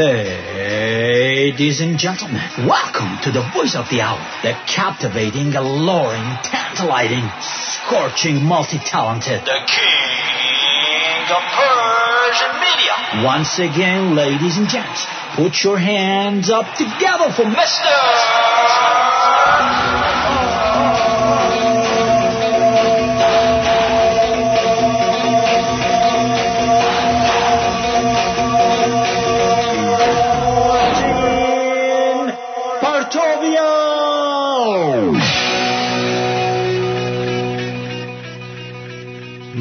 Ladies and gentlemen, welcome to the voice of the hour, the captivating, alluring, tantalizing, scorching, multi-talented, the king of Persian media. Once again, ladies and gents, put your hands up together for Mr.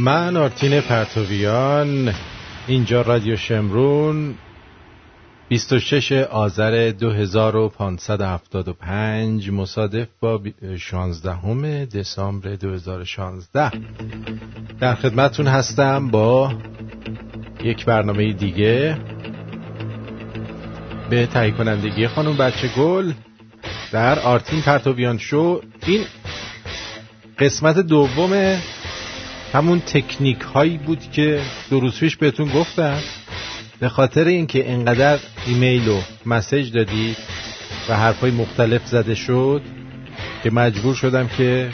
من آرتین پرتویان، اینجا رادیو شمرون، 26 آذر 2575 مصادف با 16 دسامبر 2016 در خدمتون هستم با یک برنامه دیگه به تهیه کنندگی خانم بچه گل در آرتین پرتویان شو. این قسمت دومه همون تکنیک هایی بود که دو روز پیش بهتون گفتم، به خاطر اینکه انقدر ایمیل و مسیج دادید و حرفای مختلف زده شد که مجبور شدم که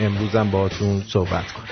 امروزم باهاتون صحبت کنم.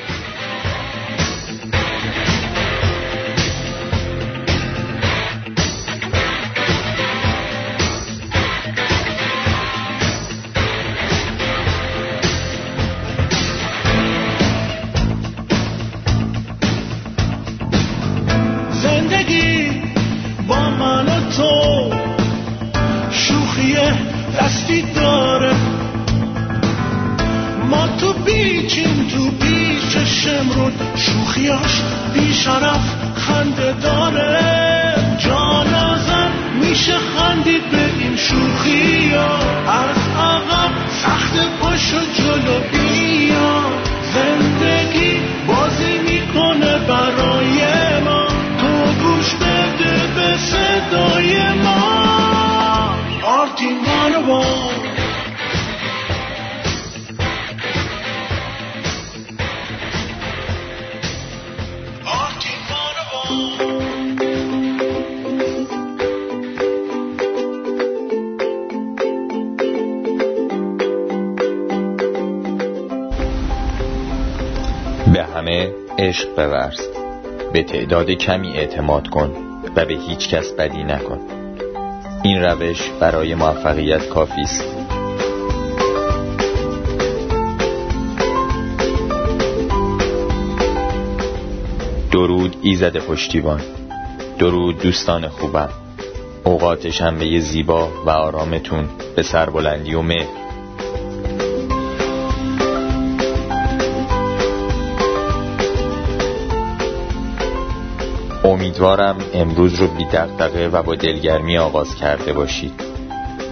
عشق بورز، به تعداد کمی اعتماد کن و به هیچ کس بدی نکن. این روش برای موفقیت کافی است. درود ایزد پشتیبان، درود دوستان خوبم. اوقات شنبه زیبا و آرامتون به سربلندی و مهر. امیدوارم امروز رو بی دغدغه و با دلگرمی آغاز کرده باشید.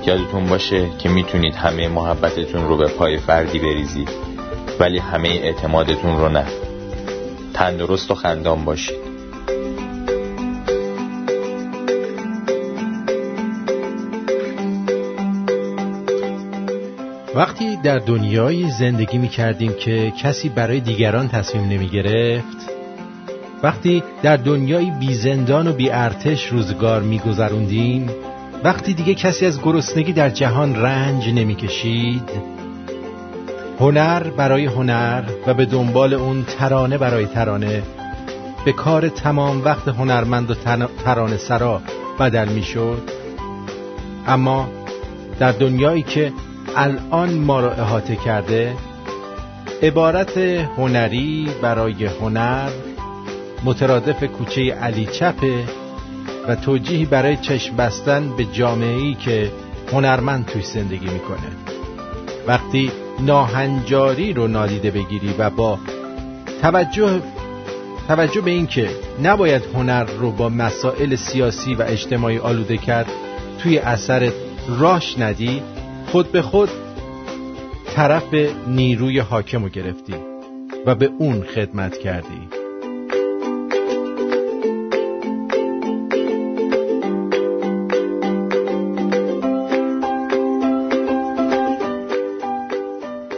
یادتون باشه که میتونید همه محبتتون رو به پای فردی بریزید، ولی همه اعتمادتون رو نه. تندرست و خندان باشید. وقتی در دنیایی زندگی میکردیم که کسی برای دیگران تصمیم نمیگرفت، وقتی در دنیایی بی زندان و بی ارتش روزگار می گذروندیم، وقتی دیگه کسی از گرسنگی در جهان رنج نمی کشید، هنر برای هنر و به دنبال اون ترانه برای ترانه به کار تمام وقت هنرمند و ترانه سرا بدل می شد. اما در دنیایی که الان ما را احاطه کرده، عبارت هنری برای هنر مترادف کوچه علی چپه و توجیهی برای چشم بستن به جامعه‌ای که هنرمند توی زندگی میکنه. وقتی ناهنجاری رو نادیده بگیری و با توجه به این که نباید هنر رو با مسائل سیاسی و اجتماعی آلوده کرد توی اثرت راش ندی، خود به خود طرف نیروی حاکم رو گرفتی و به اون خدمت کردی.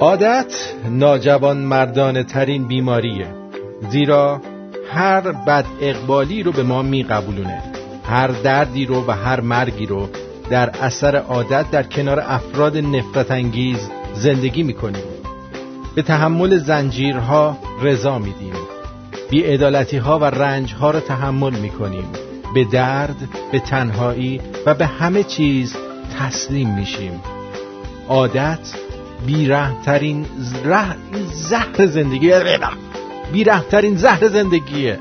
عادت ناجوان مردانه ترین بیماریه، زیرا هر بد اقبالی رو به ما میقبولونه هر دردی رو و هر مرگی رو در اثر عادت در کنار افراد نفرت انگیز زندگی می‌کنیم. به تحمل زنجیرها رضا میدیم، بی‌عدالتی‌ها و رنج‌ها را تحمل می‌کنیم، به درد، به تنهایی و به همه چیز تسلیم میشیم. عادت بی‌رحم‌ترین زهر زندگی، بی‌رحم‌ترین زهر زندگیه،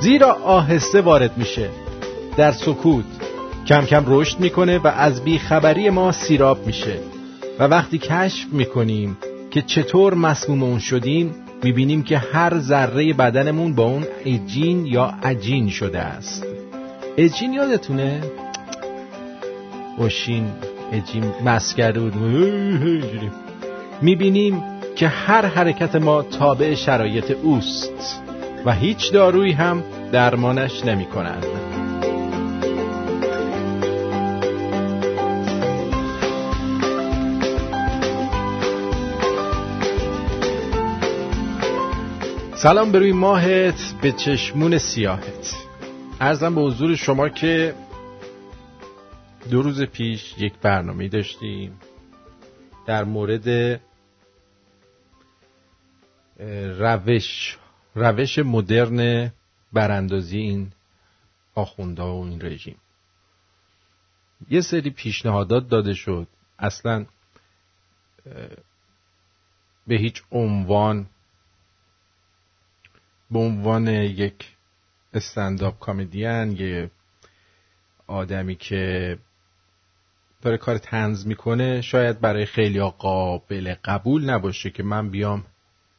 زیرا آهسته وارد میشه، در سکوت کم کم رشد میکنه و از بیخبری ما سیراب میشه و وقتی کشف میکنیم که چطور مسموم اون شدیم، میبینیم که هر ذره بدنمون با اون عجین یا عجین شده است. عجین یادتونه؟ اوشین عجین مسکرود. میبینیم که هر حرکت ما تابع شرایط اوست و هیچ دارویی هم درمانش نمی کنند. سلام بر روی ماهت، به چشمون سیاهت. عرضم به حضور شما که 2 روز پیش یک برنامه داشتیم در مورد روش مدرن براندازی این آخوندها و این رژیم. یه سری پیشنهادات داده شد، اصلا به هیچ عنوان به عنوان یک استندآپ کمدین، یه آدمی که داره کار طنز میکنه، شاید برای خیلی‌ها قابل قبول نباشه که من بیام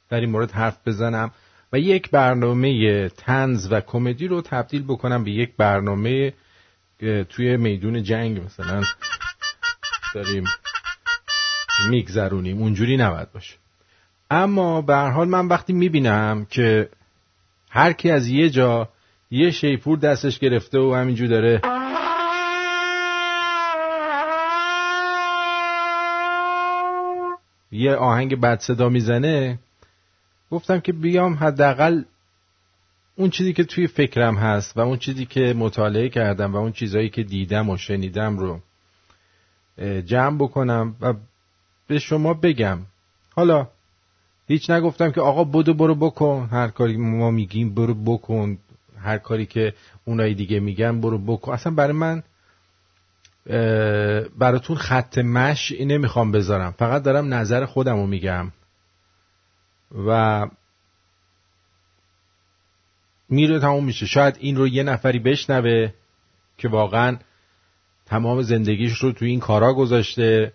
در این مورد حرف بزنم و یک برنامه طنز و کمدی رو تبدیل بکنم به یک برنامه توی میدون جنگ مثلا داریم میگذرونیم. اونجوری نباید باشه. اما به هر حال من وقتی میبینم که هر کی از یه جا یه شیپور دستش گرفته و همینجور داره یه آهنگ بد صدا میزنه، گفتم که بیام حداقل اون چیزی که توی فکرم هست و اون چیزی که مطالعه کردم و اون چیزایی که دیدم و شنیدم رو جمع بکنم و به شما بگم. حالا هیچ نگفتم که آقا برو بکن هر کاری ما میگیم، برو بکن هر کاری که اونای دیگه میگن، برو بکن. اصلا برای من براتون خط مشی نمیخوام بذارم، فقط دارم نظر خودم رو میگم و میره تمام میشه. شاید این رو یه نفری بشنوه که واقعا تمام زندگیش رو توی این کارا گذاشته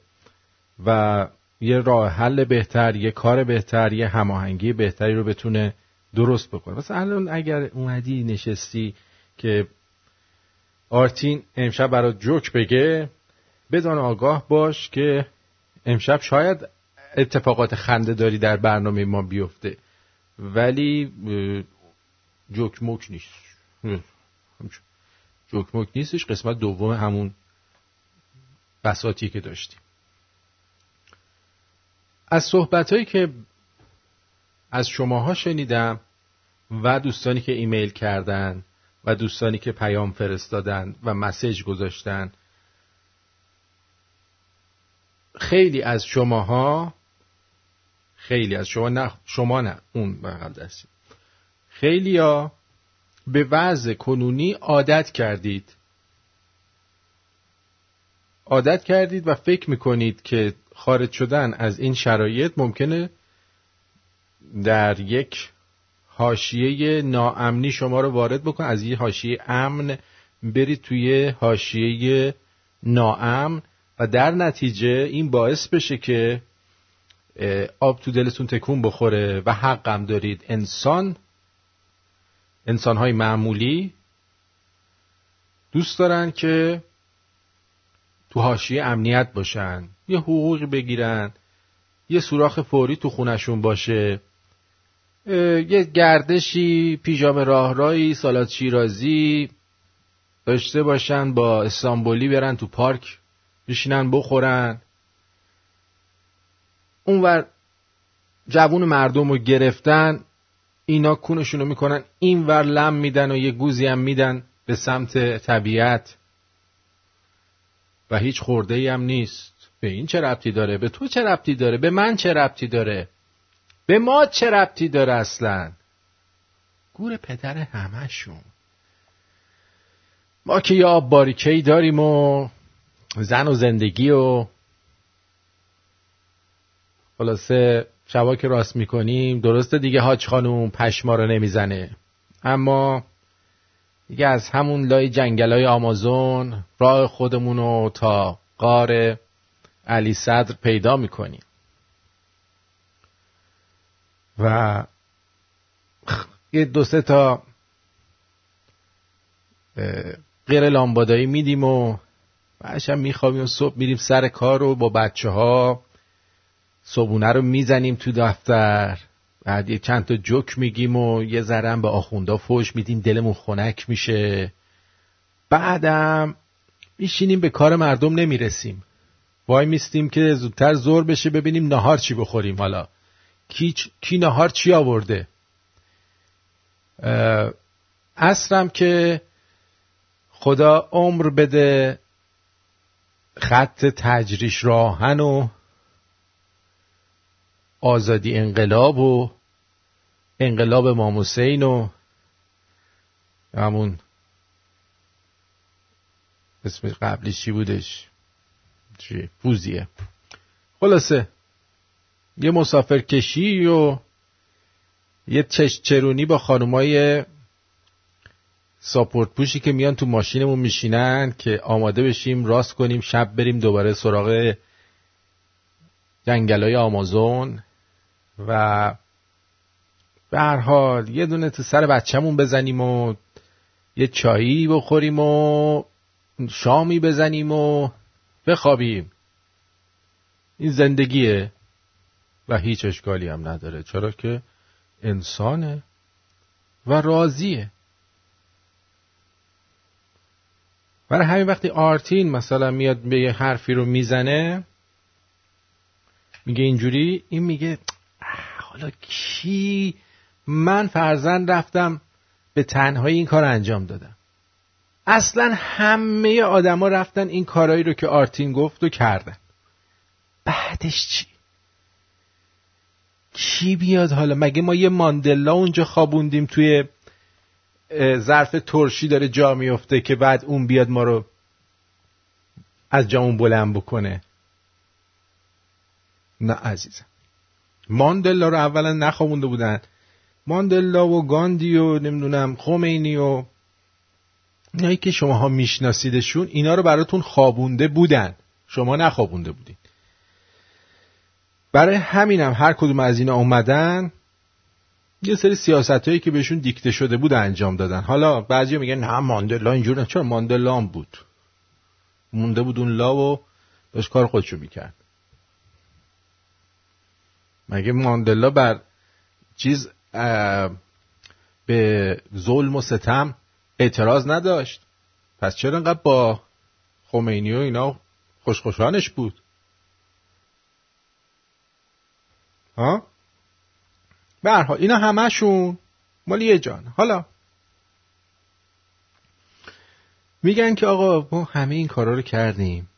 و یه راه حل بهتر، یه کار بهتر، یه هماهنگی بهتری رو بتونه درست بکنه. مثلا الان اگر اومدی نشستی که آرتین امشب برای جوک بگه، بدون آگاه باش که امشب شاید اتفاقات خنده داری در برنامه ما بیفته، ولی جوک موک نیست. جوک موک نیستش، قسمت دوم همون بساطی که داشتیم. از صحبتایی که از شماها شنیدم و دوستانی که ایمیل کردن و دوستانی که پیام فرستادن و مسیج گذاشتن، خیلی از شما به وضع کنونی عادت کردید و فکر میکنید که خارج شدن از این شرایط ممکنه در یک حاشیه ناامنی شما رو وارد بکنه، از یه حاشیه امن برید توی حاشیه ناامن و در نتیجه این باعث بشه که آب تو دلتون تکون بخوره و حقم دارید. انسان‌های معمولی دوست دارن که تو حاشیه امنیت باشن، یه حقوقی بگیرن، یه سوراخ فوری تو خونشون باشه، یه گردشی، پیژامه راهرایی، سالاد شیرازی داشته باشن، با استانبولی برن تو پارک بشینن بخورن. اونور جوون مردم رو گرفتن، اینا کونشونو میکنن این ور لم میدن و یه گوزی هم میدن به سمت طبیعت و هیچ خورده ای هم نیست. به این چه ربطی داره؟ به تو چه ربطی داره؟ به من چه ربطی داره؟ به ما چه ربطی داره اصلا؟ گور پدر همشون. ما که یه آب باریکه‌ای داریم و زن و زندگی و خلاصه شبا که راست میکنیم درسته دیگه حاج خانوم پشما رو نمیزنه، اما دیگه از همون لای جنگلای آمازون راه خودمون رو تا غار علی صدر پیدا میکنیم و یه دو سه تا غیر لامبادایی میدیم و بعدش هم میخوابیم و صبح میریم سر کار رو با بچه ها صبحونه رو میزنیم تو دفتر، بعد یه چند تا جوک میگیم و یه ذره هم به آخوندا فوش میدیم دلمون خنک میشه، بعدم میشینیم به کار مردم نمیرسیم، وای میستیم که زودتر ظهر بشه ببینیم نهار چی بخوریم، حالا کی نهار چی آورده. عصرم که خدا عمر بده خط تجریش راهن و آزادی انقلاب و انقلاب امام حسین و همون اسم قبلی چی بودش؟ چی؟ پوزیه. خلاصه یه مسافر کشی و یه چشچرونی با خانومای ساپورت پوشی که میان تو ماشینمون میشینن که آماده بشیم راست کنیم شب بریم دوباره سراغ جنگلای آمازون و به هر حال یه دونه تو سر بچه‌مون بزنیم و یه چایی بخوریم و شامی بزنیم و بخوابیم. این زندگیه و هیچ اشکالی هم نداره، چرا که انسانه و راضیه. برای همین وقتی آرتین مثلا میاد به یه حرفی رو میزنه میگه اینجوری، این میگه حالا کی من فرزند رفتم به تنهایی این کار انجام دادم، اصلا همه آدم ها رفتن این کارهایی رو که آرتین گفت و کردن، بعدش چی؟ کی بیاد حالا؟ مگه ما یه ماندلا اونجا خوابوندیم توی ظرف ترشی داره جا میفته که بعد اون بیاد ما رو از جامون بلند بکنه؟ نه عزیزم، ماندلا رو اولا نخوابونده بودن، ماندلا و گاندی و نمیدونم خمینی و اینایی که شماها میشناسیدشون اینا رو براتون خوابونده بودن، شما نخوابونده بودین. برای همینم هر کدوم از اینا اومدن یه سری سیاستایی که بهشون دیکته شده بود انجام دادن. حالا بعضیا میگن نه ماندلا اینجور نه، چرا ماندلا هم بود، مونده بود اون لا و داشت کار خودشو میکرد. مگه ماندلا بر چیز به ظلم و ستم اعتراض نداشت؟ پس چرا انقدر با خمینی و اینا خوشخوشانش بود؟ ها؟ به هر حال اینا همشون مالیه جان. حالا میگن که آقا ما همه این کارا رو کردیم،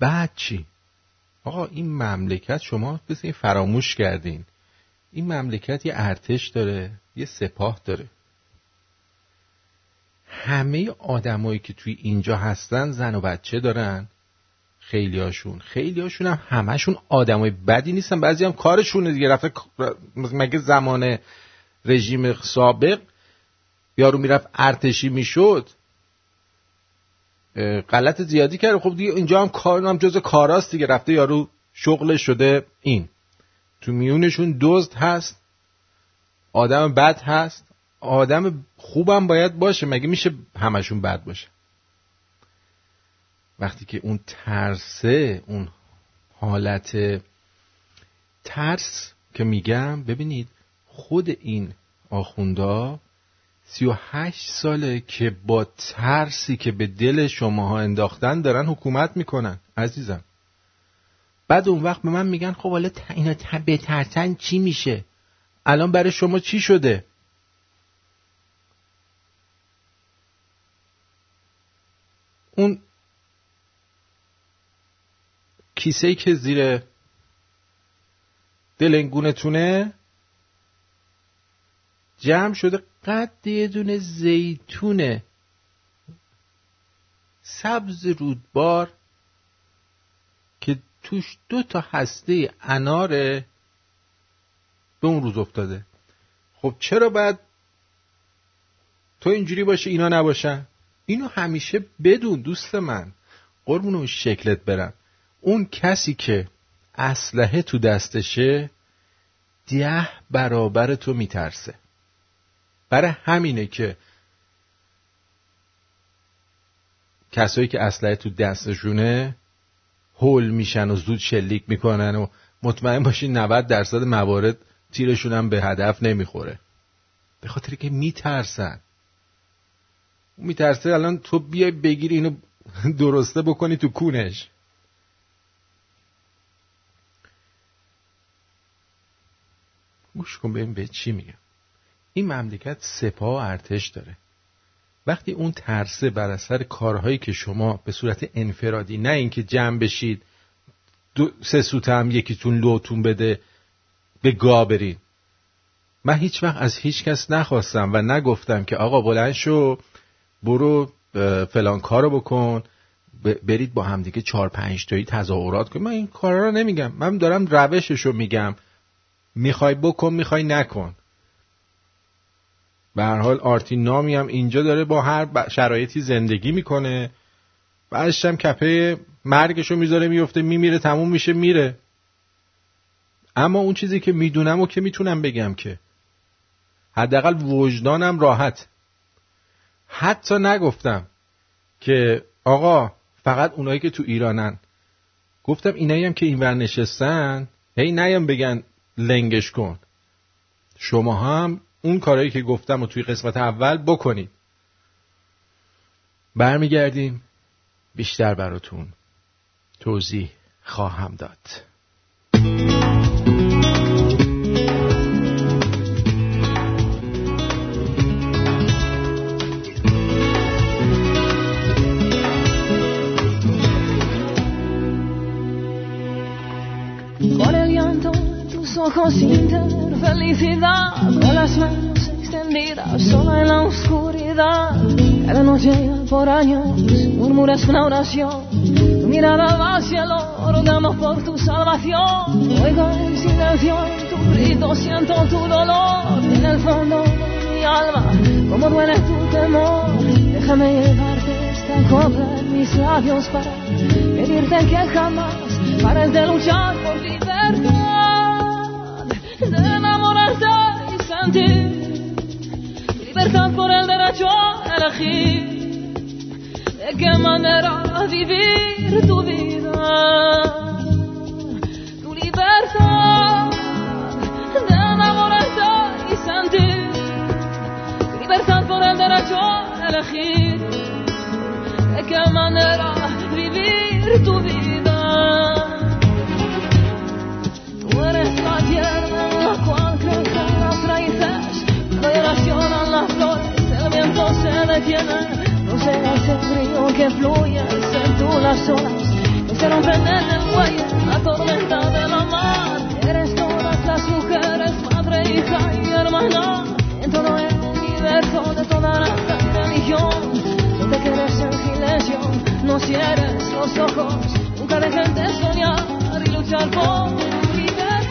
بعد چی؟ آقا این مملکت شما بسید فراموش کردین، این مملکت یه ارتش داره، یه سپاه داره. همه آدمایی که توی اینجا هستن زن و بچه دارن، خیلی هاشون هم همشون آدمای بدی نیستن، بعضی هم کارشونه دیگه رفته. مگه زمان رژیم سابق یارو میرفت ارتشی میشد غلط زیادی کرده، خب دیگه اینجا هم کارون هم جز کاراست دیگه، رفته یارو شغل شده. این تو میونشون دزد هست، آدم بد هست، آدم خوبم باید باشه، مگه میشه همشون بد باشه؟ وقتی که اون ترسه، اون حالت ترس که میگم، ببینید خود این آخوندا 38 ساله که با ترسی که به دل شماها انداختن دارن حکومت میکنن عزیزم. بعد اون وقت به من میگن خب حالا اینا بترسن چی میشه؟ الان برای شما چی شده؟ اون کیسه‌ای که زیر دلنگونتونه جمع شده قد یه دونه زیتونه سبز رودبار که توش 2 هسته اناره به اون روز افتاده. خب چرا باید تو اینجوری باشه اینا نباشن؟ اینو همیشه بدون دوست من، قربون اون شکلت برم. اون کسی که اسلحه تو دستشه 10 برابر تو میترسه. برای همینه که کسایی که اسلحه تو دستشونه هول میشن و زود شلیک میکنن و مطمئن باشین 90% موارد تیرشون هم به هدف نمیخوره، به خاطری که میترسن. اون میترسه الان تو بیای بگیری اینو درسته بکنی تو کونش. گوش کن ببین به چی میگم. این مملکت سپاه و ارتش داره. وقتی اون ترسه بر اثر کارهایی که شما به صورت انفرادی، نه اینکه جمع بشید 2-3 سوت هم یکیتون لوتون بده به گا برید. من هیچ وقت از هیچ کس نخواستم و نگفتم که آقا بلند شو برو فلان کارو بکن، برید با هم دیگه 4-5 تایی تظاهرات کن. من این کارا رو نمیگم، من دارم روششو میگم. میخوای بکن، میخوای نکن. به هر حال آرتین نامی هم اینجا داره با هر شرایطی زندگی میکنه. بعدش هم کپه مرگشو میذاره، میفته، میمیره، تموم میشه، میره. اما اون چیزی که میدونم و که میتونم بگم که حداقل وجدانم راحت. حتی نگفتم که آقا فقط اونایی که تو ایرانن، گفتم اینایی هم که اینور نشستن هی نیام بگن لنگش کن. شما هم اون کارهایی که گفتم و توی قسمت اول بکنید. برمیگردیم، بیشتر براتون توضیح خواهم داد. Con el llanto, tus ojos sin tener felicidad, con las manos extendidas, sola en la oscuridad. Cada noche por años murmuras una oración, tu mirada va al cielo, rogamos por tu salvación. Oigo en silencio tu grito, siento tu dolor, en el fondo de mi alma, como duele tu temor. Déjame llevarte esta copla en mis labios para pedirte que jamás pares de luchar por libertad, de enamorarte y sentir libertad por el derecho a elegir de qué manera vivir tu vida, tu libertad, de enamorarte y sentir libertad por el derecho a elegir de qué manera vivir tu vida. Eres la tierra en la cual crecen las raíces, relacionan las flores, el viento se detiene, no serás el frío que fluye, en tú las olas, no se rompen en el muelle, la tormenta de la mar. Eres todas las mujeres, madre, hija y hermana, en todo el universo de toda la religión. No te quedes en silencio, no cierres los ojos, nunca dejes de soñar y luchar por libertad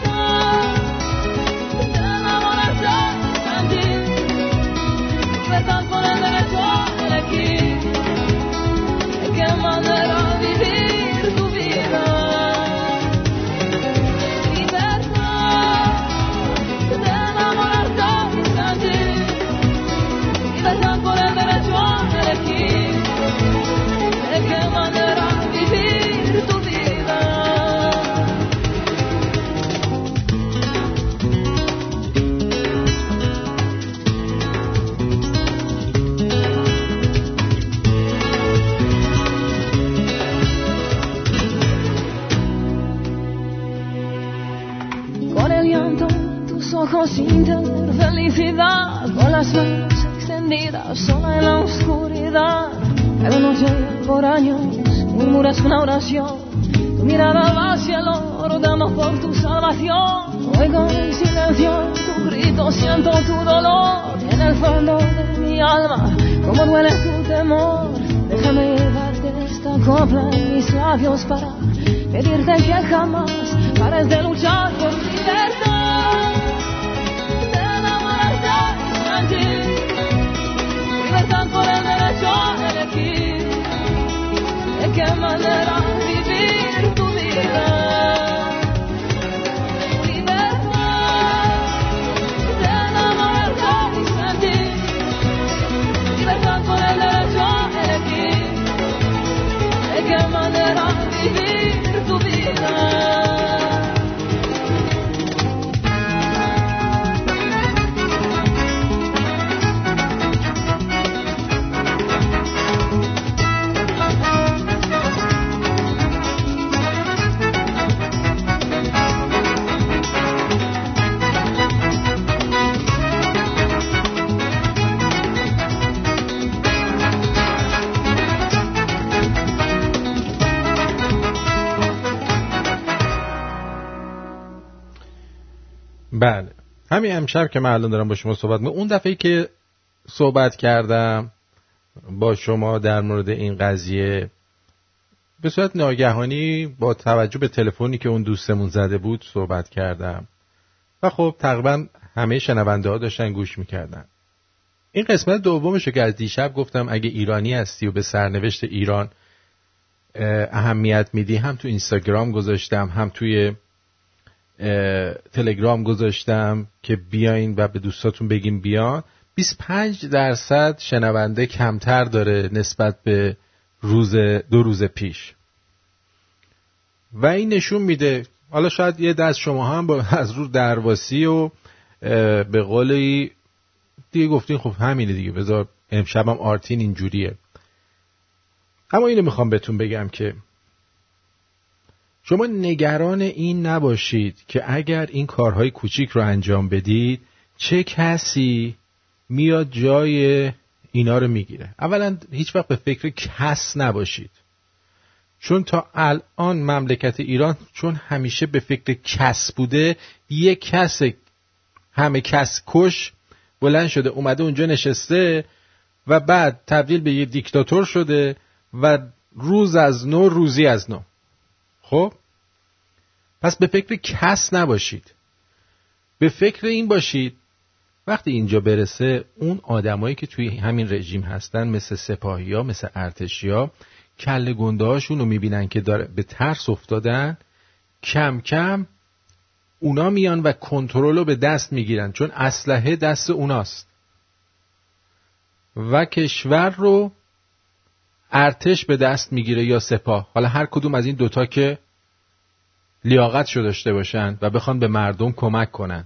por el derecho a elegir de qué manera vivir tu vida, libertad de enamorarte y sentir, libertad por el derecho a elegir de qué manera vivir tu vida. cositas de felicidad, con las manos extendidas, sola en la oscuridad. Cada noche por años murmuras una oración, tu mirada va hacia el oro, damos por tu salvación. Oigo en silencio tu grito, siento tu dolor en el fondo de mi alma, como duele tu temor. Déjame llevarte esta copla en mis labios para pedirte que jamás pares de luchar por libertad, de enamorarte tranquilo, libertad por el derecho a elegir de qué manera vivir tu vida. Libertad, de enamorarte tranquilo, libertad por el derecho a elegir de qué manera vivir tu vida. بله، همین امشب که من الان دارم با شما صحبت می‌کنم، اون دفعه‌ای که صحبت کردم با شما در مورد این قضیه، به صورت ناگهانی با توجه به تلفنی که اون دوستمون زده بود صحبت کردم و خب تقریبا همه شنونده‌ها داشتن گوش می‌کردن. این قسمت دومشه که از دیشب گفتم اگه ایرانی هستی و به سرنوشت ایران اهمیت میدی، هم تو اینستاگرام گذاشتم، هم توی تلگرام گذاشتم که بیاین و به دوستاتون بگیم بیان. 25% شنونده کمتر داره نسبت به دو روز پیش و این نشون میده حالا شاید یه دست شما هم از رو درواسی و به قولی دیگه گفتین خب همینه دیگه، بذار امشبم آرتین اینجوریه. اما اینو میخوام بهتون بگم که شما نگران این نباشید که اگر این کارهای کوچیک رو انجام بدید چه کسی میاد جای اینا رو میگیره. اولا هیچ وقت به فکر کس نباشید، چون تا الان مملکت ایران چون همیشه به فکر کس بوده، یه کس همه کس کش بلند شده اومده اونجا نشسته و بعد تبدیل به یه دیکتاتور شده و روز از نو روزی از نو. خب پس به فکر کس نباشید، به فکر این باشید وقتی اینجا برسه اون آدمایی که توی همین رژیم هستن، مثل سپاهیا، مثل ارتشیا، کله گنده‌هاشون رو میبینن که داره به ترس افتادن، کم کم اونا میان و کنترل رو به دست میگیرن، چون اسلحه دست اوناست و کشور رو ارتش به دست میگیره یا سپاه. حالا هر کدوم از این دوتا که لیاقت شو داشته باشن و بخوان به مردم کمک کنن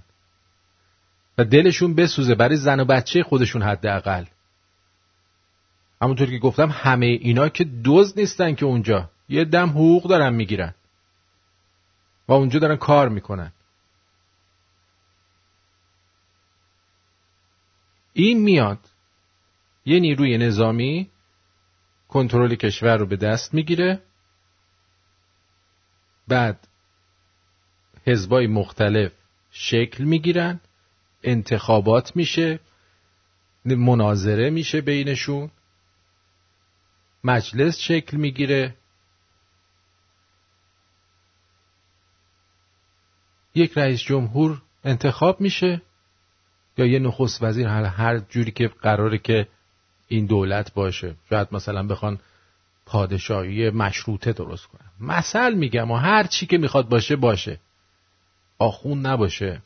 و دلشون بسوزه برای زن و بچه خودشون حداقل. همونطور که گفتم همه اینا که دزد نیستن که اونجا یه دم حقوق دارن میگیرن و اونجا دارن کار میکنن. این میاد یه نیروی نظامی کنترل کشور رو به دست میگیره، بعد حزبای مختلف شکل میگیرن، انتخابات میشه، مناظره میشه بینشون، مجلس شکل میگیره، یک رئیس جمهور انتخاب میشه یا یه نخست وزیر، هر جوری که قراره که این دولت باشه. شاید مثلا بخوان پادشاهی مشروطه درست کنن، مثل میگم، و هر چی که میخواد باشه، آخوند نباشه.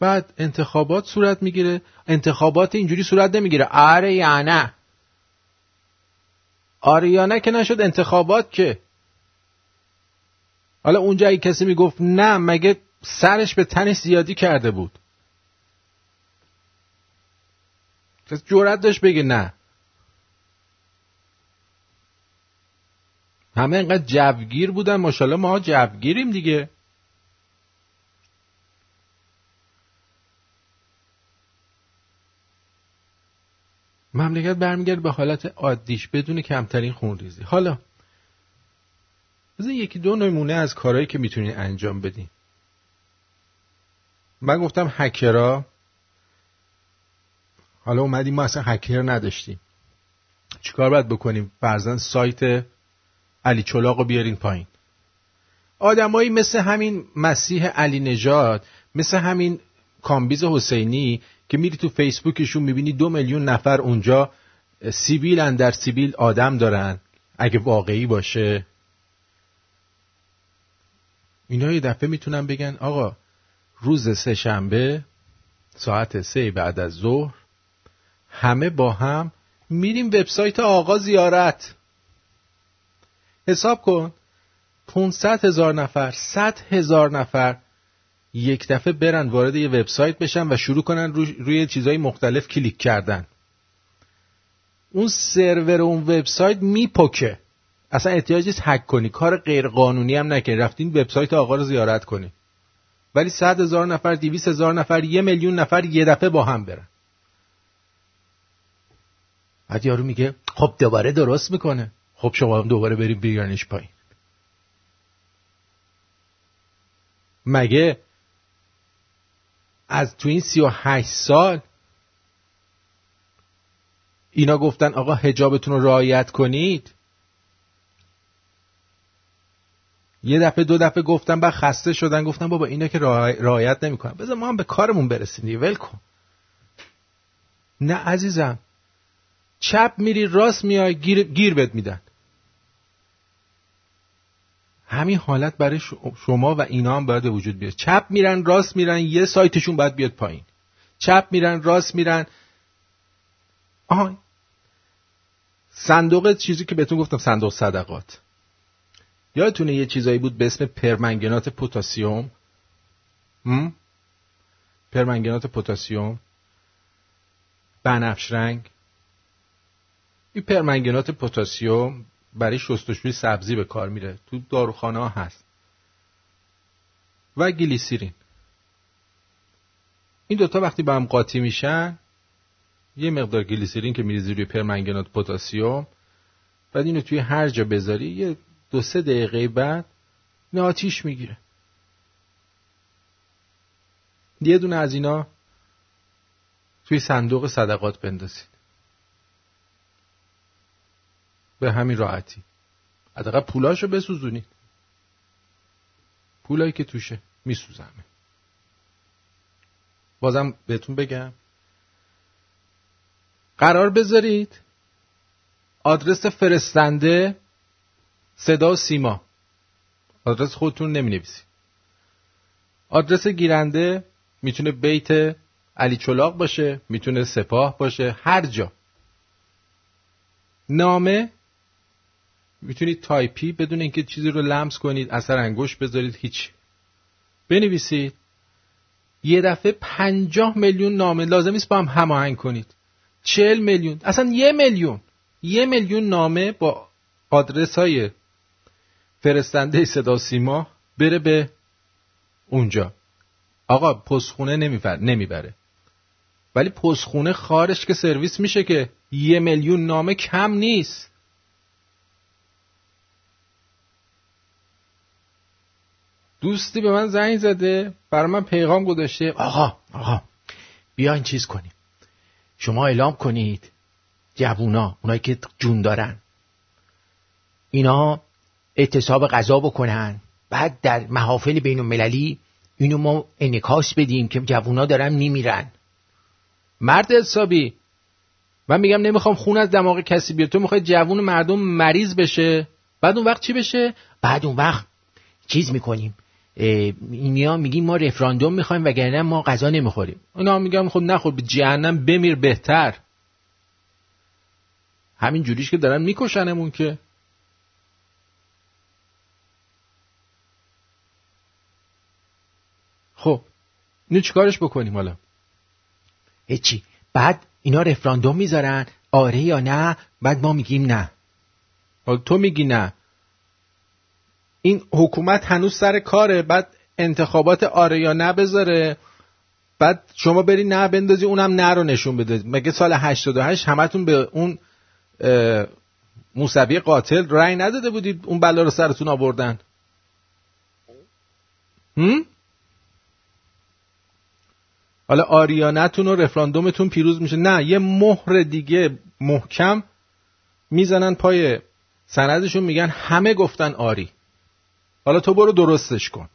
بعد انتخابات صورت میگیره. انتخابات اینجوری صورت نمیگیره آره یا نه، آره یا نه که نشد انتخابات که. حالا اونجا یک کسی میگفت نه، مگه سرش به تنش زیادی کرده بود، کس جرأت داشت بگه نه؟ همه اینقدر جوگیر بودن، ماشاءالله ما جوگیریم دیگه. مملکت برمیگرد به حالت عادیش بدون کمترین خونریزی. حالا بذار یکی دو نمونه از کارهایی که میتونین انجام بدین. من گفتم هکرها، حالا اومدیم ما اصلا هکر نداشتیم. چیکار باید بکنیم؟ فرضاً سایت علی چلاق رو بیارین پایین. آدمایی مثل همین مسیح علی نژاد، مثل همین کامبیز حسینی که میری تو فیسبوکشون میبینی 2 میلیون نفر اونجا سیبیل اندر سیبیل آدم دارن، اگه واقعی باشه اینا یه دفعه میتونن بگن آقا روز 3 شنبه ساعت 3 بعد از ظهر همه با هم میریم وبسایت آقا زیارت. حساب کن 500,000 نفر 100,000 نفر یک دفعه برن وارد یه وبسایت بشن و شروع کنن روی چیزهای مختلف کلیک کردن. اون سرور اون وبسایت میپکه. اصلا احتیاج نیست هک کنی، کار غیر قانونی هم نکنی، رفتین وبسایت آقا رو زیارت کنی. ولی 100,000 نفر 200,000 نفر 1,000,000 نفر یه دفعه با هم برن. بعد یارو میگه خب دوباره درست میکنه. خب شما هم دوباره بریم بیارنش پایین. مگه از تو این 38 سال اینا گفتن آقا حجابتون رو رعایت کنید؟ یه دفعه دو دفعه گفتن، بعد خسته شدن گفتن بابا اینا که رعایت نمی‌کنن، بذار ما هم به کارمون برسیم. ول کن. نه عزیزم، چپ میری راست میای، گیر بد میدن. همین حالت برای شما و اینا هم باید وجود بیاد. چپ میرن راست میرن، یه سایتشون باید بیاد پایین. چپ میرن راست میرن. آها، صندوق چیزی که بهتون گفتم، صندوق صدقات. یادتونه یه چیزایی بود به اسم پرمنگنات پتاسیوم؟ پرمنگنات پتاسیوم بنفش رنگ. این پرمنگنات پتاسیوم برای شستشوی سبزی به کار میره، تو داروخانه ها هست. و گلیسیرین. این دوتا وقتی با هم قاطی میشن، یه مقدار گلیسیرین که میریزی روی پرمنگنات پتاسیوم، بعد اینو توی هر جا بذاری یه 2-3 دقیقه بعد نه آتیش میگیره. یه دونه از اینا توی صندوق صدقات بندازید. به همین راحتی. حداقل پولاشو بسوزونید. پولایی که توشه میسوزمه. بازم بهتون بگم، قرار بذارید آدرس فرستنده صدا و سیما، آدرس خودتون نمی‌نویسید. آدرس گیرنده میتونه بیت علی چلاق باشه، میتونه سپاه باشه، هر جا. نامه میتونید تایپی بدون اینکه چیزی رو لمس کنید، اثر انگشت بذارید، هیچ بنویسید. یه دفعه 50 میلیون نامه لازم نیست با هم هماهنگ کنید. 40 میلیون، اصلا 1 میلیون، 1 میلیون نامه با آدرس‌های فرستنده صدا سیما بره به اونجا. آقا پستخونه نمیبره، ولی پستخونه خارش که سرویس میشه، که 1 میلیون نامه کم نیست. دوستی به من زنگ زده، برای من پیغام گذاشته، آقا بیاین چیز کنیم، شما اعلام کنید جوونا، اونایی که جون دارن، اینا اعتصاب غذا بکنن، بعد در محافل بین المللی اینو ما انعکاس بدیم که جوونا دارن میمیرن. مرد حسابی، من میگم نمیخوام خون از دماغ کسی بیاد، تو میخوای جوون مردم مریض بشه؟ بعد اون وقت چی بشه؟ بعد اون وقت چیز میکنیم، اینیا میگیم ما رفراندوم میخوایم وگرنه ما غذا نمیخوریم. اونا میگم خب نخور، به جهنم بمیر بهتر. همین جوریش که دارن میکشنمون. که خب اینو چیکارش بکنیم حالا؟ هیچی. بعد اینا رفراندوم میذارن آره یا نه، بعد ما میگیم نه. حالا تو میگی نه، این حکومت هنوز سر کاره، بعد انتخابات آره یا نه بذاره، بعد شما بری نه بندازی اونم نه رو نشون بده. مگه سال 88 همتون به اون موسوی قاتل رأی نداده بودید اون بلا رو سرتون آوردن؟ حالا آریانتون و رفراندومتون پیروز میشه. نه، یه مهر دیگه محکم میزنن پای سندشون، میگن همه گفتن آری، حالا تو برو درستش کن.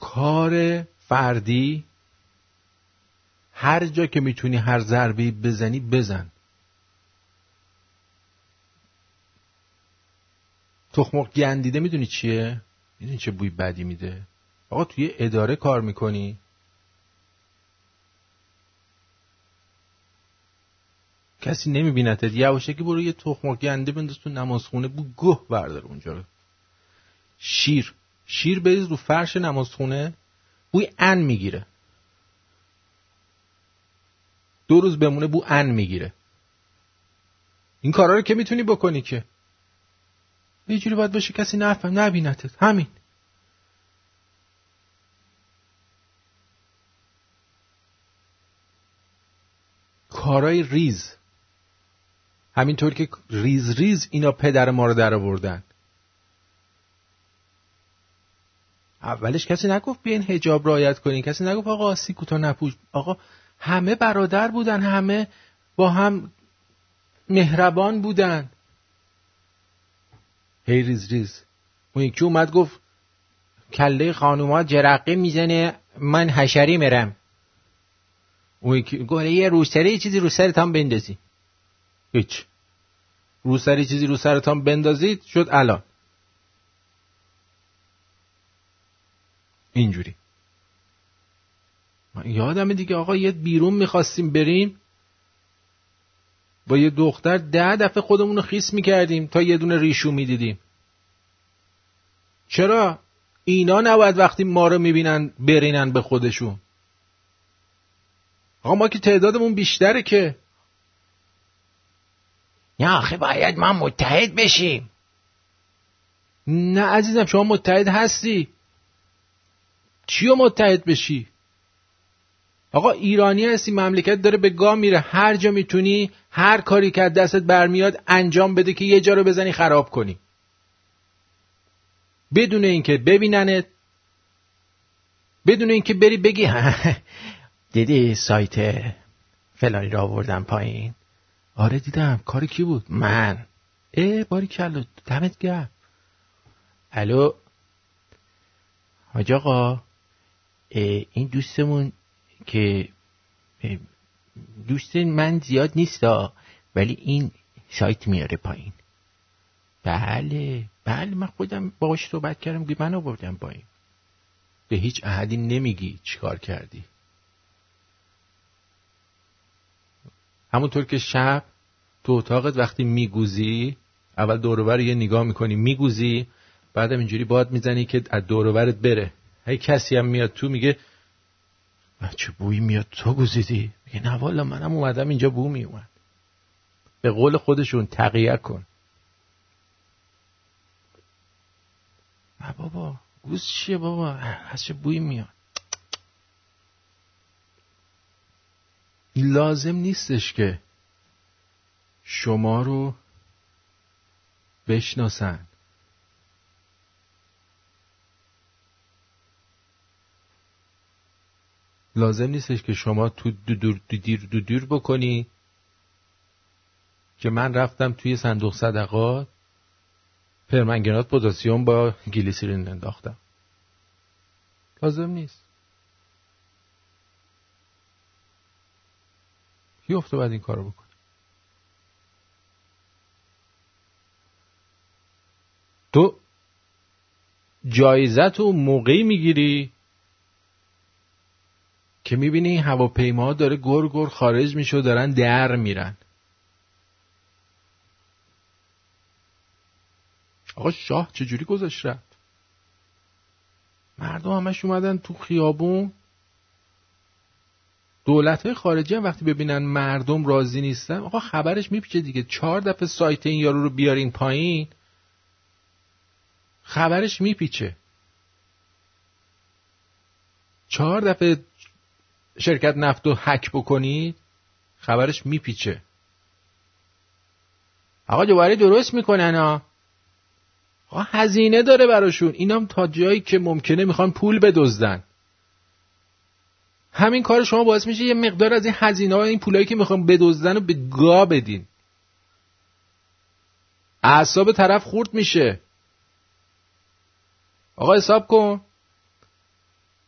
کار فردی هر جا که میتونی هر ضربه‌ای بزنی بزن. تخمق گندیده میدونی چیه؟ میدونی چه بوی بدی میده؟ آقا توی اداره کار میکنی؟ کسی نمیبینتت، یواشکی برو یه تخمق گنده بنداز تو نمازخونه، بو گوه بردار اونجا رو. شیر بریز رو فرش نمازخونه، بوی ان میگیره. 2 روز بمونه بو ان میگیره. این کارا رو که میتونی بکنی که یه جوری باید باشه کسی نفهم نبینتت. همین. کارای ریز، همینطور که ریز ریز اینا پدر ما رو در آوردن. اولش کسی نگفت بیاین حجاب رعایت کنین، کسی نگفت آقا سیکوتا نپوش. آقا همه برادر بودن، همه با هم مهربان بودن. هی ریز ریز. اون یکی اومد گفت کله خانوما جرقه میزنه، من حشری میرم. اون یکی گفت یه روسری یه چیزی رو سرت هم بندازی. هیچ. روسری چیزی رو سرت هم بندازید شد الان. اینجوری. من یادمه دیگه آقا یه بیرون میخواستیم بریم با یه دختر 10 دفعه خودمون رو خیس میکردیم تا یه دونه ریشو میدیدیم. چرا؟ اینا نباید وقتی ما رو میبینن برینن به خودشون. آقا ما که تعدادمون بیشتره که. نه آخه باید ما متحد بشیم. نه عزیزم، شما متحد هستی. چیو متحد بشی؟ آقا ایرانی هستی، مملکت داره به گام میره، هر جا میتونی هر کاری که دستت برمیاد انجام بده که یه جا رو بزنی خراب کنی بدون اینکه ببیننت، بدون اینکه بری بگی دیدی سایت فلانی را آوردم پایین؟ آره دیدم. کاری کی بود؟ من. ای باریکلا، دمت گرم. الو حاج آقا، این دوستمون که دوست من زیاد نیستا ولی این سایت میاره پایین. بله من خودم باهاش صحبت کردم، میگه من آوردم پایین. به هیچ احدی نمیگی چیکار کردی. همونطور که شب تو اتاقت وقتی میگوزی اول دور و بر یه نگاه میکنی، میگوزی، بعدم اینجوری باد میزنی که از دور و برت بره. هی کسی هم میاد تو میگه چه بویی میاد، تو گوزیدی؟ میگه نه والا منم اومدم اینجا بو میومد. به قول خودشون تقیه کن. نه بابا گوز چیه بابا، از چه بویی میاد؟ لازم نیستش که شما رو بشناسن. لازم نیستش که شما تو دور بکنی که من رفتم توی صندوق صدقات پرمنگنات پتاسیوم با گلیسیرین انداختم. لازم نیست. کی افتو بعد این کارو بکنه؟ تو جایزه تو موقعی میگیری که میبینی این هواپیما داره گر گر خارج میشه و دارن در میرن. آقا شاه چجوری گذاشت رفت؟ مردم همش اومدن تو خیابون دولت‌های خارجی هم وقتی ببینن مردم راضی نیستن، آقا خبرش میپیچه دیگه. 4 دفعه سایت این یارو رو بیارین پایین، خبرش میپیچه. 4 دفعه شرکت نفت رو هک بکنی، خبرش میپیچه. آقا دوباره درست میکنن ها، آقا هزینه داره براشون. اینام تا جایی که ممکنه میخوان پول بدزدن. همین کار شما باعث میشه یه مقدار از این هزینه ها، این پولایی که میخوان بدزدن رو به گا بدین. اعصاب طرف خورد میشه. آقا حساب کن،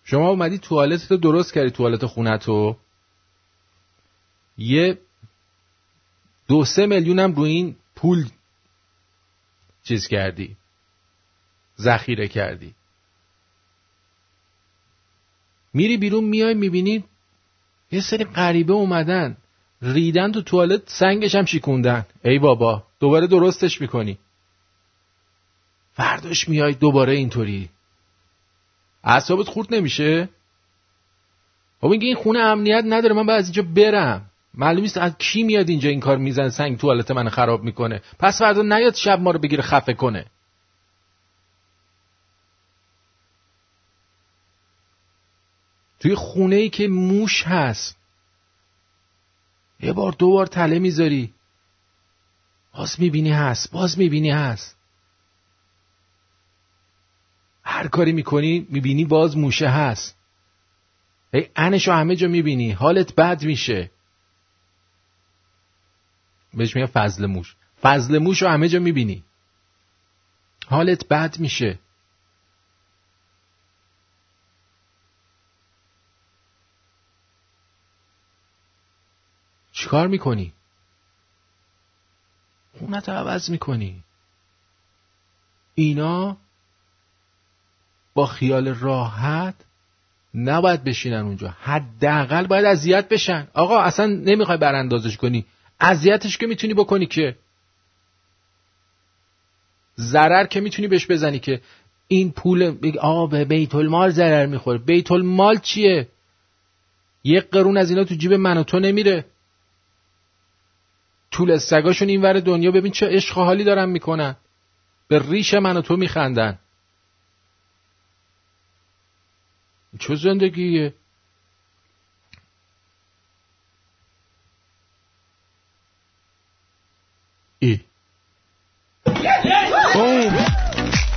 شما اومدی توالتت رو درست کردی، توالت خونت رو، یه 2-3 میلیون هم رو این پول چیز کردی، ذخیره کردی. میری بیرون میای میبینی یه سری غریبه اومدن ریدن تو توالت، سنگش هم شیکوندن. ای بابا، دوباره درستش میکنی. فرداش میای دوباره اینطوری. اعصابت خورد نمیشه؟ خب میگه این خونه امنیت نداره، من باید از اینجا برم. معلوم نیست از کی میاد اینجا این کار میزن، سنگ توالت من خراب میکنه. پس فردا نیاد شب ما رو بگیره خفه کنه. توی خونه‌ای که موش هست یه بار 2 بار تله میذاری، باز میبینی هست. هر کاری میکنی میبینی باز موشه هست. ای انشو همه جا میبینی، حالت بد میشه. بهش میگن فضل موش رو همه جا میبینی، حالت بد میشه. چی کار میکنی؟ خونت عوض میکنی. اینا با خیال راحت نباید بشینن اونجا، حداقل باید اذیت بشن. آقا اصلا نمیخوای براندازش کنی، اذیتش که میتونی بکنی، که ضرر که میتونی بهش بزنی، که این پول به بیت المال ضرر میخوره. بیت المال چیه؟ 1 قرون از اینا تو جیب من و تو نمیره. طول سگاشون این ور دنیا، ببین چه عشق و حالی دارن میکنن، به ریش من و تو میخندن. چه زندگیه؟ ای اوم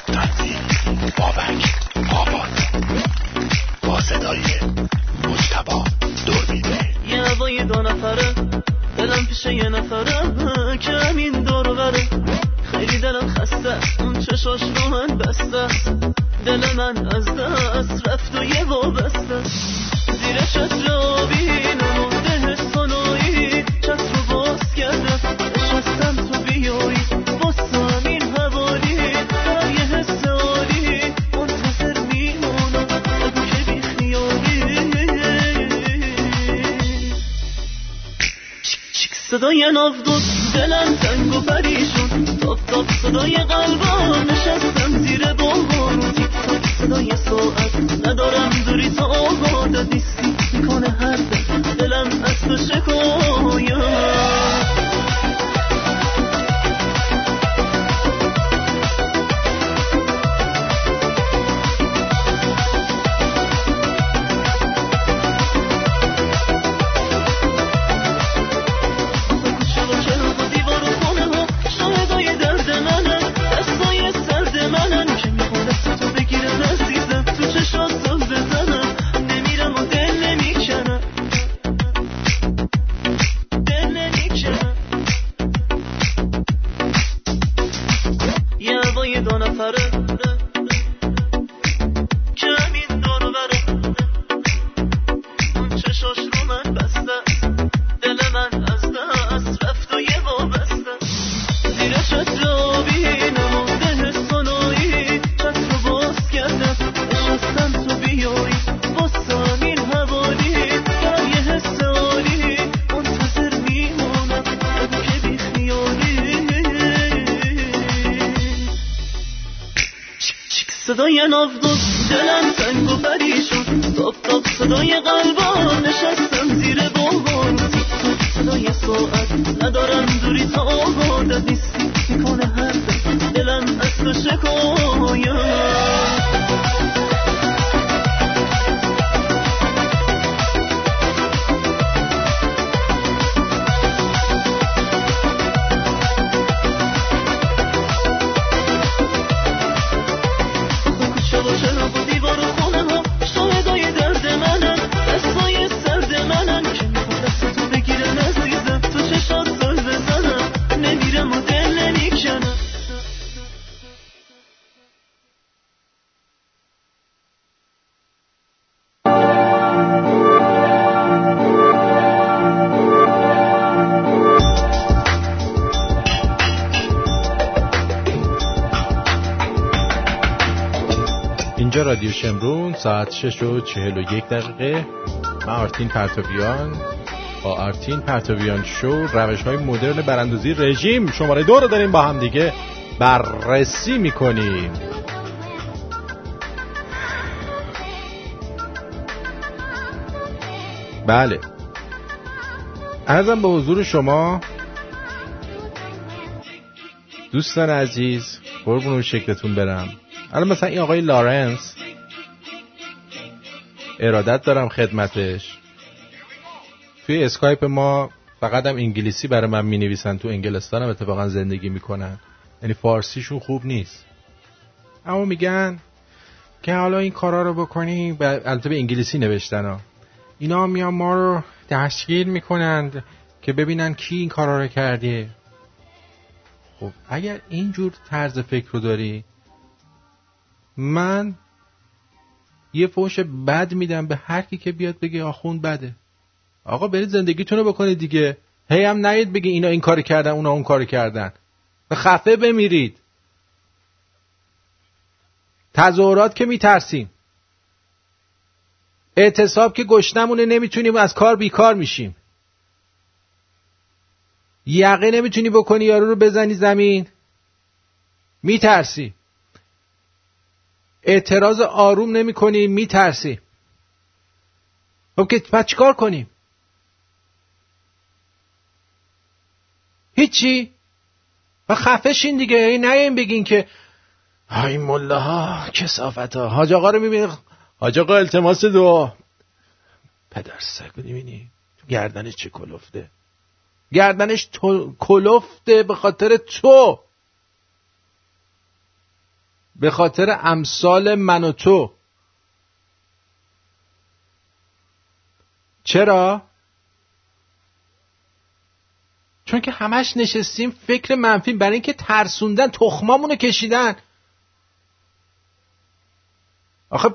تنظیم بابک آباد با صدای مجتبا دور میده. یه هوای 2 نفره دلم پیش یه نفره که همین دور بره. خیلی دلم خسته، اون چشاش رو من بسته، دل من از دست رفت و یه وابسته. زیر شطر آبین و مده سنایی چسب رو باز کرده، نشستم تو بیایی با سامین حوالی. برای حس عالی منتظر میمونم، بگو که بی خیالی. صدای نفدود دلم تنگ و پریشون، تاب صدای قلبم نشستم زیر بارون. صدای ساعت ندارم دوری تا آبادت نیستی، میکنه هر دلم از تو شکایم. صدای نفت دلم تنگ و پریشون، تاب تاب صدای قلبان نشستم زیر بابان تاب صدای ساعت ندارم دوری تا آبان از نیستی میکنه هر دلم از تو شکایم رادیو شمرون ساعت 6:41. من آرتین پرتویان با آرتین پرتویان شو روش‌های مدرن براندازی رژیم شماره 2 رو داریم با هم دیگه بررسی می‌کنیم. بله. عرضم به حضور شما دوستان عزیز، قربون شکلتون برم. الان مثلا این آقای لارنس ارادت دارم خدمتش، توی اسکایپ ما فقط هم انگلیسی برای من می نویسن، تو انگلستان هم اتفاقا زندگی می کنن، یعنی فارسیشون خوب نیست، اما میگن که حالا این کارا رو بکنی، البته به انگلیسی نوشتن ها، اینا میان ما رو تشکیل می کنند که ببینن کی این کارا رو کرده. خب اگر اینجور طرز فکر رو داری، من یه فوش بد میدم به هر کی که بیاد بگه آخوند بده. آقا برید زندگیتون رو بکنید دیگه، هی هم نید بگی اینا این کاری کردن اونا اون کاری کردن، به خفه بمیرید. تظاهرات که میترسیم، اعتصاب که گشنمونه نمیتونیم از کار بیکار میشیم، یقه نمیتونی بکنی یارو رو بزنی زمین میترسی، اعتراض آروم نمی کنیم میترسی. خب که پس چیکار کنیم؟ هیچی؟ و خفه شین دیگه، این نیم بگین که های ملاها کسافتا. حاج آقا رو میبینی، حاج آقا التماس دعا، پدر سگو میبینی گردنش چه کلفته، گردنش تو کلفته به خاطر تو، به خاطر امثال من و تو. چرا؟ چون که همش نشستیم فکر منفی، برای اینکه ترسوندن، تخمامونو کشیدن. آخه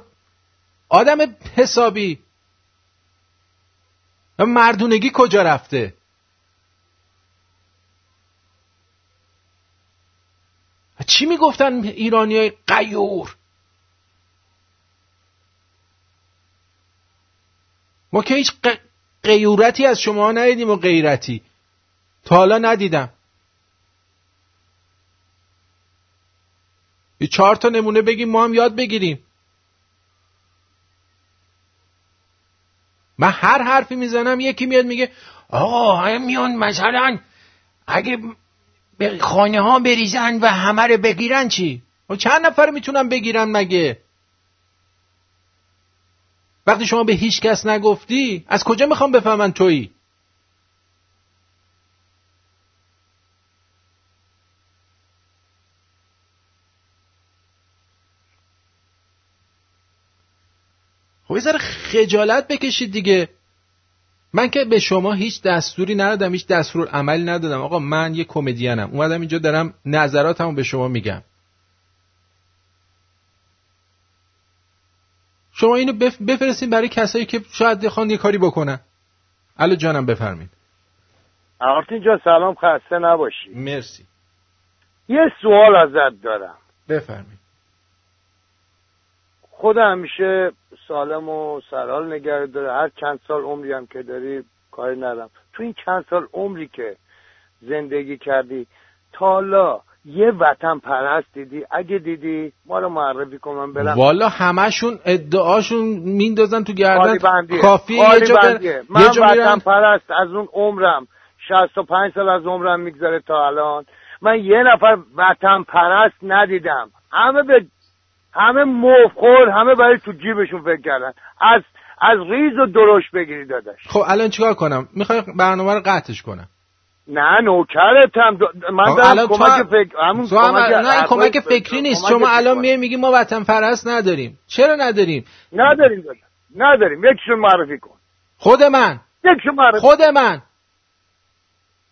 آدم حسابی مردونگی کجا رفته؟ چی میگفتن ایرانیای غیور؟ ما که هیچ غیورتی از شما ندیدیم و غیرتی تا حالا ندیدم. یه 4 تا نمونه بگیم ما هم یاد بگیریم. من هر حرفی میزنم یکی میاد میگه آقا میان مثلا اگه به خانه ها بریزن و همه رو بگیرن چی؟ و چند نفر میتونن بگیرن مگه؟ وقتی شما به هیچ کس نگفتی از کجا میخوام بفهمن تویی؟ خب یه ذره خجالت بکشید دیگه. من که به شما هیچ دستوری ندادم، هیچ دستورالعملی ندادم. آقا من یه کمدینم، اومدم اینجا دارم نظراتمو به شما میگم. شما اینو بفرستین برای کسایی که شاید بخوان یه کاری بکنن. الو جانم بفرمایید. آرتین جان سلام، خسته نباشی. مرسی. یه سوال ازت دارم. بفرمایید. خدا همیشه سالم و سرحال نگه داره، هر چند سال عمری هم که داری کاری ندارم. تو این چند سال عمری که زندگی کردی تا حالا یه وطن پرست دیدی؟ اگه دیدی ما رو معرفی کن من برم. والا همشون ادعاشون میندازن تو گردن، کافیه یه جا من وطن پرست. از اون عمرم 65 سال از عمرم میگذره تا الان من یه نفر وطن پرست ندیدم. همه مفخور، همه برای تو جیبشون فکر کردن. از ریز و درشت بگیری داداش. خب الان چیکار کنم؟ میخوای برنامه رو قطعش کنم؟ نه نوکرتم، من دارم کمک کمک فکری نیست. شما الان میگی ما وطن پرست نداریم. چرا نداریم؟ نداریم داداش، نداریم. یکیشون معرفی کن. خود من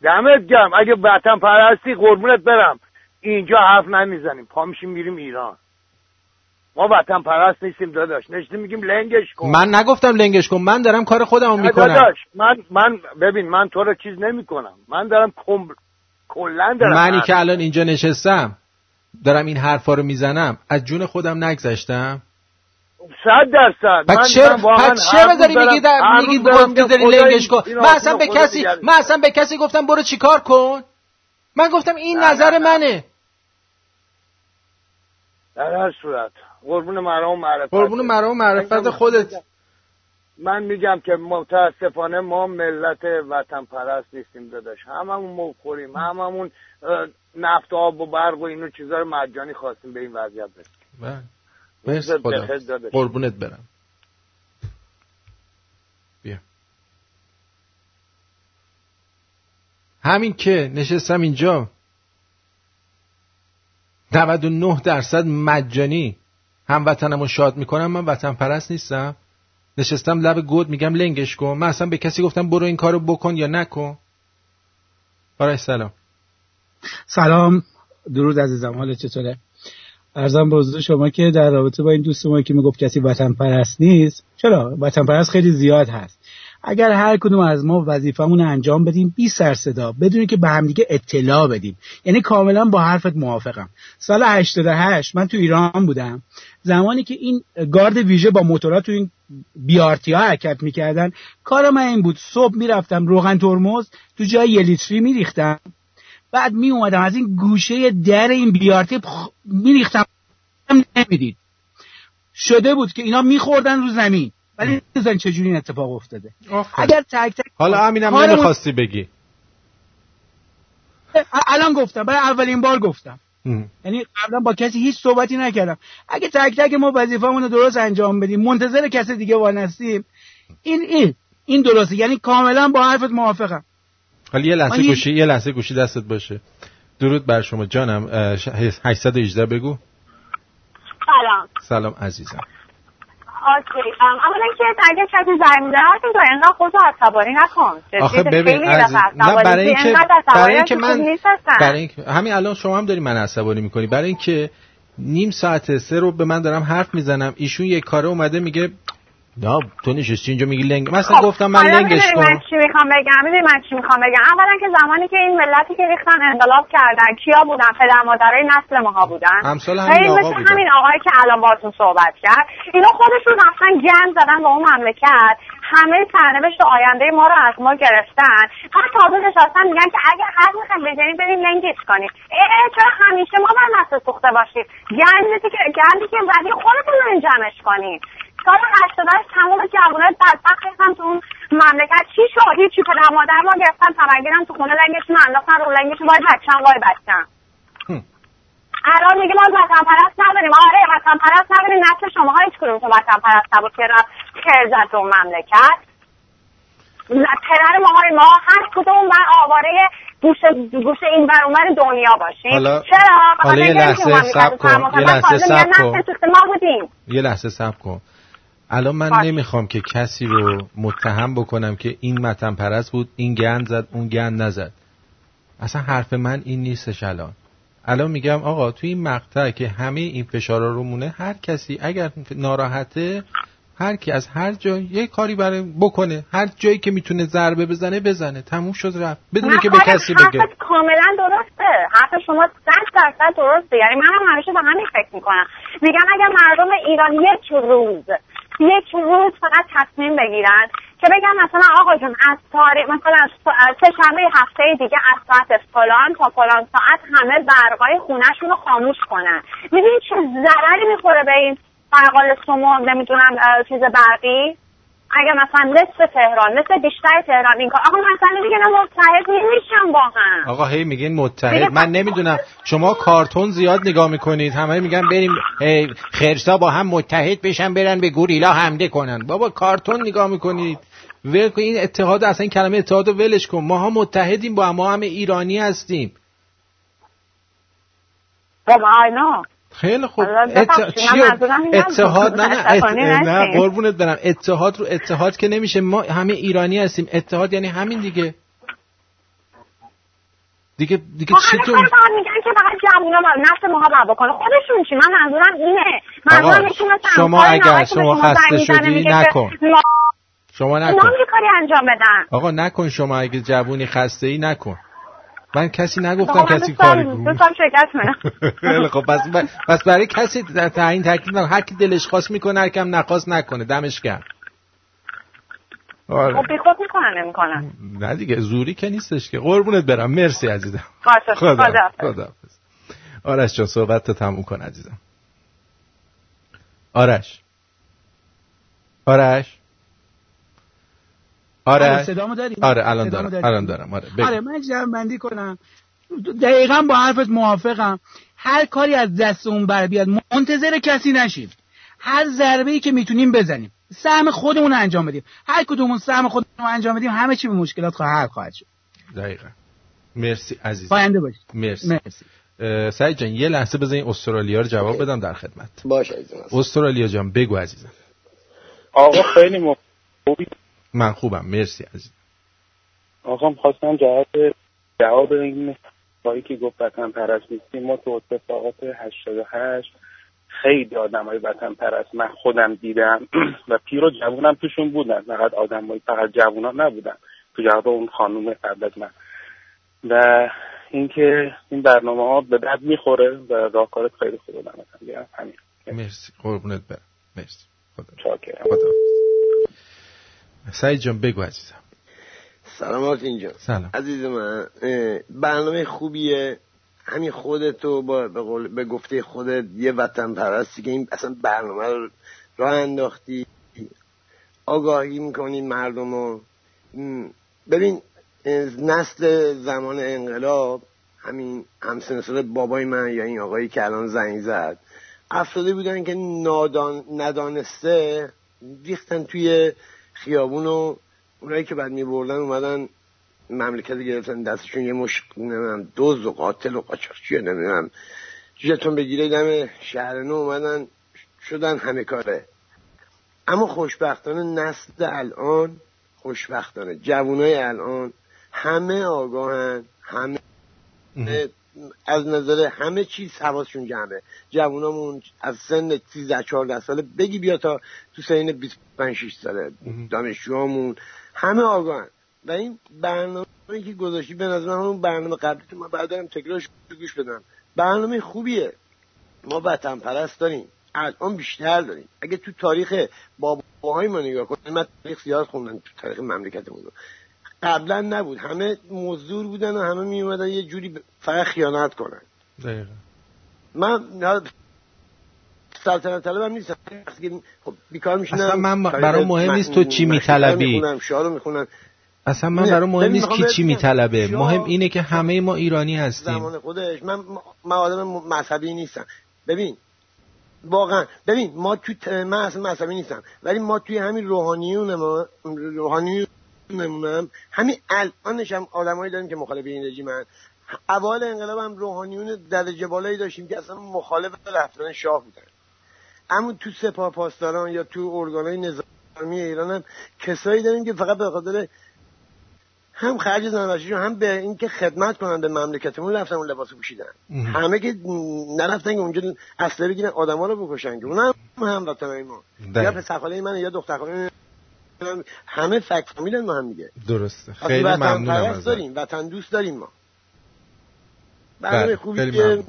دمت گرم. اگه وطن پرستی قربونت برم، اینجا حرف نمیزنیم، پا میشیم میریم ایران. ما وطن پرست نیستیم داداش. نشدیم میگیم لنگش کن. من نگفتم لنگش کن، من دارم کار خودمو میکنم داداش. من ببین، من تو رو چیز نمیکنم، من دارم کلا دارم. منی که الان اینجا نشستم دارم این حرفا رو میزنم، از جون خودم نگذشتم 100%. من چرا داری میگی داری لنگش کن؟ من اصلا به کسی گفتم برو چیکار کن؟ من گفتم این نظر منه. در هر صورت قربون مرام معرفت خودت. من میگم که متاسفانه ما ملت وطن پرست نیستیم داداش. هممون مخوریم، هممون نفت و آب و برق و اینو چیزا رو مجانی خواستیم به این وضعیت برسیم. مرسی خدا، قربونت برم. بیا همین که نشستم اینجا 99% مجانی هموطنمو شاد میکنم. من وطن پرست نیستم، نشستم لب گود میگم لنگش کن. من اصلا به کسی گفتم برو این کارو بکن یا نکن؟ برای سلام درود عزیزم، حالت چطوره؟ عرضم به حضور شما که در رابطه با این دوست ما که میگفت کسی وطن پرست نیست، چرا؟ وطن پرست خیلی زیاد هست. اگر هر کدوم از ما وظیفمون رو انجام بدیم بی سر صدا، بدون که به هم دیگه اطلاع بدیم، یعنی کاملا با حرفت موافقم. سال 88 من تو ایران بودم، زمانی که این گارد ویژه با موتورها تو این BRT ها حرکت میکردن. کار من این بود، صبح میرفتم روغن ترمز تو جای یه لیتری میریختم، بعد می اومدم از این گوشه در این بیارتی میریختم، نمیدید. شده بود که اینا میخوردن رو زمین ولی نمیدونن چجوری این اتفاق افتاده. اگر تک حالا امینم نمیخواستی بگی، الان گفتم، برای اولین بار گفتم، یعنی قبلا با کسی هیچ صحبتی نکردم. اگه تک تک ما وظیفه‌مون رو درست انجام بدیم، منتظر کسی دیگه وانستیم، این درسته. یعنی کاملا با حرفت موافقم. حالا یه لحظه گوشی دستت باشه. درود بر شما جانم. 818 بگو. سلام عزیزم. اوکی. اولا که اگه کسی زنگ زد تو انقدر خودت عصبانی نکن. آخه ببین نه، برای اینکه همین الان شما هم داری من عصبانی میکنی. برای اینکه نیم ساعت سه رو به من دارم حرف میزنم، ایشون یک کاره اومده میگه نه تو نشستی اینجا میگی لنگ. مثلا گفتم من لنگش کنم. من چی میخوام بگم. اولا که زمانی که این ملتی که ریختن انقلاب کردن کیا بودن؟ پدر مادرای نسل ماها بودن. امثال همین آقایی که الان باهاتون صحبت کرد، اینا خودشون رفتن جنگ زدن با اون مملکت، همه سرنوشت و آینده ما رو از ما گرفتن. هر تازه نشستن میگن که اگه حق میخوایم بزنیم بریم لنگش کنیم. چرا همیشه ما بر مسئله سوخته باشیم؟ گندی که بعدی خودتون انجامش کنین. سال 80 تمام جوانای بدبخت هستن تو اون مملکت. چی شد؟ هیچی. پدر مادر ما گرفتن پرمنگنات تو خونه لنگشون انداختن رو لنگشون. وای بچه‌م وای بچه‌م. الان میگه ما وطن پرست نداریم. آره وطن پرست نداریم. نسل شماها هیچ کدوم تو وطن پرست نبود که رفت خرجت اون مملکت. پدر ماهای ما هر کدوم و آواره گوشه این برامر دنیا باشیم. چرا؟ حالا یه لحظه صبر کن. الان من نمیخوام که کسی رو متهم بکنم که این وطن پرست بود، این گند زد، اون گند نزد. اصلا حرف من این نیستش. الان میگم آقا توی این مقطع که همه این فشارا رو مونه، هر کسی اگر ناراحته، هر کی از هر جا یه کاری برای بکنه، هر جایی که میتونه ضربه بزنه. تموم شد رفت، بدون که به کسی بگه. حرفت کاملا درسته، حرف شما 100% درسته. یعنی منم همیشه به همین فکر میکنم. میگم اگر مردم ایران یک روز فقط تصمیم بگیرن که بگم مثلا آقا جون از تاریخ مثلا از سه شنبه هفته دیگه از ساعت فلان تا فلان ساعت همه برقای خونه‌شون رو خاموش کنن. می‌بینید چه ضرری می‌خوره به این برقال سموم، نمی‌دونم چیز برقی. اگه مثلا نصف تهران، نصف بیشتر تهران این کار، آقا مثلا دیگه من متحد نمی‌شم واقعا. آقا هی میگین متحد، من نمی‌دونم شما کارتون زیاد نگاه می‌کنید. همه میگن بریم خرسا با هم متحد بشن برن به گوریلا حمله کنن. بابا کارتون نگاه می‌کنید. ول کن این اتحاد، اصلا این کلمه اتحاد رو ولش کن. ماها متحدیم با هم، ما هم ایرانی هستیم. بابا اینا خیلی خوب. اتحاد نه قربونت برم، اتحاد رو اتحاد که نمیشه. ما همه ایرانی هستیم. اتحاد یعنی همین دیگه. دیگه چطور میگن که فقط جوونا مال نسل ماها بابا کنه خودشون چی؟ من منظورم اینه. منظورم اینه شما اگر شما خسته شدی نکن، شما نکن، اونا یه کاری انجام بدن. آقا نکن، شما اگه جوونی خسته ای نکن. من کسی نگفتم کسی کاری بود. دوستم شکست من. خب بس برای کسی تعیین تکلیف نه. هر کی دلش خواست میکنه، هر کم نخواست نکنه. دمش گرم. آره. خب بیخود میکنن نمیکنن. نه دیگه زوری که نیستش که. قربونت برم. مرسی عزیزم. خدا. آرش جان صحبت تو تموم کن عزیزم. آرش. آره صدامو داری؟ آره الان دارم. آره من جمع‌بندی کنم. دقیقاً با حرفت موافقم. هر کاری از دست اون بر بیاد منتظر کسی نشیم. هر ضربه‌ای که میتونیم بزنیم، سهم خودمون انجام بدیم. هر کدومون سهم خودمون انجام بدیم، همه چی به مشکلات خواهد شد. دقیقاً. مرسی عزیزم. پاینده باشی. مرسی. سعید جان یه لحظه بذار این استرالیا رو جواب بدم در خدمت. باشه عزیزم. استرالیا جان بگو عزیزم. آقا خیلی خوبی. من خوبم مرسی عزیز. آقا می‌خواستم جواب این بایی که گفت وطن پرست نیستیم. ما تو اتفاقات 88 خیلی آدمای وطن پرست من خودم دیدم و پیر و جوونم توشون بودن. فقط آدمای فقط جوونا نبودن. تو جواب اون خانم قبل از من و اینکه این برنامه‌ها به درد می‌خوره و راهکارت خیلی خوبه. مثلا همین. مرسی قربونت برم. مرسی. خدا. سعید جان بگو عزیزم. سلام آرتین جان. سلام عزیز من. برنامه خوبیه. همین خودتو به گفته خودت یه وطن پرستی که این اصلا برنامه رو راه انداختی. آگاهی میکنی مردم رو. ببین نسل زمان انقلاب، همین همسنسل بابای من یا این آقایی که الان زنگ زد، افرادی بودن که ندانسته ریختن توی خیابون و اونایی که بعد می‌بردن اومدن مملکت گرفتن دستشون. یه مشت نمیدونم دوز و قاتل و قاچاقچی نمیدونم جتون بگیره دم شهر نو اومدن شدن همه کاره. اما خوشبختانه نسل الان، خوشبختانه جوانای الان همه آگاهن، همه از نظر همه چیز حواسشون جمعه. جوانامون از سن 13-14 ساله بگی بیا تا تو سن 25-6 ساله دانشجوامون همه آگاهن. و این برنامه که گذاشتی به نظر من همون برنامه قبلی تو من بعدم تکرارش گوش بدم. برنامه خوبیه. ما وطن پرست داریم، الان بیشتر داریم. اگه تو تاریخ باباهای ما نگاه کنیم، من تاریخ زیاد خوندم تو تاریخ مملکتمون رو، قبلا نبود. همه مزدور بودن و همه می اومدن یه جوری فقط خیانت کنن. دقیقاً. من سلطنت طلبم نیستم. خب بیکار میشینم. اصلا من برام مهم نیست تو چی میطلبی. اصلا من برام مهم نیست کی چی میطلبه. مهم اینه که همه ما ایرانی هستیم. زمان خودش من آدم مذهبی نیستم. ببین واقعا ببین ما تو من اصلا مذهبی نیستم، ولی ما توی همین روحانیون نمونم. همین الانش هم آدمایی داریم که مخالف این رژیمن. اوایل انقلاب هم روحانیون درجه بالایی داشتیم که اصلا مخالف رفتن شاه بودن. اما تو سپاه پاسداران یا تو ارگان‌های نظامی ایران هم کسایی داریم که فقط به خاطر هم خرج زناشویشون هم به اینکه خدمت کنن به مملکتمون رفتن اون لباسو پوشیدن. همه که نرفتن که اونجا اصلا بگیرن آدما رو بکشن که اونم هموطنای ما یا پسرخاله من یا دخترخاله همه فک فامیل ما هم دیگه. درسته. خیلی ممنونم ازت. وطن دوست داریم ما. برنامه خوبی که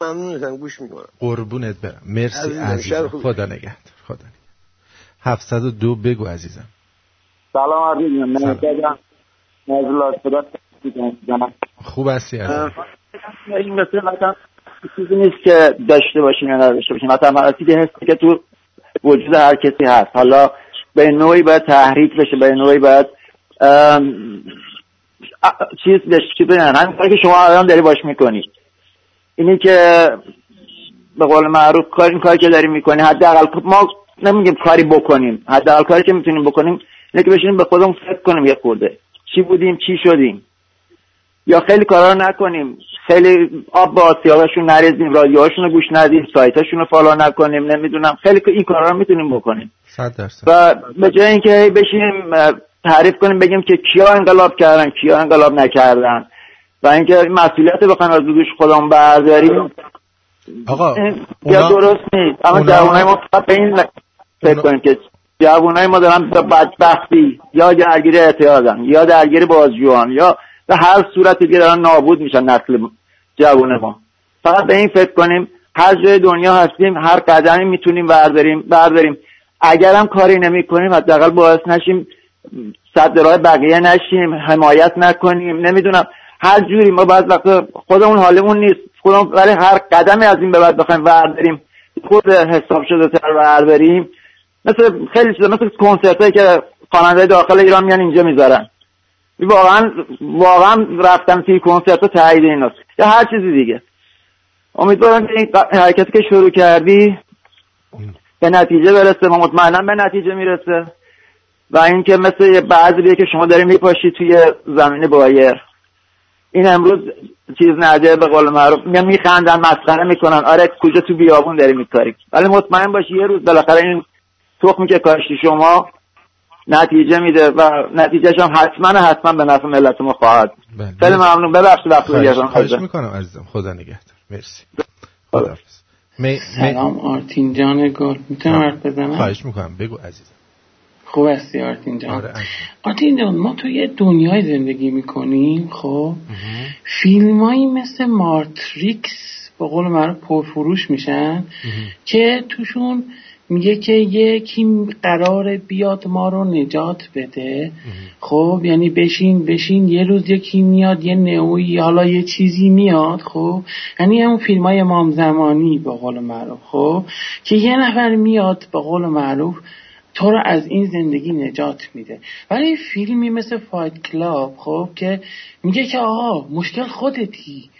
ممنونم گوش میکنم. قربونت برم. مرسی عزیزم. خدا نگهدار. 702 بگو عزیزم. سلام آرتین، من کجا نازل صدا می‌کنم. خوب هستی عزیز؟ این مثلا چیزی نیست که داشته باشیم یا نداشته باشیم، مثلا مراتبی هست که تو وجود هر کسی هست. حالا به نوعی باید تحریک بشه، به نوعی باید چیز بشه که ببینن همین کاری که شما الان داری باش میکنی، اینی که به قول معروف کاری که داری میکنی، حداقل ما نمیگیم کاری بکنیم، حداقل کاری که میتونیم بکنیم اینه که بشینیم به خودمون فکر کنیم یه خورده چی بودیم چی شدیم، یا خیلی کارا رو نکنیم، خیلی آب به آسیابشون نریزیم، رادیوهاشون رو گوش ندیم، سایتاشون رو فالو نکنیم، نمیدونم خیلی این کارا رو میتونیم بکنیم 100%. و به جای اینکه بشینیم تعریف کنیم بگیم که کیا انقلاب کردن کیا انقلاب نکردن و اینکه مسئولیت بخوایم از دوش خودمون برداریم، آقا یا درست نیست. اما جوانای ما فقط به این فکر کنیم که جوانای ما دارن به بدبختی یا درگیر اعتیادن یا درگیر بازجویان یا به هر صورتی که دارن نابود میشن نسل جوان ما. فقط به این فکر کنیم هر جای دنیا هستیم، هر قدمی میتونیم برداریم. اگر هم کاری نمی‌کنیم حداقل باعث نشیم صد راه بقیه نشیم، حمایت نکنیم، نمیدونم هر جوری. ما بعض وقتا خودمون حالمون نیست خودمون، ولی هر قدمی از این به بعد بخوایم برداریم خود حساب شده تر برداریم، مثل خیلی چیزا، مثل کنسرتایی که خواننده داخل ایران میان اینجا میذارن، واقعا رفتم توی کنسرت و تایید این هست یا هر چیزی دیگه. امیدوارم که این حرکتی که شروع کردی به نتیجه برسه، ما مطمئنم به نتیجه میرسه، و اینکه مثل بعضی که شما داریم میپاشی توی زمین بایر، این امروز چیز نده به قول معروف میخندن مسخره میکنن، آره کجا تو بیابون داری میکاری، ولی مطمئن باشی یه روز بالاخره این تخمی که کاشتی شما نتیجه میده و نتیجهش هم حتما به نفع ملت ما خواهد. خیلی ممنون، ببخشید وقت دیگه‌تون. خواهش میکنم عزیزم، خدا نگهدار. مرسی. خدا سلام آرتین جان گل، میتونم حرف بزنم؟ خواهش میکنم بگو عزیزم. خوب هستی آرتین جان؟ آره آرتین جان، ما تو یه دنیای زندگی میکنیم خب فیلمایی مثل ماتریکس به قول معروف پرفروش میشن که توشون میگه که یکی قراره بیاد ما رو نجات بده. خب یعنی بشین یه روز یکی میاد یه نئویی حالا یه چیزی میاد، خب یعنی همون فیلمای امام زمانی به قول معروف، خب که یه نفر میاد به قول معروف تو رو از این زندگی نجات میده. ولی فیلمی مثل فایت کلاب خب که میگه که آها مشکل خودتی،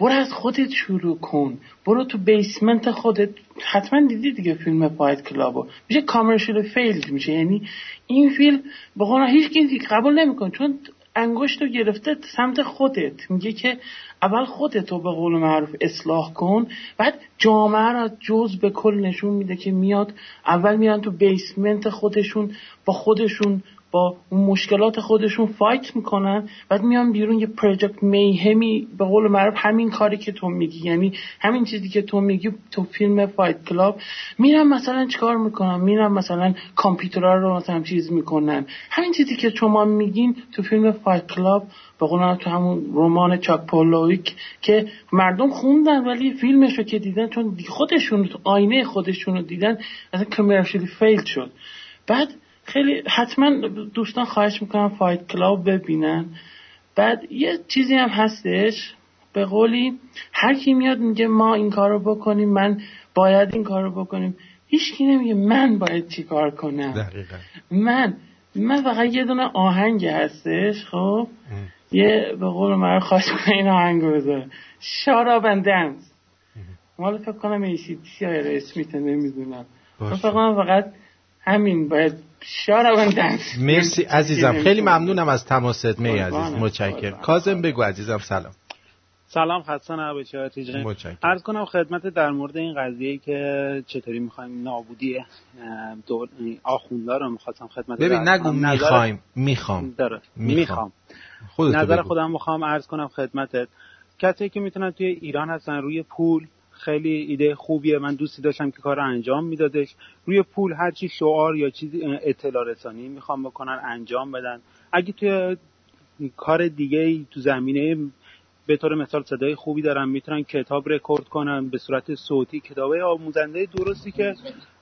برو از خودت شروع کن، برو تو بیسمنت خودت. حتما دیدی دیگه فیلم فایت کلابو، میشه کامرشیال فیلد میشه، یعنی این فیلم به قول هیچ کسی قبول نمیکنه چون انگشتو گرفته سمت خودت، میگه که اول خودتو به قول معروف اصلاح کن، بعد جامعه را جز به کل نشون میده که میاد اول میرن تو بیسمنت خودشون با خودشون با اون مشکلات خودشون فایت میکنن، بعد میان بیرون یه پروژکت میهمی به قول معروف همین کاری که تو میگی، یعنی همین چیزی که تو میگی تو فیلم فایت کلاب میرن مثلا چیکار میکنن، میرن مثلا کامپیوترها رو مثلا چیز میکنن، همین چیزی که شما میگین تو فیلم فایت کلاب به قول معروف تو همون رمان چاک پولویک که مردم خوندن ولی فیلمشو که دیدن چون خودشون تو آینه خودشون رو دیدن اصلا کامرشیال فیل شد. بعد خیلی حتما دوستان خواهش میکنم فایت کلاب ببینن. بعد یه چیزی هم هستش به قولی هر کی میاد میگه ما این کارو بکنیم، من باید این کارو بکنیم، هیچ کی نمیگه من باید چی کار کنم دقیقا. من فقط یه دونه آهنگ هستش خب یه به قول من خواهش میکنم این آهنگو بذاره شاراب اندنس مال فکر کنم ایشی سیای رئیس میتونه نمیدونم فقط همین باید مرسی عزیزم، خیلی ممنونم از تماست. می عزیز متشکرم. کاظم بگو عزیزم. سلام خسته نباشی آرتین. عرض کنم خدمت در مورد این قضیه که چطوری می‌خوایم نابودی آخوندها رو می‌خواستم خدمت ببین نگو می‌خوام نظر خودم می‌خوام عرض کنم خدمتت. کسایی که میتونن توی ایران هستن روی پول خیلی ایده خوبیه، من دوستی داشتم که کار انجام میدادش روی پول، هرچی شعار یا چیز اطلاع رسانی میخوام بکنن انجام بدن. اگه تو کار دیگه تو زمینه به طور مثال صدای خوبی دارن، میتونن کتاب رکورد کنن به صورت صوتی، کتابه آموزنده درستی که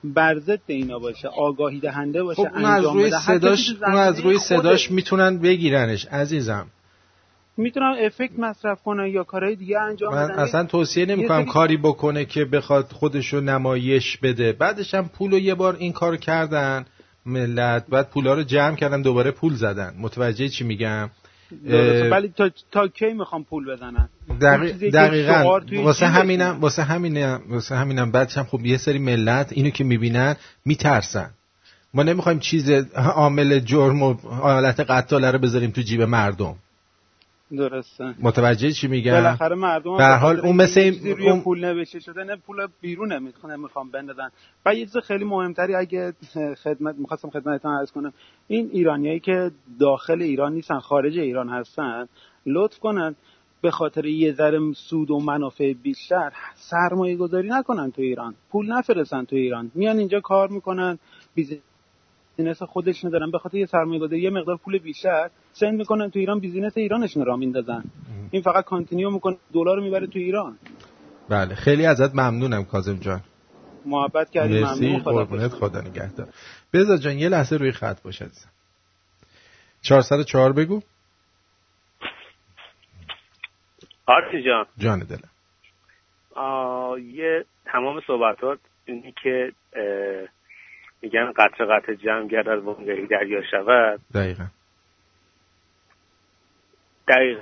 برضد اینا باشه، آگاهی دهنده باشه. خب اون از روی صداش میتونن بگیرنش عزیزم، میتونن افکت مصرف کنن یا کارهای دیگه انجام بدن. من اصلا توصیه نمیکنم کاری بکنه که بخواد خودشو نمایش بده. بعدش هم پولو یه بار این کار کردن ملت، بعد پولا رو جمع کردن دوباره پول زدن. متوجه چی میگم؟ ولی تا کی میخوام پول بزنن؟ دقیقاً واسه همینم بعدش هم خب یه سری ملت اینو که میبینن میترسن. ما نمیخوایم چیز عامل جرم و حالت قتاله رو بذاریم تو جیب مردم. درسته، متوجه چی میگم؟ بالاخره مردم به هر حال اون مثل این پول نوشته شده، نه پول بیرونه میخوام بندازن. و یه چیز خیلی مهمتری اگه میخواستم خدمتتون عرض کنم، این ایرانیایی که داخل ایران نیستن، خارج ایران هستن، لطف کنن به خاطر یه ذره سود و منافع بیشتر سرمایه گذاری نکنن تو ایران، پول نفرستن تو ایران، میان اینجا کار میکنن، بیزینس خودش ندارن، به خاطر یه سرمایه گذاری یه مقدار پول بیشتر سند میکنن تو ایران، بیزینس ایرانشون را میندازن. این فقط کانتینیو میکنه، دلار رو میبره تو ایران. بله، خیلی ازت ممنونم کاظم جان، محبت کردی، ممنون، خدا نگهدار. بذار جان یه لحظه روی خط باش عزیزم. 404 بگو. آرتی جان، جان دلم، یه تمام صحبتات اینی که میگن قطر جمع گردد وانگهی دریا شود، دقیقاً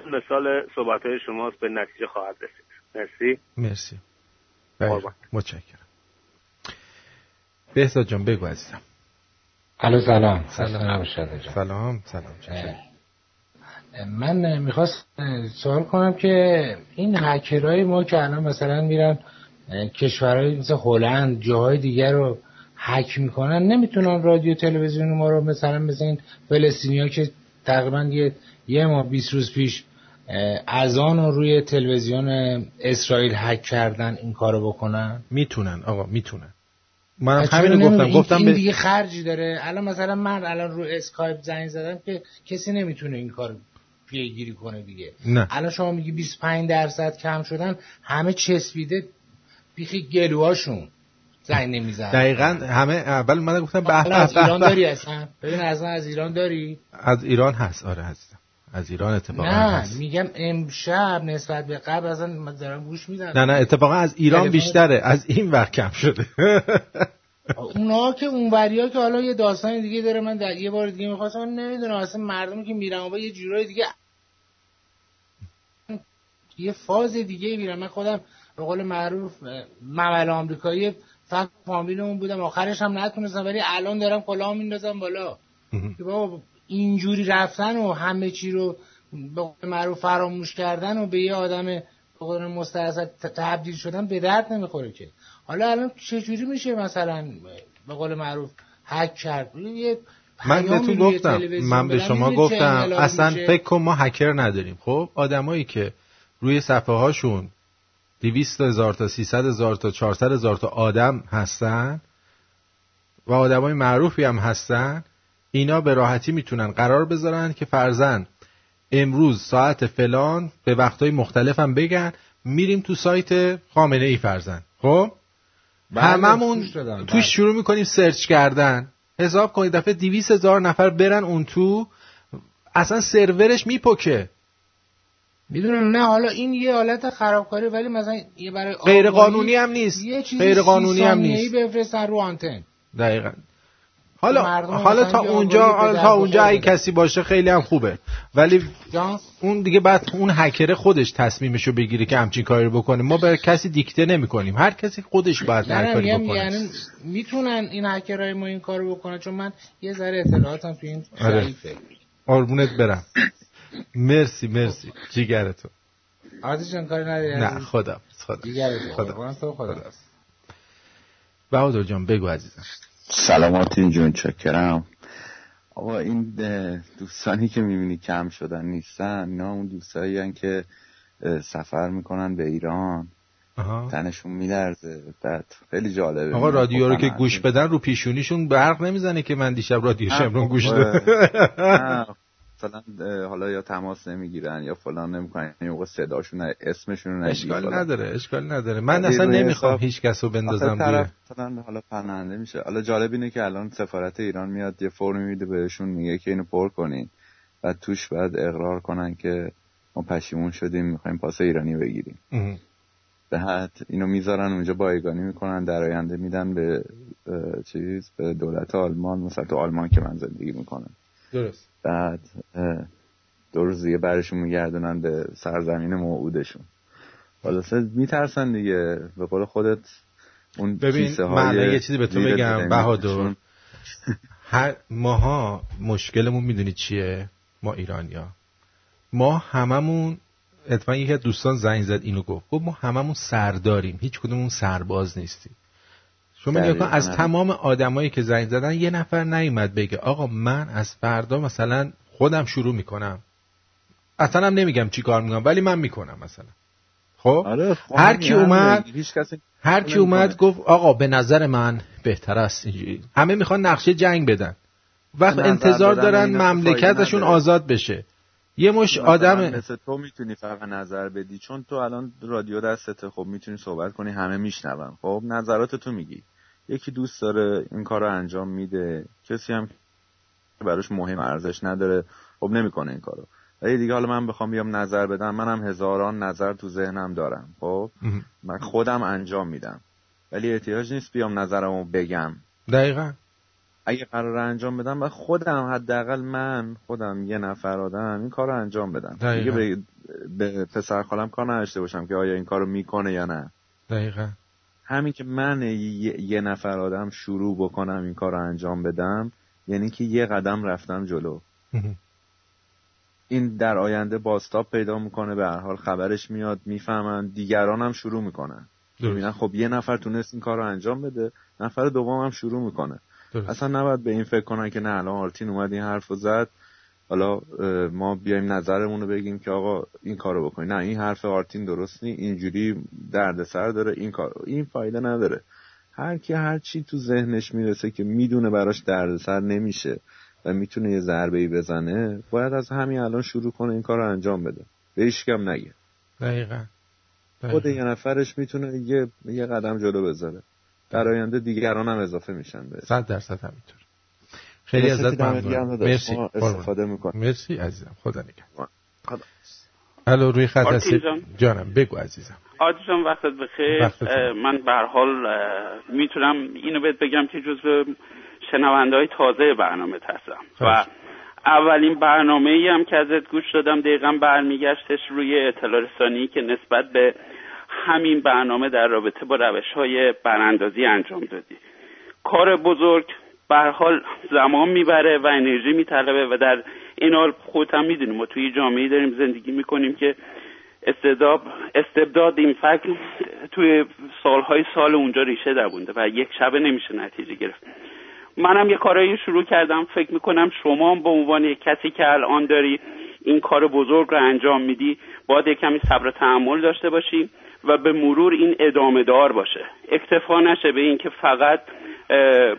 مثال صحبت‌های شماست، به نتیجه خواهد رسید. مرسی. متشکرم. بهزاد جان بگو عزیزم. الو سلام. من می‌خواست سوال کنم که این هکرای ما که الان مثلا میرن کشورهای مثل هلند، جاهای دیگر رو هک میکنن، نمیتونن رادیو تلویزیون ما رو مثلا مثل این فلسطینی‌ها که تقریباً یه ماه 20 روز پیش اذان رو روی تلویزیون اسرائیل هک کردن، این کارو بکنن؟ میتونن آقا، میتونن. من همینو گفتم این دیگه خرجی داره. الان مثلا من الان رو اسکایپ زنگ زدم که کسی نمیتونه این کارو پیگیری کنه دیگه. الان شما میگی 25% کم شدن، همه چسبیده بیخی گلوهاشون زنگ نمیزنن. دقیقاً همه. اول من گفتم به ایران داری اصلا؟ ببین اصلا از ایران داری؟ از ایران هست، آره هستم. از ایران اتفاقا هست. نه میگم امشب نسبت به قبل اصلا من دارم گوش میدم. نه اتفاقا از ایران بیشتره، از این وقت کم شده. اونها که اونوریا که حالا یه داستان دیگه داره. من در یه بار دیگه می‌خواستم، نمیدونم اصلا مردم که میرن اونجا یه جورای دیگه، یه فاز دیگه میرن. من خودم به قول معروف ممل آمریکایی فقط فامیلمون بودم، آخرش هم نتونستم، ولی الان دارم کلاه میندازم بالا که بابا اینجوری رفتن و همه چی رو به قول معروف فراموش کردن و به یه آدم به قول مستعصی تبدیل شدن به درد نمیخوره که. حالا الان چجوری میشه مثلا به قول معروف هک کرد؟ من به شما گفتم اصلا فکر کن ما هکر نداریم. خب آدمایی که روی صفحه هاشون 200,000 تا 300,000 تا 400,000 تا آدم هستن و آدمای معروفی هم هستن، اینا به راحتی میتونن قرار بذارن که فرضاً امروز ساعت فلان به وقتهای مختلف هم بگن میریم تو سایت خامنه ای فرضاً. خب هممون توش شروع میکنیم سرچ کردن. حساب کنید دفعه 200,000 نفر برن اون تو، اصلا سرورش میپکه. میدونم نه، حالا این یه حالت خرابکاری، ولی مثلا یه برای غیر قانونی هم نیست، غیر قانونی هم نیست، بفرستن رو آنتن. دقیقاً. حالا تا اونجا اگه کسی باشه خیلی هم خوبه، ولی اون دیگه بعد اون هکر خودش تصمیمشو بگیره که همچین کاری بکنه. ما برای کسی دیکته نمی کنیم، هر کسی خودش باید هر کاری بکنه. یعنی میتونن این هکرای ما این کارو بکنن، چون من یه ذره اطلاعاتم تو این ضعیفه. قربونت برم. مرسی جیگرتو. عادی جان کاری نداری؟ نه خدا جیگرتو. خدا بهادر جان بگو عزیزم. سلامات جون، چکرم. آقا این دوستانی که میبینی کم شدن نیستن، نه اون دوستایی هن که سفر میکنن به ایران. تنشون میلرزه. خیلی جالبه. آقا رادیو رو که گوش بدن رو پیشونیشون برق نمیزنه که من دیشب رادیو شمرون گوش دادم. مثلا حالا یا تماس نمیگیرن یا فلان نمیکنن، این موقع صداشون اسمشون اشکال نداره. من اصلا نمیخوام هیچ کس رو بندازم بیرون، مثلا حالا پرنده میشه. حالا جالب اینه که الان سفارت ایران میاد یه فرم میده بهشون، میگه که اینو پر کنین و توش بعد اقرار کنن که ما پشیمون شدیم میخوایم پاس ایرانی بگیریم. بعد اینو میذارن اونجا بایگانی میکنن، در آینده میدن به چیز، به دولت آلمان، مثلا تو آلمان که من زندگی میکنم. درست. بعد دو روز دیگه برشون میگردونن به سرزمین موعودشون. خلاصه میترسن دیگه، به قول خودت اون کیسه های. ببین من یه چیزی به تو بگم بهادر. هر ماها مشکلمون میدونی چیه؟ ما ایرانیا، ما هممون، اتفاقا یکی از دوستان زنگ زد اینو گفت، ما هممون سرداریم، هیچ کدوممون سرباز نیستیم. شما نگاه کن از تمام آدمایی که زنگ زدن یه نفر نیومد بگه آقا من از فردا مثلا خودم شروع میکنم، اصلا هم نمیگم چی کار میکنم ولی من میکنم مثلا. خب هر کی اومد گفت آقا به نظر من بهتر است اینجوری. همه میخوان نقشه جنگ بدن، وقت انتظار دارن مملکتشون آزاد بشه. یه مش آدمه مثل تو میتونی فقط نظر بدی، چون تو الان رادیو دستته، خب میتونی صحبت کنی، همه میشنون، خب نظرات تو میگی. یکی دوست داره این کارو انجام میده، کسی هم براش مهم ارزش نداره، خب نمیکنه این کارو. ولی دیگه حالا من بخوام بیام نظر بدم، منم هزاران نظر تو ذهنم دارم، خب من خودم انجام میدم، ولی احتیاج نیست بیام نظرمو بگم. دقیقاً اگه قراره انجام بدم و خودم، حداقل من خودم یه نفر آدم این کارو انجام بدم. دقیقا. دیگه به پسر خالم کار نداشته باشم که آیا این کارو میکنه یا نه. دقیقاً همین که من یه نفر آدم شروع بکنم این کارو انجام بدم، یعنی که یه قدم رفتم جلو. این در آینده بازتاب پیدا میکنه، به هر حال خبرش میاد، میفهمن، دیگرانم شروع میکنن. ببینن خب یه نفر تونست این کارو انجام بده، نفر دومم شروع میکنه. اصلا نباید به این فکر کنن که نه الان آرتین اومد این حرفو زد، حالا ما بیایم نظرمون رو بگیم که آقا این کارو بکنی، نه این حرف آرتین درست نیست، اینجوری دردسر داره، این کار این فایده نداره. هر کی هر چی تو ذهنش میرسه که میدونه براش دردسر نمیشه و میتونه یه ضربه‌ای بزنه، باید از همین الان شروع کنه این کارو انجام بده، به هیچ کم نگه. دقیقاً خود یه نفرش میتونه یه قدم جلو بذاره، در آینده دیگران هم اضافه میشن به 100% همینطور. خیلی ازت ممنونم، مرسی، استفاده میکنم. مرسی عزیزم، خدا نگهدار. الو روی خط هستی جانم، بگو عزیزم. عزیزم وقتت بخیر. من به هر حال میتونم اینو بهت بگم که جزو شنونده‌های تازه برنامه هستم و اولین برنامه‌ای هم که ازت گوش دادم دقیقاً برمیگشتش روی اطلاع رسانی که نسبت به همین برنامه در رابطه با روش‌های براندازی انجام دادی. کار بزرگ به هر حال زمان میبره و انرژی میطلبه و در این حال خودت هم میدونی ما توی جامعه‌ای داریم زندگی میکنیم که استبداد این فکر توی سالهای سال اونجا ریشه دوونده و یک شبه نمیشه نتیجه گرفت. منم یه کارایی شروع کردم، فکر میکنم شما به عنوان یک کسی که الان داری این کار بزرگ رو انجام میدی باید کمی صبر و تحمل داشته باشی و به مرور این ادامه دار باشه، اکتفا نشه به این که فقط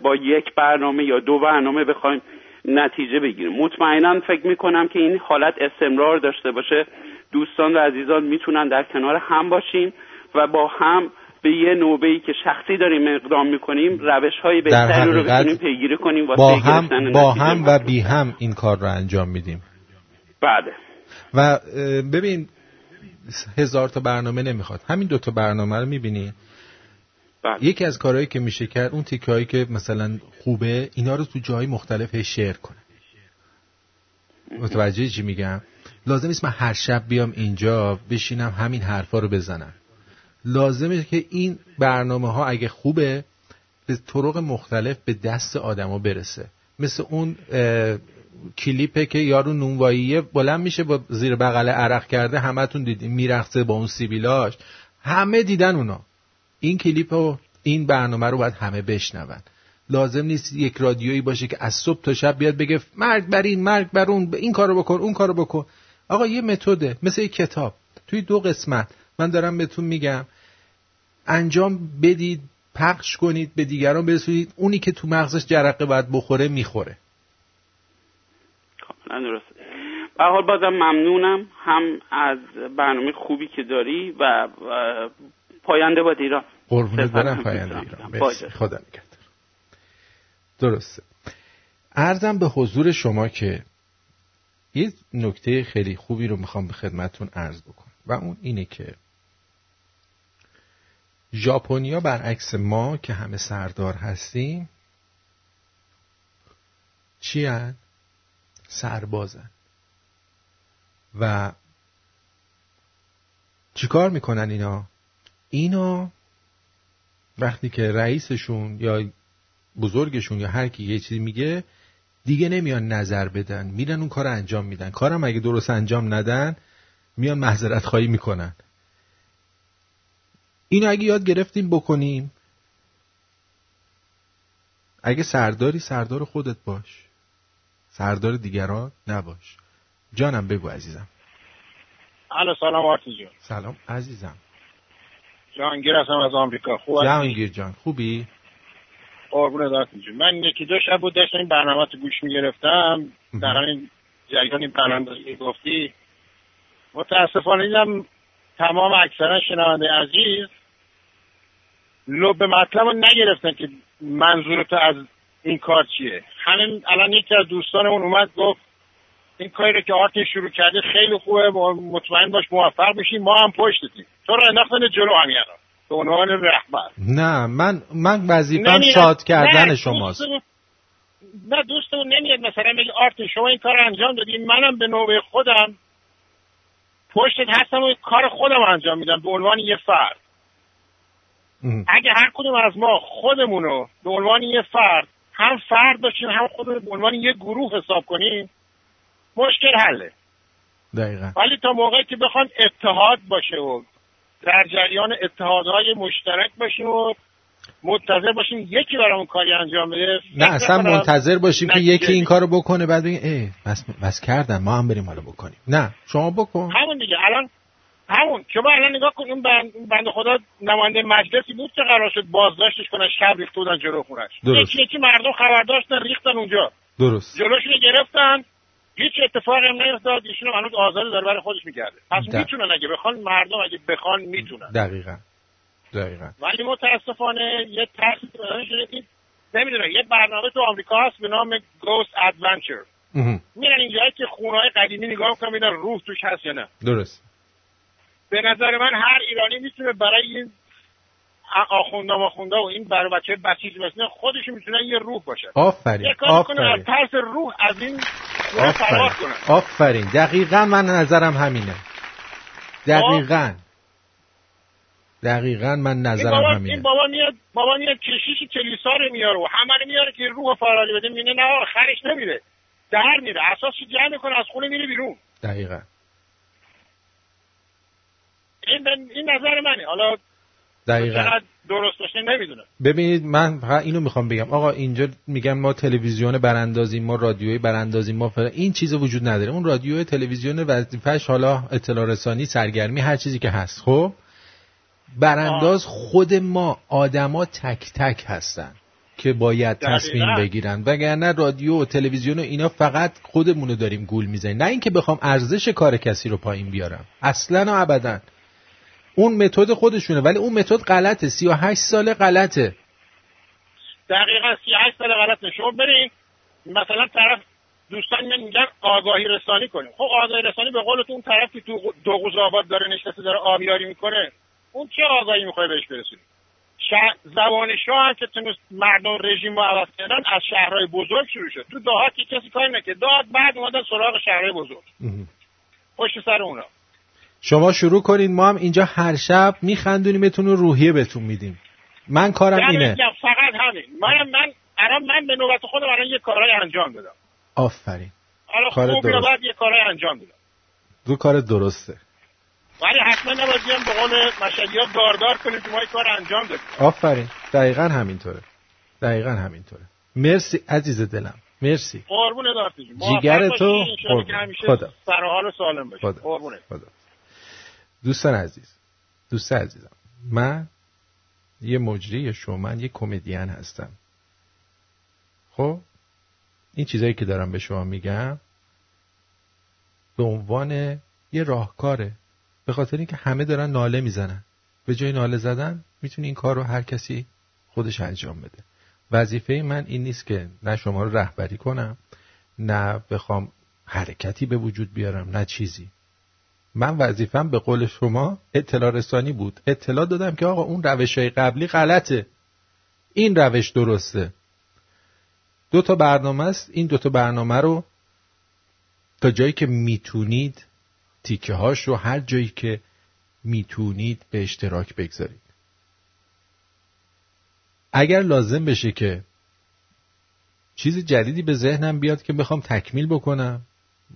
با یک برنامه یا دو برنامه بخوایم نتیجه بگیریم. مطمئناً فکر میکنم که این حالت استمرار داشته باشه، دوستان و عزیزان میتونن در کنار هم باشیم و با هم به یه نوبه‌ای که شخصی داریم اقدام میکنیم روش‌های بهتری رو بتونیم پیگیری کنیم واسه با هم و بی هم این کار رو انجام میدیم. بله و ببین 1000 تا برنامه نمیخواد، همین 2 تا برنامه رو میبینی. بله. یکی از کارهایی که میشه کرد اون تیکه‌هایی که مثلا خوبه اینا رو تو جای مختلف شیر کنه. متوجه چی میگم؟ لازم نیست من هر شب بیام اینجا بشینم همین حرفا رو بزنم، لازمه که این برنامه ها اگه خوبه به طرق مختلف به دست آدما برسه. مثل اون کلیپه که یارو نونواییه بلند میشه با زیر بغل عرق کرده، همتون دیدین میرقصه با اون سیبیلاش، همه دیدن اونا. این کلیپو این برنامه رو باید همه بشنون. لازم نیست یک رادیویی باشه که از صبح تا شب بیاد بگه مرگ بر این مرگ بر اون، این کارو بکن اون کارو بکن. آقا یه متده مثل یک کتاب توی 2 قسمت من دارم بهتون میگم، انجام بدید، پخش کنید، به دیگران برسونید، اونی که تو مغزش جرقه باید بخوره میخوره. درست. به هر حال بازم ممنونم هم از برنامه خوبی که داری و پاینده باد ایران. قربونت برم، پاینده ایران. خدا نگهدار. درسته. عرضم به حضور شما که یه نکته خیلی خوبی رو میخوام به خدمتون عرض بکنم و اون اینه که ژاپنیا برعکس ما که همه سردار هستیم چی هن؟ سربازن. و چی کار میکنن اینا؟ اینا وقتی که رئیسشون یا بزرگشون یا هر کی یه چیزی میگه دیگه نمیان نظر بدن، میرن اون کار انجام میدن. کارم اگه درست انجام ندن میان معذرت خواهی میکنن. اینو اگه یاد گرفتیم بکنیم، اگه سرداری سردار خودت باش، سردار دیگران نباش. جانم بگو عزیزم. الو سلام آرتین جان. سلام عزیزم. جهانگیر هستم از آمریکا. خوبی؟ جهانگیر جان خوبی؟ قربونت آرتین جان. من یکی دو شب بود داشتم این برنامه رو گوش می‌گرفتم. در همین جریان این برنامه که گفتی متاسفانه دیدم تمام اکثرا شنونده عزیز لب مطلب رو نگرفتن که منظورت از این کار چیه. همین الان یکی از دوستانمون اومد گفت این کاری رو که آرتین شروع کرده خیلی خوبه، مطمئن باش موفق میشی، ما هم پشتتیم. تو رو انداختن جلو همین الان به عنوان رهبر. نه من وظیفه‌ام شاد کردن شماست. نه دوستمون نمیاد مثلا بگه آرتین شما این کار انجام دادی، منم به نوبه خودم پشتت هستم و کار خودم انجام میدم به عنوان یه فرد. اگه هر کدوم از ما خودمونو به عنوان یه فرد هم فرد باشیم هم خودمون به عنوان یه گروه حساب کنیم مشکل حله. دقیقاً. ولی تا موقعی که بخوان اتحاد باشه و در جریان اتحادهای مشترک باشیم و منتظر باشیم یکی برامون کاری انجام بده، نه اصلا منتظر باشیم که یکی این کارو بکنه بعد بگیم اه بس کردم ما هم بریم حالا بکنیم. نه شما بکن همون دیگه. الان همون شما الان نگاه کن این بنده خدا نماینده مجلسی بود که قرار شد بازداشتش کنن، شب ریخته بودن جلو خونش، یکی مردم خبر داشتن ریختن اونجا. درست. جلوشون رو گرفتن، هیچ اتفاقی هم نیفتاد، ایشون هنوز آزادی داره برای خودش میگرده. پس میتونن اگه بخوان، مردم اگه بخوان میتونن. دقیقاً. ولی متاسفانه یه ترسی دارن شده نمیدونم. یه برنامه تو آمریکا هست به نام Ghost Adventure. میرن اینجایی که خونه‌های قدیمی نگاه می‌کنن ببینن روح توش هست یا نه. درست. به نظر من هر ایرانی میتونه برای این آخوندا و این برای بچه بسیج مثلا خودش میتونه یه روح باشه. آفرین. از ترس روح از این آفرین. دقیقاً من نظرم همینه. دقیقاً من نظرم همینه. این بابا میاد کشیش کلیسا رو میاره و همه رو میاره که روح فرالی بده. میگه نه آخرش نمیره، در میره، اساسش جمع میکنه، از خونه میره بیرون. دقیقاً. این نظر منه. حالا دقیقاً درست باشه نمیدونم. ببینید من اینو میخوام بگم آقا، اینجا میگن ما تلویزیون براندازیم، ما رادیوی براندازیم، ما فلان، این چیزا وجود نداره. اون رادیو تلویزیون وظیفه‌اش حالا اطلاع رسانی، سرگرمی، هر چیزی که هست، خب برانداز خود ما آدما تک تک هستن که باید تصمیم بگیرن، وگرنه رادیو و تلویزیون و اینا فقط خودمونو داریم گول میزنیم. نه اینکه بخوام ارزش کار کسی رو پایین بیارم، اصلا و ابدا. اون متد خودشونه، ولی اون متد غلطه. 38 سال غلطه. دقیقاً 38 سال غلطه. شما برید مثلا طرف دوستان میگن آگاهی رسانی کنیم. خب آگاهی رسانی به قولتون طرفی تو دو قزاقات داره نشسته داره آبیاری میکنه، اون چه آگاهی میخوای بهش برسونی؟ زبان شاه که تونست مردم رژیم رو عوض کردن از شهرهای بزرگ شروع شد. تو دهات که کسی کاری نکرد، داد بعد اومدن سراغ شهرهای بزرگ. پشت سر اونا. شما شروع کنین، ما هم اینجا هر شب میخندونیمتون و روحیه بهتون میدیم. من کارم اینه. فقط همین. من به نوبت خودم الان یه کارای انجام دادم. آفرین. کار درسته. من بعد یه کارای انجام دادم. دو کار درسته. ولی حتما نباید بیان به قول مشهدی‌ها داردار کنیم که ما این کار انجام دادیم. آفرین. دقیقاً همینطوره. مرسی عزیز دلم. مرسی. قربونت برم. جیگر تو. خدا. سر و حال سالم باش. قربونت. دوستان عزیزم من یه مجری شومن، یه کمدین هستم. خب این چیزایی که دارم به شما میگم به عنوان یه راهکاره، به خاطر اینکه همه دارن ناله میزنن. به جای ناله زدن میتونه این کار رو هر کسی خودش انجام بده. وظیفه من این نیست که نه شما رو رهبری کنم، نه بخوام حرکتی به وجود بیارم، نه چیزی. من وظیفم به قول شما اطلاع رسانی بود. اطلاع دادم که آقا اون روش‌های قبلی غلطه، این روش درسته. 2 برنامه است. این 2 برنامه رو تا جایی که میتونید تیکه هاش رو هر جایی که میتونید به اشتراک بگذارید. اگر لازم بشه که چیز جدیدی به ذهنم بیاد که بخوام تکمیل بکنم،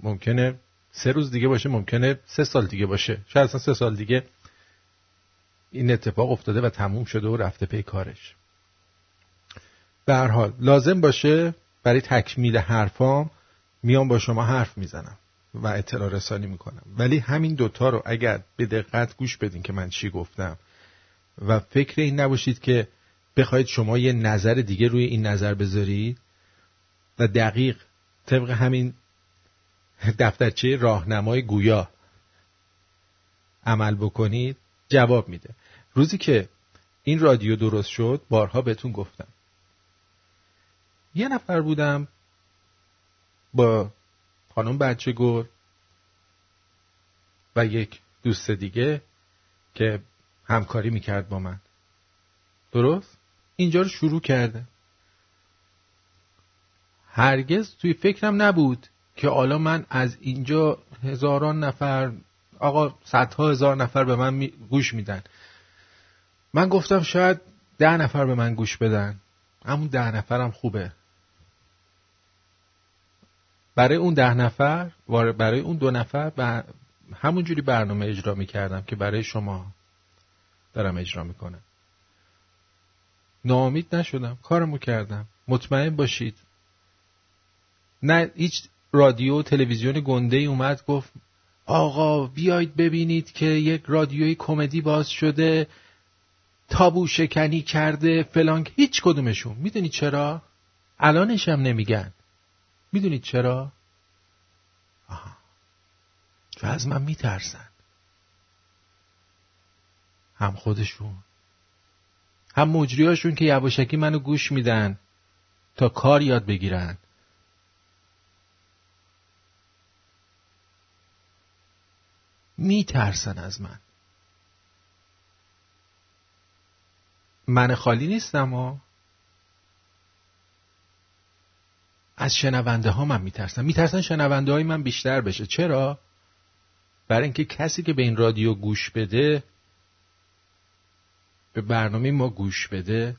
ممکنه 3 روز دیگه باشه، ممکنه 3 سال دیگه باشه، شاید اصلا 3 سال دیگه این اتفاق افتاده و تموم شده و رفته پی کارش. به هر حال لازم باشه برای تکمیل حرفام میام با شما حرف میزنم و اطلاع رسانی میکنم. ولی همین 2 رو اگر به دقت گوش بدین که من چی گفتم و فکر این نباشید که بخواید شما یه نظر دیگه روی این نظر بذارید و دقیق طبق همین دفترچه راهنمای گویا عمل بکنید، جواب میده. روزی که این رادیو درست شد بارها بهتون گفتم، یه نفر بودم با خانم بچه گل و یک دوست دیگه که همکاری میکرد با من، درست؟ اینجا رو شروع کرده. هرگز توی فکرم نبود که حالا من از اینجا هزاران نفر، آقا صدها هزار نفر به من گوش میدن. من گفتم شاید 10 به من گوش بدن، همون 10 خوبه. برای اون 10 برای اون 2 و همونجوری برنامه اجرا میکردم که برای شما دارم اجرا میکنم. ناامید نشدم، کارمو کردم. مطمئن باشید نه هیچ رادیو و تلویزیون گنده‌ای اومد گفت آقا بیایید ببینید که یک رادیوی کمدی باز شده، تابو شکنی کرده فلان. هیچ کدومشون. میدونید چرا؟ الانش هم نمیگن. میدونید چرا؟ چون از من میترسن، هم خودشون هم مجریاشون که یواشکی منو گوش میدن تا کار یاد بگیرن. میترسن از من. من خالی نیستم ها، از شنونده ها من میترسن. میترسن شنونده های من بیشتر بشه. چرا؟ برای اینکه کسی که به این رادیو گوش بده، به برنامه ما گوش بده،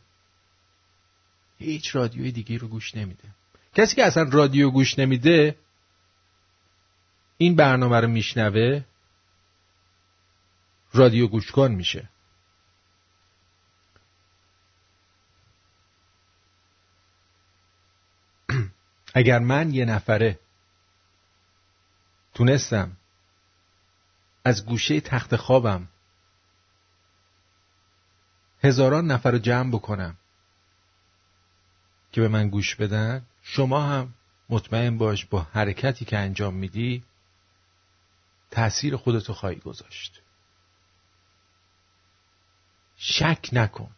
هیچ رادیوی دیگه رو گوش نمیده. کسی که اصلا رادیو گوش نمیده این برنامه رو میشنوه، رادیو گوش کن میشه. اگر من 1 تونستم از گوشه تخت خوابم 1000 رو جمع بکنم که به من گوش بدن، شما هم مطمئن باش با حرکتی که انجام میدی تأثیر خودتو خواهی گذاشت. شک نکن.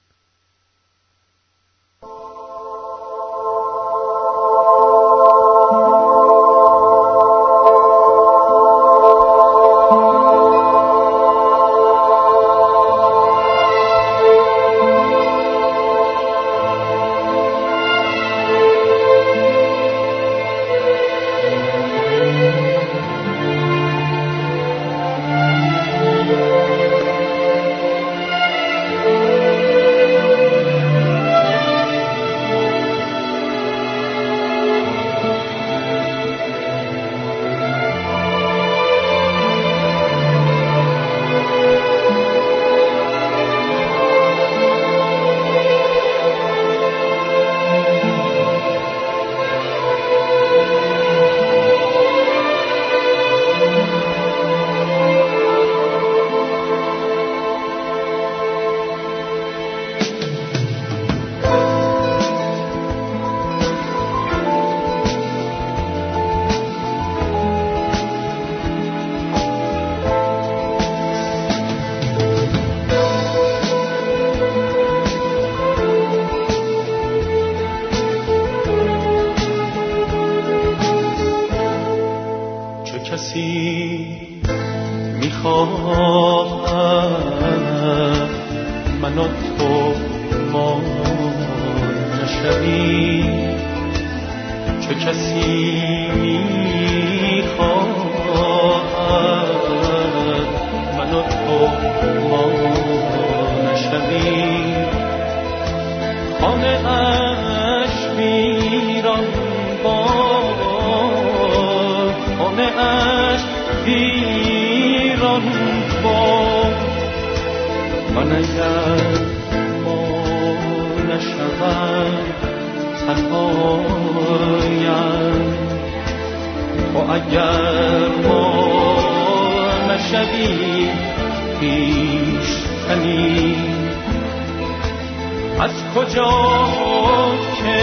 شنوی چه کسی میخواهد منو تو ما نشنوی خانه اش میران با خانه اش بیران با من اگر تنهایم و اگر ما نشویم پیشتنی از کجا که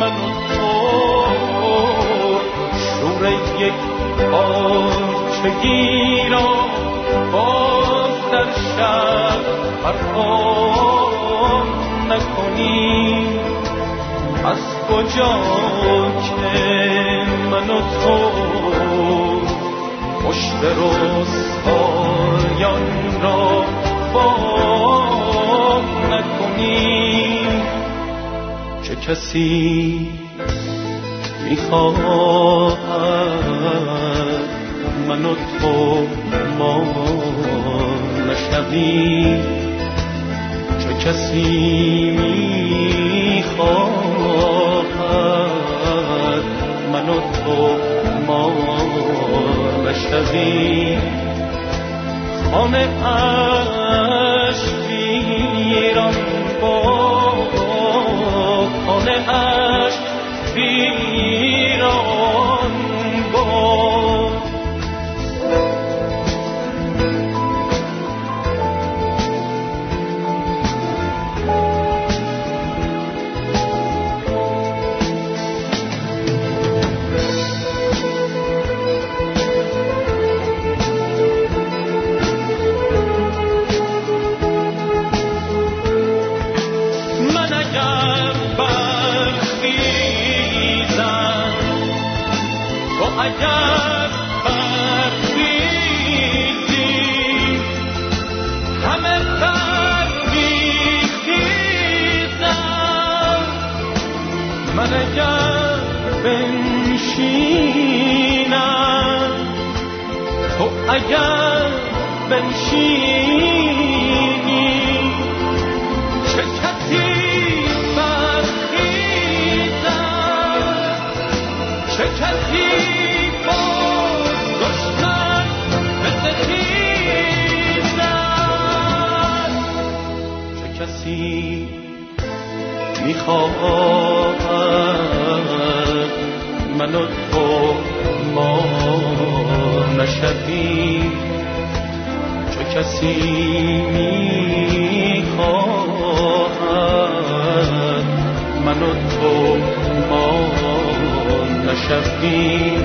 من و تو شور یک آنچگی را باز در شب پرام نکنیم از کجا که من و تو پشت رستایان را بام نکنیم چه کسی میخواهد من و تو ما نشنویم چه کسی میخواهد منو تو ما نشویم خانه اش ویران باد خانه اش ویران باد اگر بنشینی چه کسی برخیزد چه کسی باز دشمن بستیزد چه کسی میخواهد من و تو ما نشویم چه کسی میخواهد من و تو ما نشویم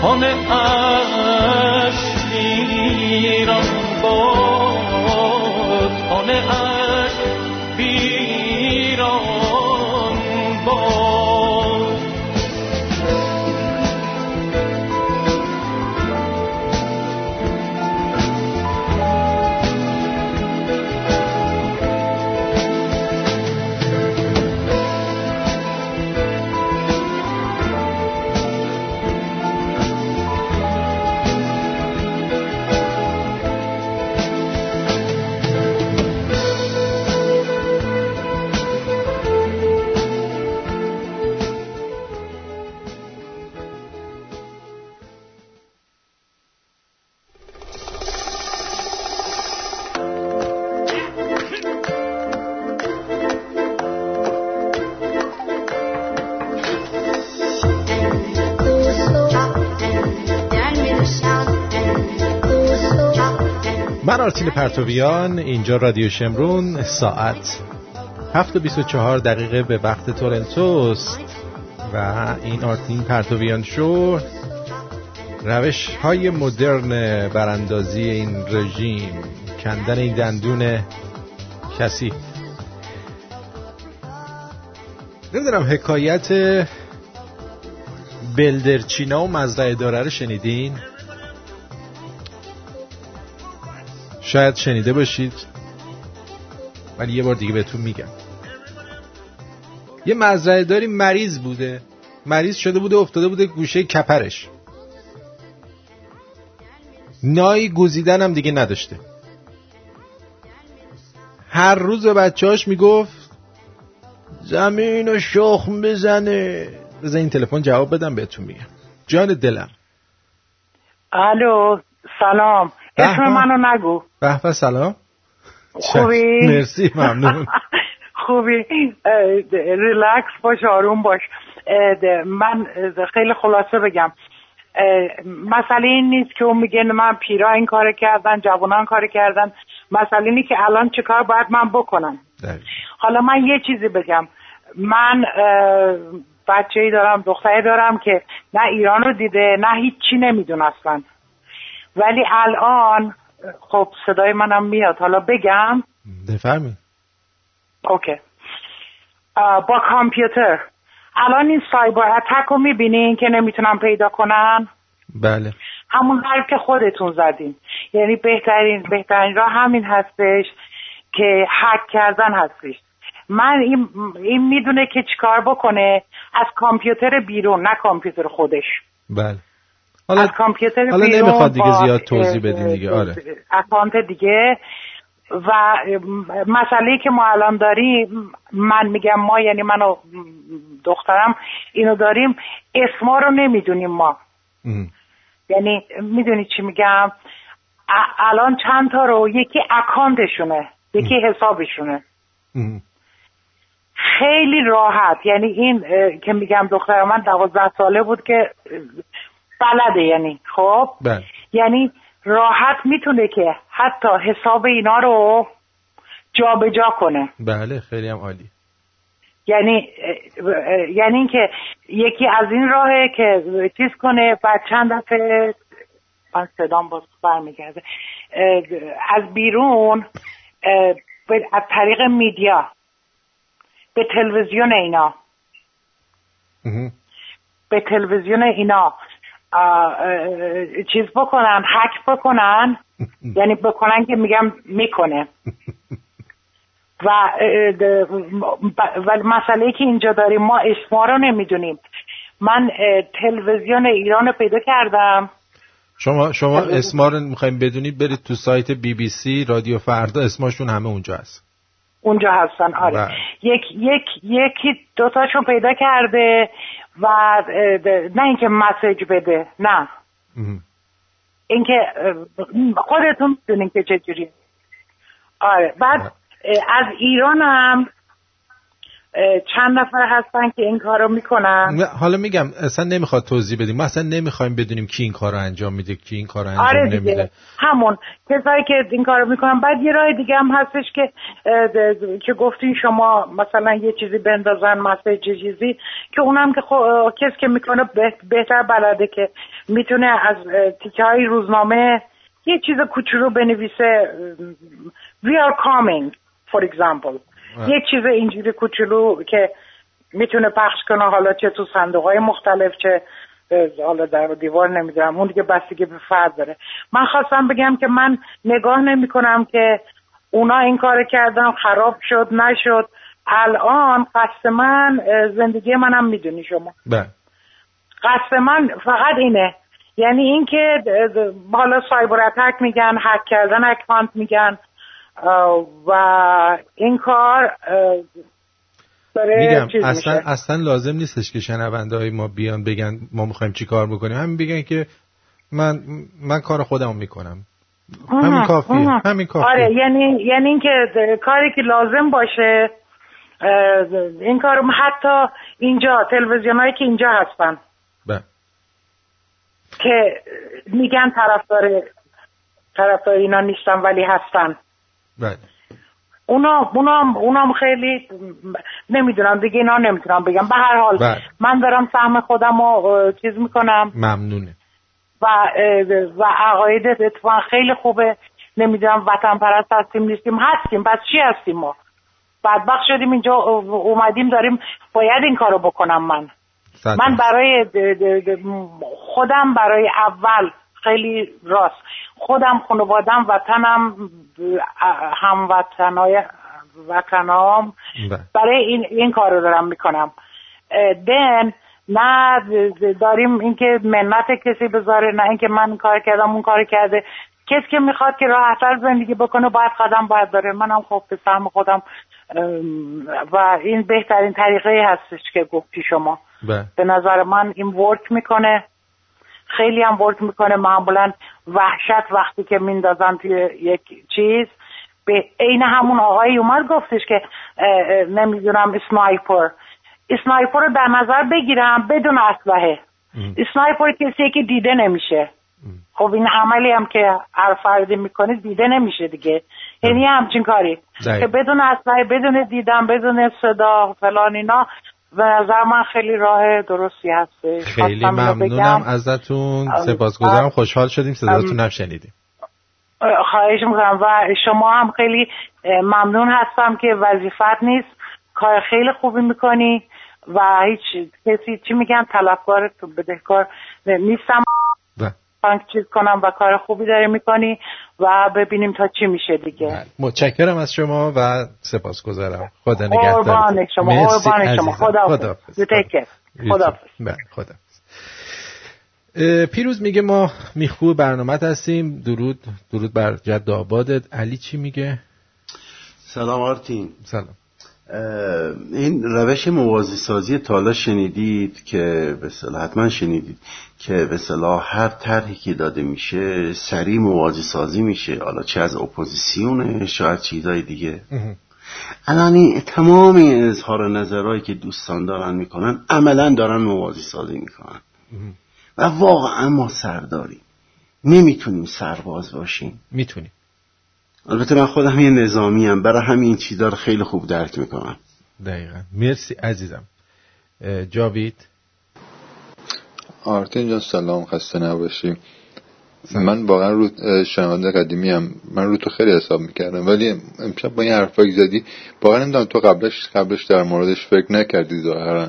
خانه اش ویران باد خانه اش ویران باد آرتین پرتویان اینجا رادیو شمرون ساعت 7:24 دقیقه به وقت تورنتوست و این آرتین پرتویان شو روش های مدرن براندازی این رژیم کندن این دندون کثیف نمیدونم حکایت بلدرچینا و مزرعه داره رو شنیدین؟ شاید شنیده باشید ولی یه بار دیگه بهتون میگم. یه مزرعه داری مریض بوده، مریض شده بوده، افتاده بوده گوشه کپرش، نایی گزیدن هم دیگه نداشته. هر روز بچه‌هاش میگفت زمینو شخم بزنه. بزن این تلفن جواب بدم بهتون میگم. جان دلم. الو سلام. اسم منو نگو. بهبه سلام. خوبی؟ مرسی ممنون. خوبی؟ ریلکس باش، آروم باش. من خیلی خلاصه بگم، مسئله این نیست که اون میگه من پیرا این کار کردن، جوانان کار کردن، مسئله اینه که الان چه کار باید من بکنم. حالا من یه چیزی بگم، من بچه‌ای دارم، دختری دارم که نه ایران رو دیده نه هیچی نمیدونه اصلا، ولی الان خب صدای منم میاد، حالا بگم بفرمی. اوکی. با کامپیوتر الان این سایبر اتک رو میبینین که نمیتونن پیدا کنن. بله، همون حرف که خودتون زدین، یعنی بهترین راه همین هستش که هک کردن هستش. من این میدونه که چیکار بکنه، از کامپیوتر بیرون، نه کامپیوتر خودش. بله، حالا از کامپیوتر بیرون، حالا نمیخواد دیگه زیاد توضیح بدین دیگه. آره، اکانت دیگه. و مسئله‌ای که ما الان داریم، من میگم ما یعنی من و دخترم اینو داریم، اسما رو نمیدونیم ما. یعنی میدونی چی میگم، الان چند تا رو، یکی اکانتشونه، یکی حسابشونه. خیلی راحت، یعنی این که میگم دختر من 12 ساله بود که بلده، یعنی خب بل. یعنی راحت میتونه که حتی حساب اینا رو جابجا کنه. بله، خیلی هم عالی. یعنی این که یکی از این راهه که چیز کنه. بعد چند دفعه من صدام باز برمیگرده، از بیرون، از طریق میدیا، به تلویزیون اینا، به تلویزیون اینا چیز بکنن، هک بکنن. یعنی بکنن که میگم میکنه. و مسئله که اینجا داریم، ما اسما رو نمیدونیم. من تلویزیون ایران رو پیدا کردم. شما اسما رو میخواییم بدونید، برید تو سایت BBC رادیو فردا، اسماشون همه اونجا هست، اونجا هستن. آره و... یکی دوتاشون پیدا کرده و نه اینکه مسیج بده، نه اینکه خودتون بدونین که چجوری. آره، بعد از ایران هم چند نفر هستن که این کارو میکنن. حالا میگم اصلا نمیخواد توضیح بدیم، ما اصلا نمیخوایم بدونیم کی این کارو انجام میده، کی این کارو انجام نمیده. همون کسایی که این کارو میکنن. بعد یه راه دیگه هم هستش که گفتین شما، مثلا یه چیزی بندازن، مسیج چیزی، که اونم که کسی که میکنه بهتر بلده، که میتونه از تیکه‌های روزنامه یه چیز کوچولو بنویسه، we are coming for example، یه چیز اینجوری کوچولو که میتونه پخش کنه، حالا چه تو صندوق‌های مختلف، چه حالا در دیوار، نمیدونم، اون دیگه بستگی به فرد داره. من خواستم بگم که من نگاه نمی‌کنم که اونا این کارو کردن، خراب شد نشد. الان قصد من، زندگی منم میدونی شما، قصد من فقط اینه، یعنی این که حالا سایبر اتک میگن، هک کردن اکانت میگن، و این کار میگم اصلا لازم نیستش که شنونده های ما بیان بگن ما میخوایم چی کار بکنیم. همین بگن که من کار خودم میکنم، همین کافیه. آره، یعنی این که کاری که لازم باشه این کارو، حتی اینجا تلویزیون هایی که اینجا هستن که میگن طرفدار اینا نیستن ولی هستن، بله، اونام خیلی نمیدونم دیگه، اینا نمیتونم بگم. به هر حال بله، من دارم سهم خودم رو چیز میکنم. ممنونه. و عقایدت اتفاقا خیلی خوبه. نمیدونم وطن پرست هستیم نیستیم، هستیم. پس چی هستیم ما؟ بدبخت شدیم اینجا اومدیم، داریم. باید این کارو بکنم. من برای خودم، برای اول خیلی راست، خودم، خانوادم، وطنم، هموطنای وطنام برای این کار رو دارم میکنم. دن نه داریم اینکه منت کسی بذاره، نه اینکه من کار کردم اون کار کرده. کسی که میخواد که راحت‌تر زندگی بکنه باید قدم باید داره. منم خب به سهم خودم و این بهترین طریقه هستش که گفتی شما. به نظر من این ورک میکنه، خیلی هم ورک میکنه. معمولا وحشت وقتی که میندازن توی یک چیز، به عین همون آقای اومد گفتش که نمیدونم اسنایپر رو در نظر بگیرم بدون اسلحه. اسنایپر کسی که دیده نمیشه. خب این عملی هم که هر فردی میکنه دیده نمیشه دیگه، یعنی همچین کاری که بدون اسلحه، بدون دیدن، بدون صدا فلان اینا، به نظر من خیلی راه درستی هست. خیلی ممنونم ازتون، سپاسگزارم، خوشحال شدیم صداتون هم شنیدیم. خواهش میکنم و شما هم خیلی ممنون هستم که وظیفت نیست، کار خیلی خوبی میکنی و هیچ کسی چی میگن طلبکار تو بدهکار نیستم، چیز کنم و کار خوبی داری میکنی و ببینیم تا چی میشه دیگه. بله. متشکرم از شما و سپاسگزارم. خدا نگهدارتون. قربان شما، قربان شما. خداحافظ. خدا. پیروز میگه ما میخو برنامه هستیم. درود بر جد آبادت. علی چی میگه؟ سلام آرتین. سلام. این روش موازی سازی تالا شنیدید که به اصطلاح، حتما شنیدید که به اصطلاح هر طرحی که داده میشه سریع موازی سازی میشه، حالا چه از اپوزیسیونه شاید چیزای دیگه. الان تمام اظهار نظرهایی که دوستان دارن میکنن عملا دارن موازی سازی میکنن و واقعا ما سرداری نمیتونیم سرباز باشیم. میتونیم، البته من خودم یه نظامی هم، برای همین چیزا رو خیلی خوب درک میکنم. دقیقا. مرسی عزیزم. جاوید. آرتین جان سلام، خسته نباشی. من واقعا رو شنونده قدیمی هم، من رو تو خیلی حساب میکردم، ولی امشب با این حرفایی زدی واقعا نمیدونم تو قبلش در موردش فکر نکردی ظاهرا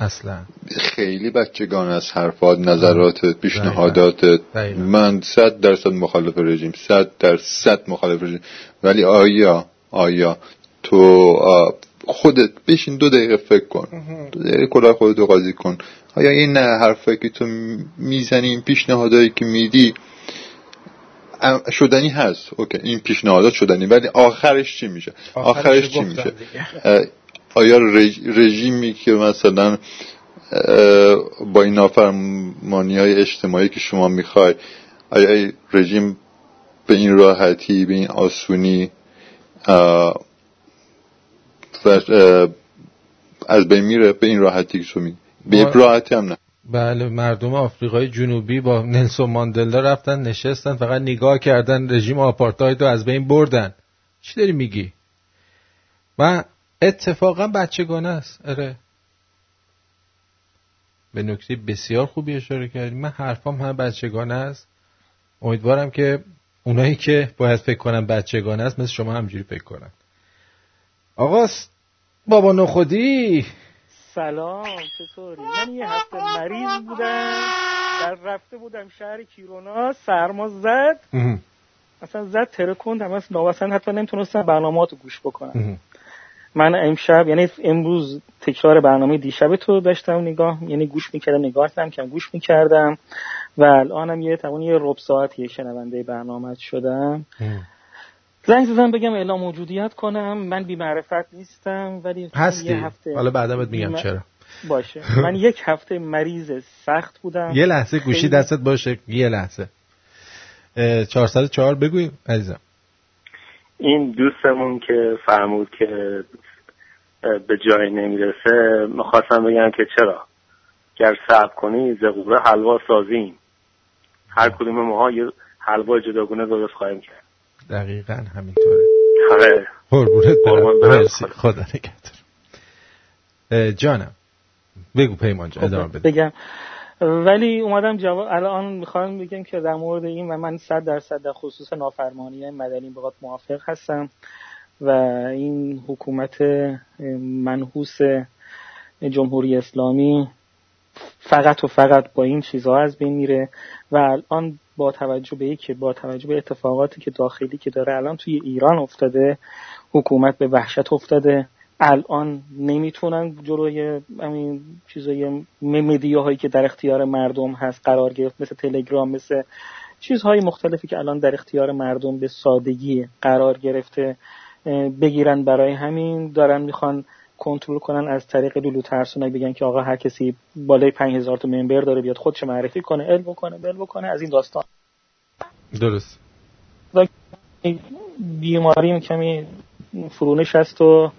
اصلا خیلی بچگانه از حرفات، نظراتت، پیشنهاداتت. من 100% مخالف رژیم، 100% مخالف رژیم، ولی آیا تو خودت بشین 2 دقیقه فکر کن، 2 دقیقه کلاه خودت رو قاضی کن، آیا این حرفایی که تو میزنی، این پیشنهادایی که میدی شدنی هست؟ اوکی این پیشنهادات شدنی، ولی آخرش چی میشه؟ آخرش چی میشه؟ آیا رژیمی که مثلا با این نافرمانی‌های اجتماعی که شما میخوای، آیا رژیم به این راحتی، به این آسونی از بین میره؟ به این راحتی که شما به راحتی هم نه. بله مردم آفریقای جنوبی با نلسون ماندلا رفتن نشستن، فقط نگاه کردن، رژیم آپارتاید رو از بین بردن. چی داری میگی؟ من اتفاقا بچگانه است. آره به نکته بسیار خوبی اشاره کردی. من حرفام هم بچگانه است. امیدوارم که اونایی که باید فکر کنن بچگانه است مثل شما همجوری فکر کنن. آقاست بابا نخودی. سلام چطوری؟ من یه هفته مریض بودم، در رفته بودم شهر کیرونا، سرما زد، اصلا زد ترکند، هم از ناوسن حتی نمیتونستم برنامه‌اتو گوش بکنم. من امشب یعنی امروز تکرار برنامه دیشب تو داشتم نگاه، یعنی گوش میکردم، نگاه کردم که گوش میکردم و الانم یه تقریبا یه ربع ساعت یه شنونده برنامه شدم. زنگ زدم بگم اعلام موجودیت کنم. من بی معرفت نیستم ولی هستی. یه هفته حالا بعدمت میگم چرا باشه. من یک هفته مریض سخت بودم. یه لحظه گوشی دستت باشه، یه لحظه. 404 بگوی عزیزم. این دوستمون که فرمود که به جای نمیرسه، میخواستم بگم که چرا گر صبر کنی ز غوره حلوا سازیم، هر کدوم ماها یه حلوا جداگونه درست خواهیم کرد. دقیقاً همینطوره. آره. قربونت برم. خدا نگهدار. جانم. بگو پیمان جان ادامه بده. بگم ولی اومدم جواب الان میخوام بگم که در مورد این و من 100% در خصوص نافرمانی مدنی بقات موافق هستم و این حکومت منحوس جمهوری اسلامی فقط و فقط با این چیزها از بین میره و الان با توجه به اتفاقاتی که داخلی که داره الان توی ایران افتاده، حکومت به وحشت افتاده، الان نمیتونن جلوی همین چیزای مدیاهایی که در اختیار مردم هست قرار گرفت، مثل تلگرام، مثل چیزهای مختلفی که الان در اختیار مردم به سادگی قرار گرفته بگیرن. برای همین دارن میخوان کنترل کنن از طریق لولو ترسونای، بگن که آقا هر کسی بالای 5000 تا ممبر داره بیاد خودش معرفی کنه، ال بکنه بل بکنه، از این داستان. درست. بیماریم کمی فرونش هست و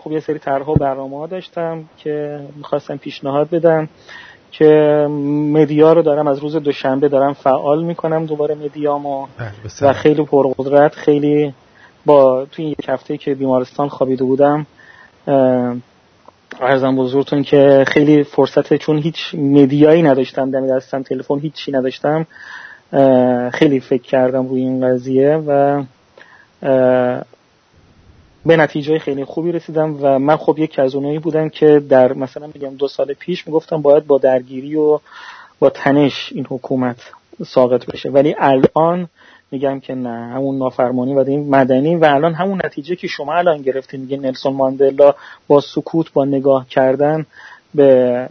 خب یه سری طرح‌ها و برنامه‌ها داشتم که می‌خواستم پیشنهاد بدم که مدیا رو دارم از روز دوشنبه دارم فعال می‌کنم دوباره مدیامو و خیلی پرقدرت، خیلی با توی یک هفته که بیمارستان خوابیده بودم عرضم بزرگتون که خیلی فرصت، چون هیچ مدیایی نداشتم دم دستم، تلفن هیچی نداشتم، خیلی فکر کردم روی این قضیه و به نتیجه خیلی خوبی رسیدم و من خب یکی از اونایی بودم که در مثلا میگم 2 سال پیش میگفتم باید با درگیری و با تنش این حکومت ساقط بشه، ولی الان میگم که نه، همون نافرمانی و این مدنی و الان همون نتیجه که شما الان گرفتین، میگه نلسون ماندلا با سکوت، با نگاه کردن به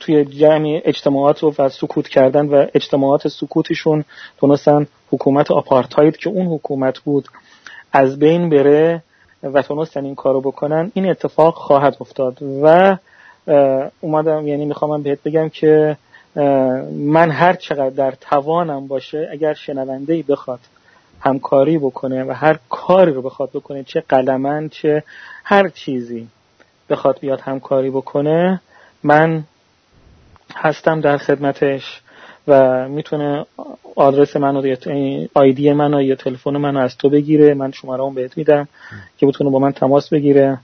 توی جمع اجتماعات و سکوت کردن و اجتماعات سکوتشون تونستن حکومت آپارتاید که اون حکومت بود از بین بره و تونستن این کارو بکنن. این اتفاق خواهد افتاد و اومدم، یعنی میخوام بهت بگم که من هر چقدر در توانم باشه، اگر شنونده‌ای بخواد همکاری بکنه و هر کاری رو بخواد بکنه، چه قلمن چه هر چیزی بخواد بیاد همکاری بکنه، من هستم در خدمتش و میتونه آدرس منو یا آیدی منو یا تلفن منو از تو بگیره، من شماره اون بهت میدم که بتونه با من تماس بگیره.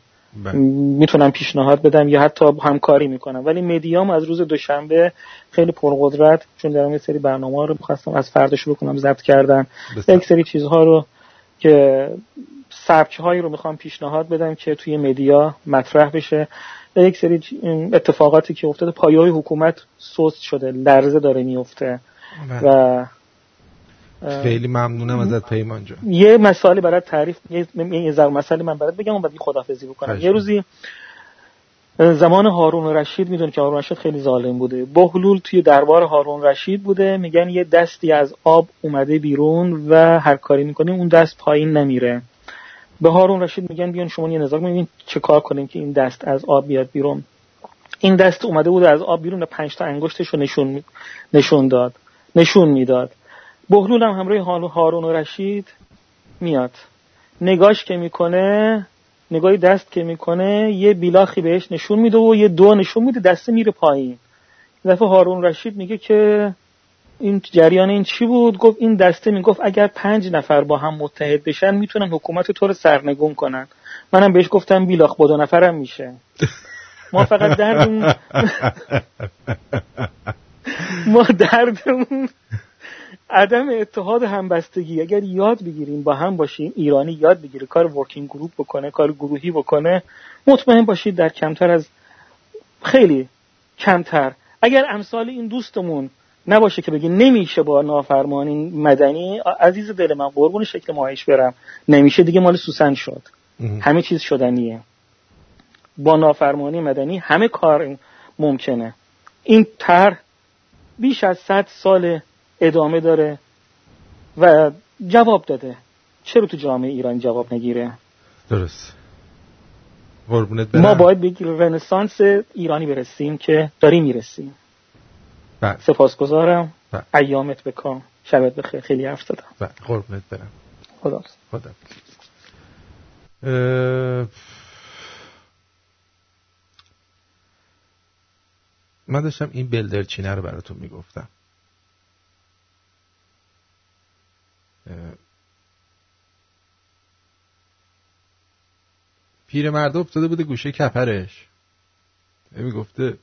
میتونم پیشنهاد بدم یا حتی همکاری میکنم، ولی مدیام از روز دوشنبه خیلی پرقدرت، چون دارم یه سری برنامه رو میخواستم از فردا شروع کنم ضبط کردن، یک سری چیزها رو که سبک‌هایی رو میخوام پیشنهاد بدم که توی مدیا مطرح بشه. یک سری اتفاقاتی که افتاده، پایه‌های حکومت سست شده، لرزه داره میفته و خیلی ممنونم ازت پیمان جان. یه مثالی برات تعریف، یه ذره مثالی من برات بگم و بعد خداحافظی بکنم. یه روزی زمان هارون رشید، میدون که هارون رشید خیلی ظالم بوده، بهلول توی دربار هارون رشید بوده، میگن یه دستی از آب اومده بیرون و هر کاری میکنیم اون دست پایین نمیره. به هارون رشید میگن بیان شما یه نظر ببینید چه کار کنیم که این دست از آب بیاد بیرون. این دست اومده بود از آب بیرون و 5 تا انگشتش رو نشون میداد. بهلول هم همراه هارون رشید میاد، نگاش که میکنه، نگاهی دست که میکنه، یه بیلاخی بهش نشون میده و یه دو نشون میده، دسته میره پایین. دفعه هارون رشید میگه که این جریان این چی بود؟ گفت این دسته میگفت اگر 5 نفر با هم متحد بشن میتونن حکومت تو رو سرنگون کنن. منم بهش گفتم بیلاخ با 2 نفرم میشه. ما فقط دردمون عدم اتحاد، همبستگی. اگر یاد بگیریم با هم باشیم، ایرانی یاد بگیره کار ورکینگ گروپ بکنه، کار گروهی بکنه، مطمئن باشید در کمتر از خیلی کمتر، اگر امثال این دوستمون نباشه که بگه نمیشه با نافرمانی مدنی، عزیز دل من قربون شکل ماهیش برم، نمیشه دیگه، مال سوسن شد، همه چیز شدنیه. با نافرمانی مدنی همه کار ممکنه. این طرح بیش از 100 سال ادامه داره و جواب داده، چرا تو جامعه ایران جواب نگیره؟ درست. ما باید به رنسانس ایرانی برسیم که داریم میرسیم. سپاسگزارم. ایامت بکام، شبت بخیر. خیلی حرف زدم. قربونت برم. خدا. من داشتم این بلدرچینه رو براتون میگفتم. پیرمرد افتاده بوده گوشه کپرش، میگفته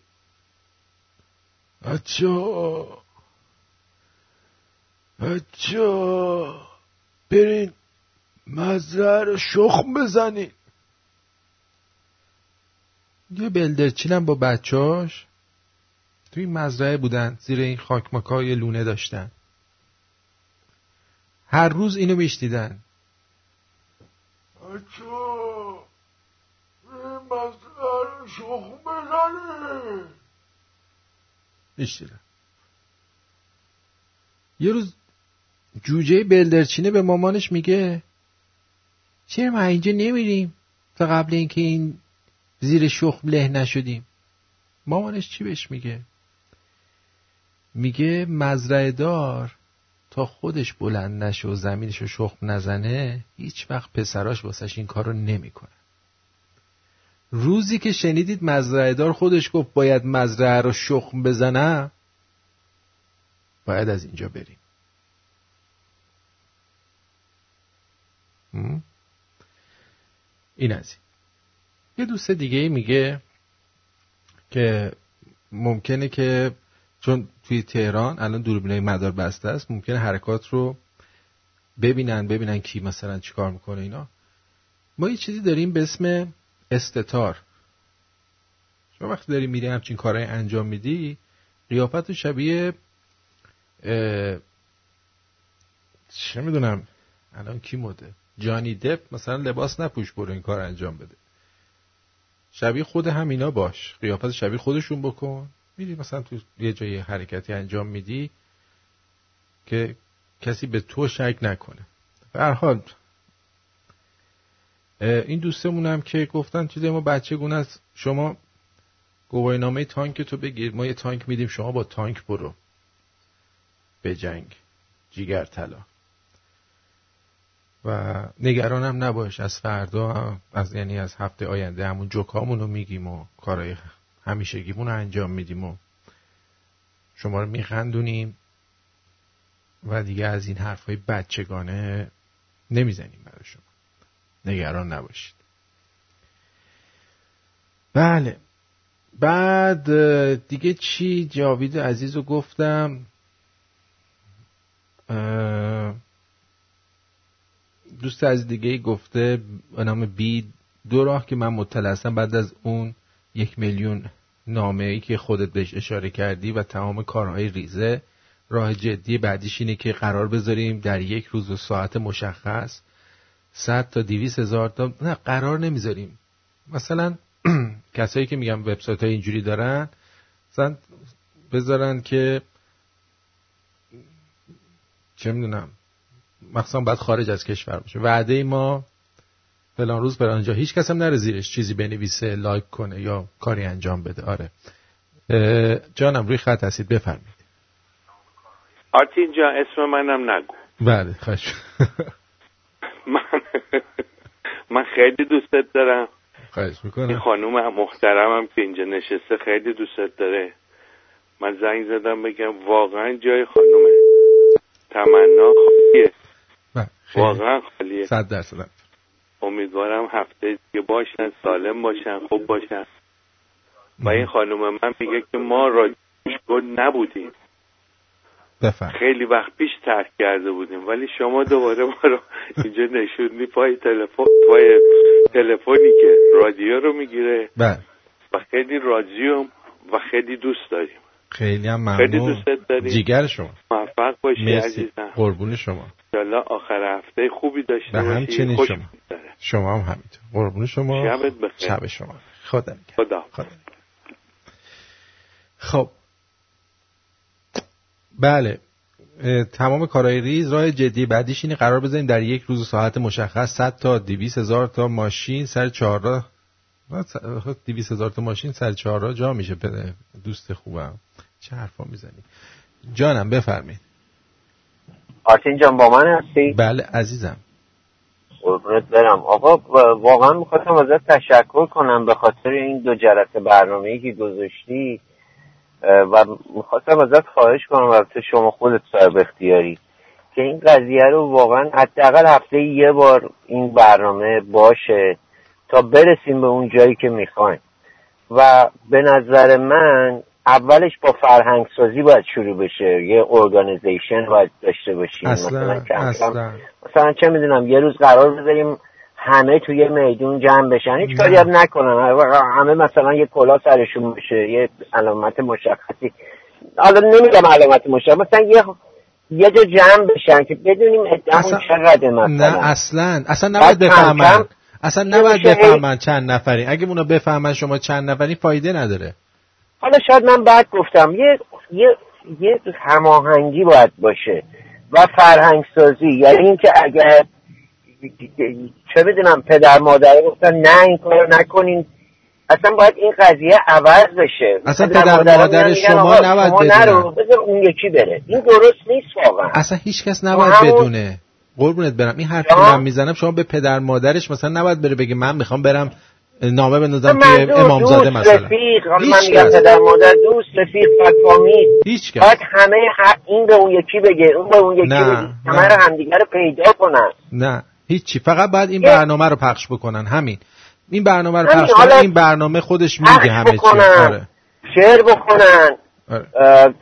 بچا برین مزرعه رو شخم بزنین. یه بلدرچینم با بچاش توی مزرعه بودن، زیر این خاکمکای لونه داشتن، هر روز اینو میشنیدن، بچه این مسئله شخم بزنی. اشتیدم. یه روز جوجه بلدرچینه به مامانش میگه چرا ما اینجا نمیریم تا قبل اینکه این زیر شخم له نشدیم. مامانش چی بهش میگه؟ میگه مزرعه دار تا خودش بلند نشه و زمینش رو شخم نزنه هیچ وقت پسراش واسش این کارو نمیکنه. روزی که شنیدید مزرعه دار خودش گفت باید مزرعه رو شخم بزنم، باید از اینجا بریم. این از این. یه دوست دیگه میگه که ممکنه که چون توی تهران الان دوربینای مدار بسته است، ممکنه حرکات رو ببینن کی مثلا چی کار میکنه. اینا ما یه چیزی داریم به اسم استتار. شما وقتی داری میری همچین کارهای انجام میدی، قیافت شبیه چه میدونم الان کی موده، جانی دپ مثلا لباس نپوش برو این کار انجام بده. شبیه خود هم اینا باش، قیافت شبیه خودشون بکن. میری مثلا تو یه جایی حرکتی انجام میدی که کسی به تو شک نکنه. به هر حال این دوستمون هم که گفتن چیزی ما بچه گونه است، شما گواهینامه تانک تو بگیر، ما یه تانک میدیم، شما با تانک برو به جنگ جیگر طلا و نگرانم نباش. از فردا از هفته آینده همون جوکامونو میگیم و کارهای همیشگیمون رو انجام میدیم و شما رو میخندونیم و دیگه از این حرفای بچگانه نمیزنیم برای شما، نگران نباشید. بله، بعد دیگه چی؟ جاوید عزیز رو گفتم. دوست از دیگه گفته به نام بی دو راه که من مطلع هستم بعد از اون 1,000,000 نامه‌ای که خودت بهش اشاره کردی و تمام کارهای ریزه. راه جدی بعدیش اینه که قرار بذاریم در یک روز و ساعت مشخص 100 تا 200,000 تا نه قرار نمیذاریم. مثلا کسایی که میگم وبسایت های اینجوری دارن مثلا بذارن که چه میدونم مخصوصا بعد خارج از کشور باشه، وعده ما فلان روز فلان جا، هیچ کس هم نره زیرش چیزی بنویسه، لایک کنه یا کاری انجام بده. آره جانم روی خط هستید، بفرمایید. آرتین جان اسم منم نگو. بله خواهش. من خیلی دوستت دارم. خواهش میکنم. این خانوم محترمم که اینجا نشسته خیلی دوستت داره. من زنگ زدم بگم واقعا جای خانومه تمنا خالیه، واقعا خالیه 100%. امیدوارم هفته دیگه باشن، سالم باشن، خوب باشن. و این خانوم من میگه که ما رادیوش گل نبودیم، خیلی وقت پیش ترک کرده بودیم، ولی شما دوباره ما رو اینجا نشوندی پای تلفنی که رادیو رو میگیره و خیلی رادیو و خیلی دوست داریم. خیلی هم ممنون، جیگر شما، موفق باشی عزیزم، قربون شما، انشالله آخر هفته خوبی داشته باشی. همچنین شما هم همینطور، قربون شما، شبت بخیر. شب شما، خدا نگهدار. خب بله، تمام کارهای ریز. راه جدی بعدیش اینه قرار بذاریم در یک روز و ساعت مشخص 100 تا 200,000 تا ماشین سر چهارراه 200,000 تا ماشین سر چهارراه جا میشه. دوست خوبم چه حرفا میزنی؟ جانم بفرمایید. آرتین جان با من هستی؟ بله عزیزم. قربونت برم. آقا واقعا میخواستم ازت تشکر کنم به خاطر این دو جلسه برنامه‌ای که گذاشتی و میخواستم ازت خواهش کنم و تو شما خودت صاحب اختیاری که این قضیه رو واقعا حداقل هفته یه بار این برنامه باشه تا برسیم به اون جایی که میخوایم. و به نظر من اولش با فرهنگ سازی باید شروع بشه، یه ارگانیزیشن باید داشته باشیم. مثلا چه میدونم یه روز قرار بذاریم همه توی یه میدون جمع بشن، هیچ کاری هم نکنن، همه مثلا یه کلاه سرشون بشه، یه علامت مشخصی، حالا نمیگم علامت مشخص، مثلا یه جا جمع بشن که بدونیم ادعامون چقدره. مثلا نه اصلا نباید بفهمن، اصلا نباید بفهمن چند نفری. اگه اونا بفهمن شما چند نفری فایده نداره. حالا شاید من بعد گفتم یه هماهنگی باید باشه و فرهنگ سازی، یعنی اینکه اگر چه بدونم پدر مادر گفتن نه این کارو نکنین، اصلا باید این قضیه عوض بشه. اصلا پدر مادر شما نباید بدونه، بذار اون یکی بره. این درست نیست واقعا. اصلا هیچ کس نباید بدونه. قربونت برم این حرفی من میزنم، شما به پدر مادرش مثلا نباید بره بگه من میخوام برم نامه بندازم توی امامزاده مثلا. رفیق، من میگم پدر مادر دوست، رفیق، فامیل، هیچ کس. بعد همه این به اون یکی بگه، اون به اون یکی بگه، همه رو همدیگه رو پیدا کنن. نه، هیچی، فقط بعد این برنامه رو پخش بکنن، همین. این برنامه رو پخش کنن، این برنامه خودش میگه همه چی. آره. شعر بخونن. آره.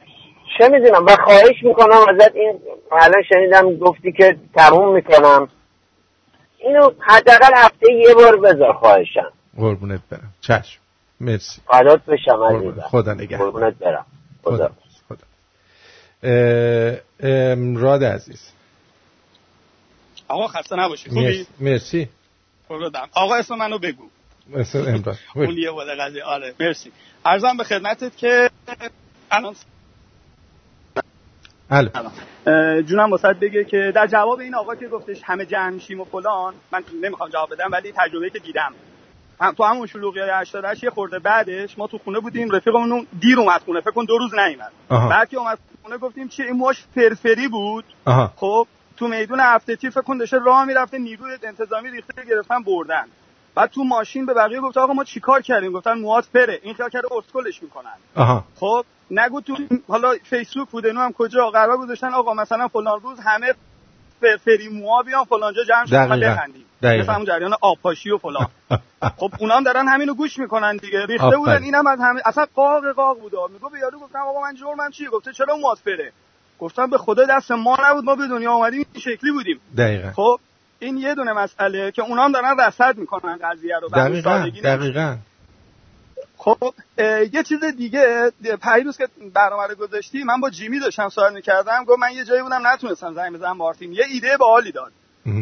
چه میدونم. و خواهش میکنم ازت، این الان شنیدم گفتی که تموم میکنم، اینو حداقل هفته یه بار بذار خواهشم. قربونت برم. چشم. مرسی. فدات بشم عزیزم. خدا نگهدار. قربونت برم. خدا. راد عزیز. آقا خسته نباشی. خوبی؟ مرسی. خودم. آقا اسم منو بگو. اسم امراد. اون یه وله قضیه. آره. مرسی. عرضم به خدمتت که الان الو جونم واسط بگه که در جواب این آقا که گفتش همه جمع میشیم و فلان، من نمیخوام جواب بدم، ولی تجربه‌ای که دیدم تو همون شلوغیای 88 یه خورده بعدش ما تو خونه بودیم، رفیقمون دیر اومد خونه، فکر کن 2 روز نیومد، بعد که اومد خونه گفتیم چی این موش فرفری بود. خب تو میدون هفته‌تی فکر کن داشته راه میرفته، نیروی انتظامی ریخته گرفتن بردن. بعد تو ماشین به بقیه گفت آقا ما چیکار کردیم؟ گفتن موات فره. این خیال کرده اسکلش میکنن. خب نگو تو حالا فیسبوک بود اینو هم کجا قرار گذاشتن آقا مثلا فلان روز همه فری موها بیان فلان جا جمع شدن بخندیم، مثلا اون جریان آبپاشی و فلان. خب اونا هم دارن همینو گوش میکنن دیگه، ریخته بودن اینم از همه، اصلا قاق بود. میگم به یارو گفتم آقا من جرمم چیه؟ گفته چرا موات فره؟ گفتم به خدا دست ما نبود، ما به دنیا اومدیم این شکلی بودیم. خب این یه دونه مسئله که اونا هم دارن رصد میکنن قضیه رو. دقیقاً. خب یه چیز دیگه، پیروز که برنامه رو گذاشتی من با جیمی داشتم صحبت می‌کردم، گفت من یه جایی بودم نتونستم زنگ بزنم آرتین، یه ایده باحالی داد.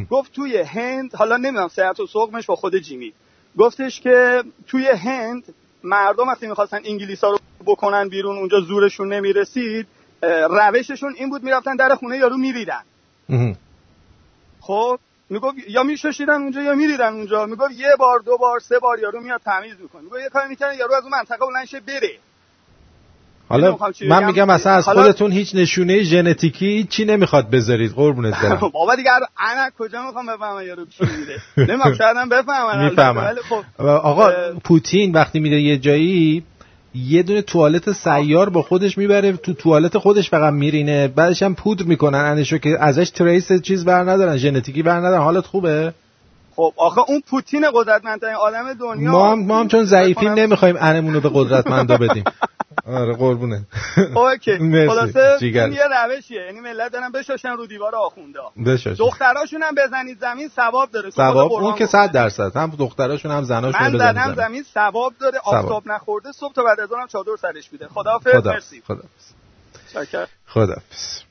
گفت توی هند، حالا نمیدونم صحت و سقمش با خود جیمی، گفتش که توی هند مردم وقتی می‌خواستن انگلیس‌ها رو بکنن بیرون، اونجا زورشون نمی‌رسید، روششون این بود می‌رفتن در خونه یارو می‌ریدن. خب میگفت یا میشوشیدن اونجا یا میریدن اونجا. میگفت یه بار دو بار سه بار یارو میاد تمیز میکنه. میگفت یه کاری میکنه یارو از اون منطقه بلند شه بره. حالا من میگم اصلا از خودتون هیچ نشونه ژنتیکی چی نمیخواد بذارید قربونت برم. بابا دیگه انا کجا میخوام بفهمم یارو چی میده؟ نمیدونم شاید هم بفهمن. ولی خب آقا پوتین وقتی میره یه جایی یه دونه توالت سیار با خودش میبره، تو توالت خودش فقط میرینه، بعدش هم پودر میکنن انشو که ازش تریس چیز بر ندارن، ژنتیکی بر ندارن. حالت خوبه؟ خب آخه اون پوتین قدرتمندترین آدم دنیا، ما هم چون ضعیفیم نمیخوایم انمونو به قدرتمندا بدیم. آره قربونه. اوکی خلاصه این یه روشیه، یعنی ملت دارن بشاشن رو دیوار آخوندا، دختراشون هم بزنید زمین ثواب داره. ثواب اون که 100% هم دختراشون هم زناشون بزنید زمین ثواب داره. آفتاب نخورده صبح تا بعد از اونم چادر سرش میده. خداحافظ. مرسی. خداحافظ.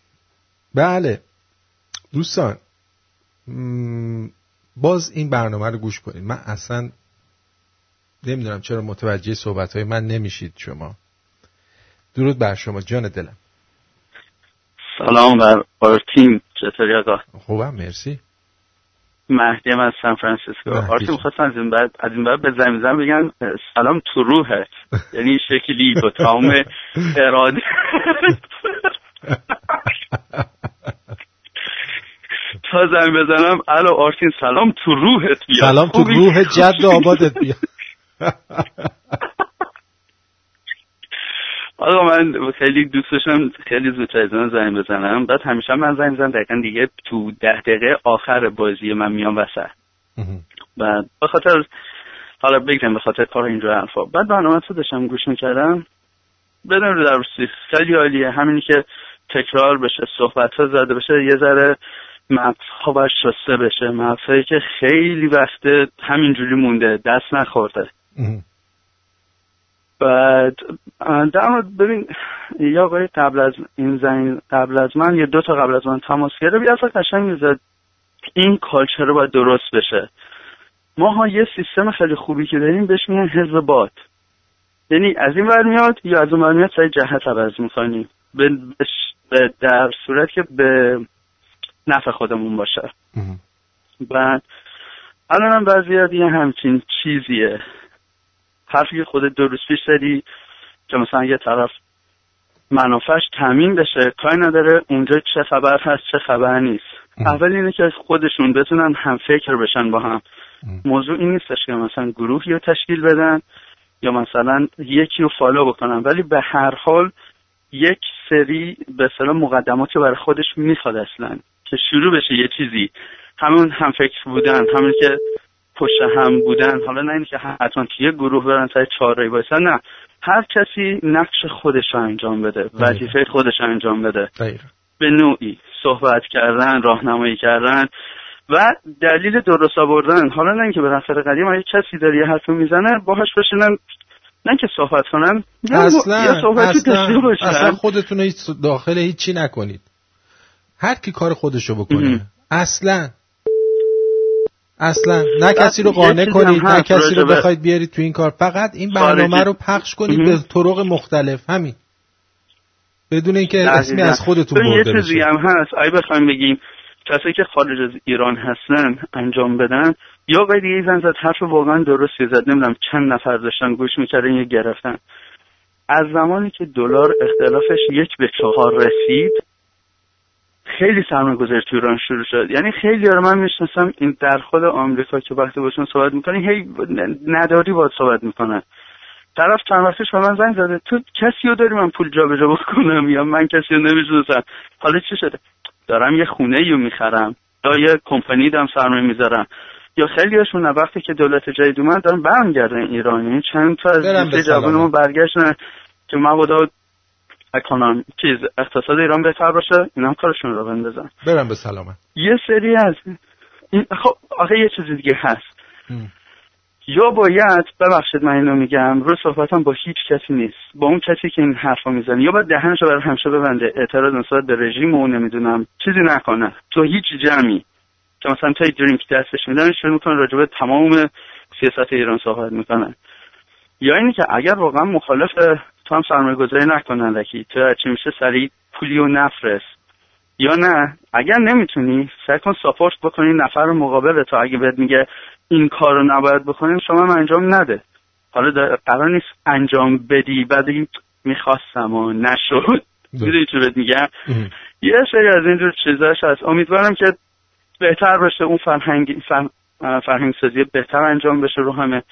بله دوستان باز این برنامه رو گوش کنید. من اصلا نمیدونم چرا متوجه صحبت‌های من نمیشید شما. درود بر شما جان دلم. سلام بر آرتین، چطوری آقا؟ خوبم مرسی. مهدی از سان فرانسیسکو. آرتین خواستم از این بعد به زمزم بگن سلام تو روحت. یعنی شکلی با تمام اراده. تا زنگ بزنم الو آرتین سلام تو روحت بیا. سلام تو روح جد آبادت بیا. آقا من خیلی دوست داشتم خیلی زودتر از اون زنگ بزنم. بعد همیشه من زنگ میزنم دقیقاً دیگه تو 10 دقیقه آخر بازی من میام وسط. بعد به خاطر حالا بگم به خاطر کار اینجور حرفا. بعد برنامه تو داشتم گوش می‌کردم. بدون رو در روسی خیلی عالیه، همینی که تکرار بشه، صحبت‌ها زده بشه، یه ذره مغزها باش شسته بشه، مغزهایی که خیلی وقته همینجوری مونده دست نخورده. بعد ببین یه آقای قبل از من یه دو تا قبل از من تماس گرفت، اصلا قشنگ میزد این کالچر رو باید درست بشه. ما یه سیستم خیلی خوبی که داریم بهش میگن حزب باد، یعنی از این ور میاد یا از اون ور میاد سعی جهت عوض میکنیم در صورت که به نفع خودمون باشه. بعد الان هم بعضی یه همچین چیزیه، حرفی که خودت درست پیش دادی که مثلا یه طرف منافعش تامین بشه، کاری نداره اونجا چه خبر هست چه خبر نیست. اول اینه که خودشون بتونن هم فکر بشن با هم. موضوع این نیستش که مثلا گروهی رو تشکیل بدن یا مثلا یکی رو فالو بکنن، ولی به هر حال یک سری به اصطلاح مقدمات که برای خودش میخواد اصلا که شروع بشه یه چیزی، همون هم فکر بودن، همون که پشت هم بودن. حالا نه اینکه حتما توی گروه برن سر چهارتایی بایستن، نه، هر کسی نقش خودش رو انجام بده، وظیفه خودش رو انجام بده، به نوعی صحبت کردن، راهنمایی کردن و دلیل درست آوردن. حالا نه اینکه به رفتر قدیم اگه کسی داره یه حرف میزنه باهاش بشینن، نه که صحبت کنن، اصلا خودتون رو داخل هیچی نکنید، هر کی کار خودش رو بکنه. اصلا نه کسی رو قانع کنید، نه کسی رو بخواید بیارید تو این کار، فقط این برنامه رو پخش کنید به طرق مختلف، همین، بدون اینکه اسمی از خودتون برده بشه. یه چیزی هم هست، اگه بخوایم بگیم کسایی که خارج از ایران هستن انجام بدن، یا باید یه زن زد حرف واقعا درستی زد، نمیدونم چند نفر داشتن گوش میکردن یا گرفتن. از زمانی که دلار اختلافش 1 به 4 رسید خیلی سرمایه‌گذاری تو ایران شروع شد. یعنی خیلی ها رو من میشناسم این در خود آمریکا که وقتی باشون صحبت میکنن هی نداری باید صحبت میکنن. طرف چند وقتش به من زنگ زده تو کسی رو داری من پول جابجا بکنم یا من کسی رو نمیشناسم، حالا چی شده؟ دارم یه خونه‌ای رو میخرم یا یه کمپانی دارم سرمایه میذارم، یا خیلی هاشون وقتی که دولت جدید اومد دارن برمیگردن ایران. یعنی چند تا از جوانمون برگشتن که مبادا اکنون چیز اقتصاد ایران بهتر باشه، اینا هم کارشون رو بندازن برن به سلامت. یه سری از خب آخه یه چیز دیگه هست یا باید، ببخشید من اینو میگم، رو صحبتم با هیچ کسی نیست، با اون کسی که این حرفا میزنه، یا باید دهنشو برای همشه ببنده، اعتراض نسبت به رژیم و نمیدونم چیزی نکنه تو هیچ جمعی که مثلا تای درینک دستش میدن شروع میکنن راجع به تمام سیاست ایران صحبت میکنن. یا اینی که اگر واقعا مخالف تو هم سرمایه‌گذاری نکنن، لکی تو هرچی میشه سریع پولی و نفرست، یا نه اگر نمیتونی سعی کن ساپورت بکنی نفر مقابله تو، اگه بهت میگه این کار رو نباید بکنیم شما هم انجام نده. حالا قرار نیست انجام بدی بعد میخواستم و نشد، دیدی چی بهت میگم. یه سری از اینجور چیزاش هست، امیدوارم که بهتر بشه اون فرهنگ سازی بهتر انجام بشه رو همه.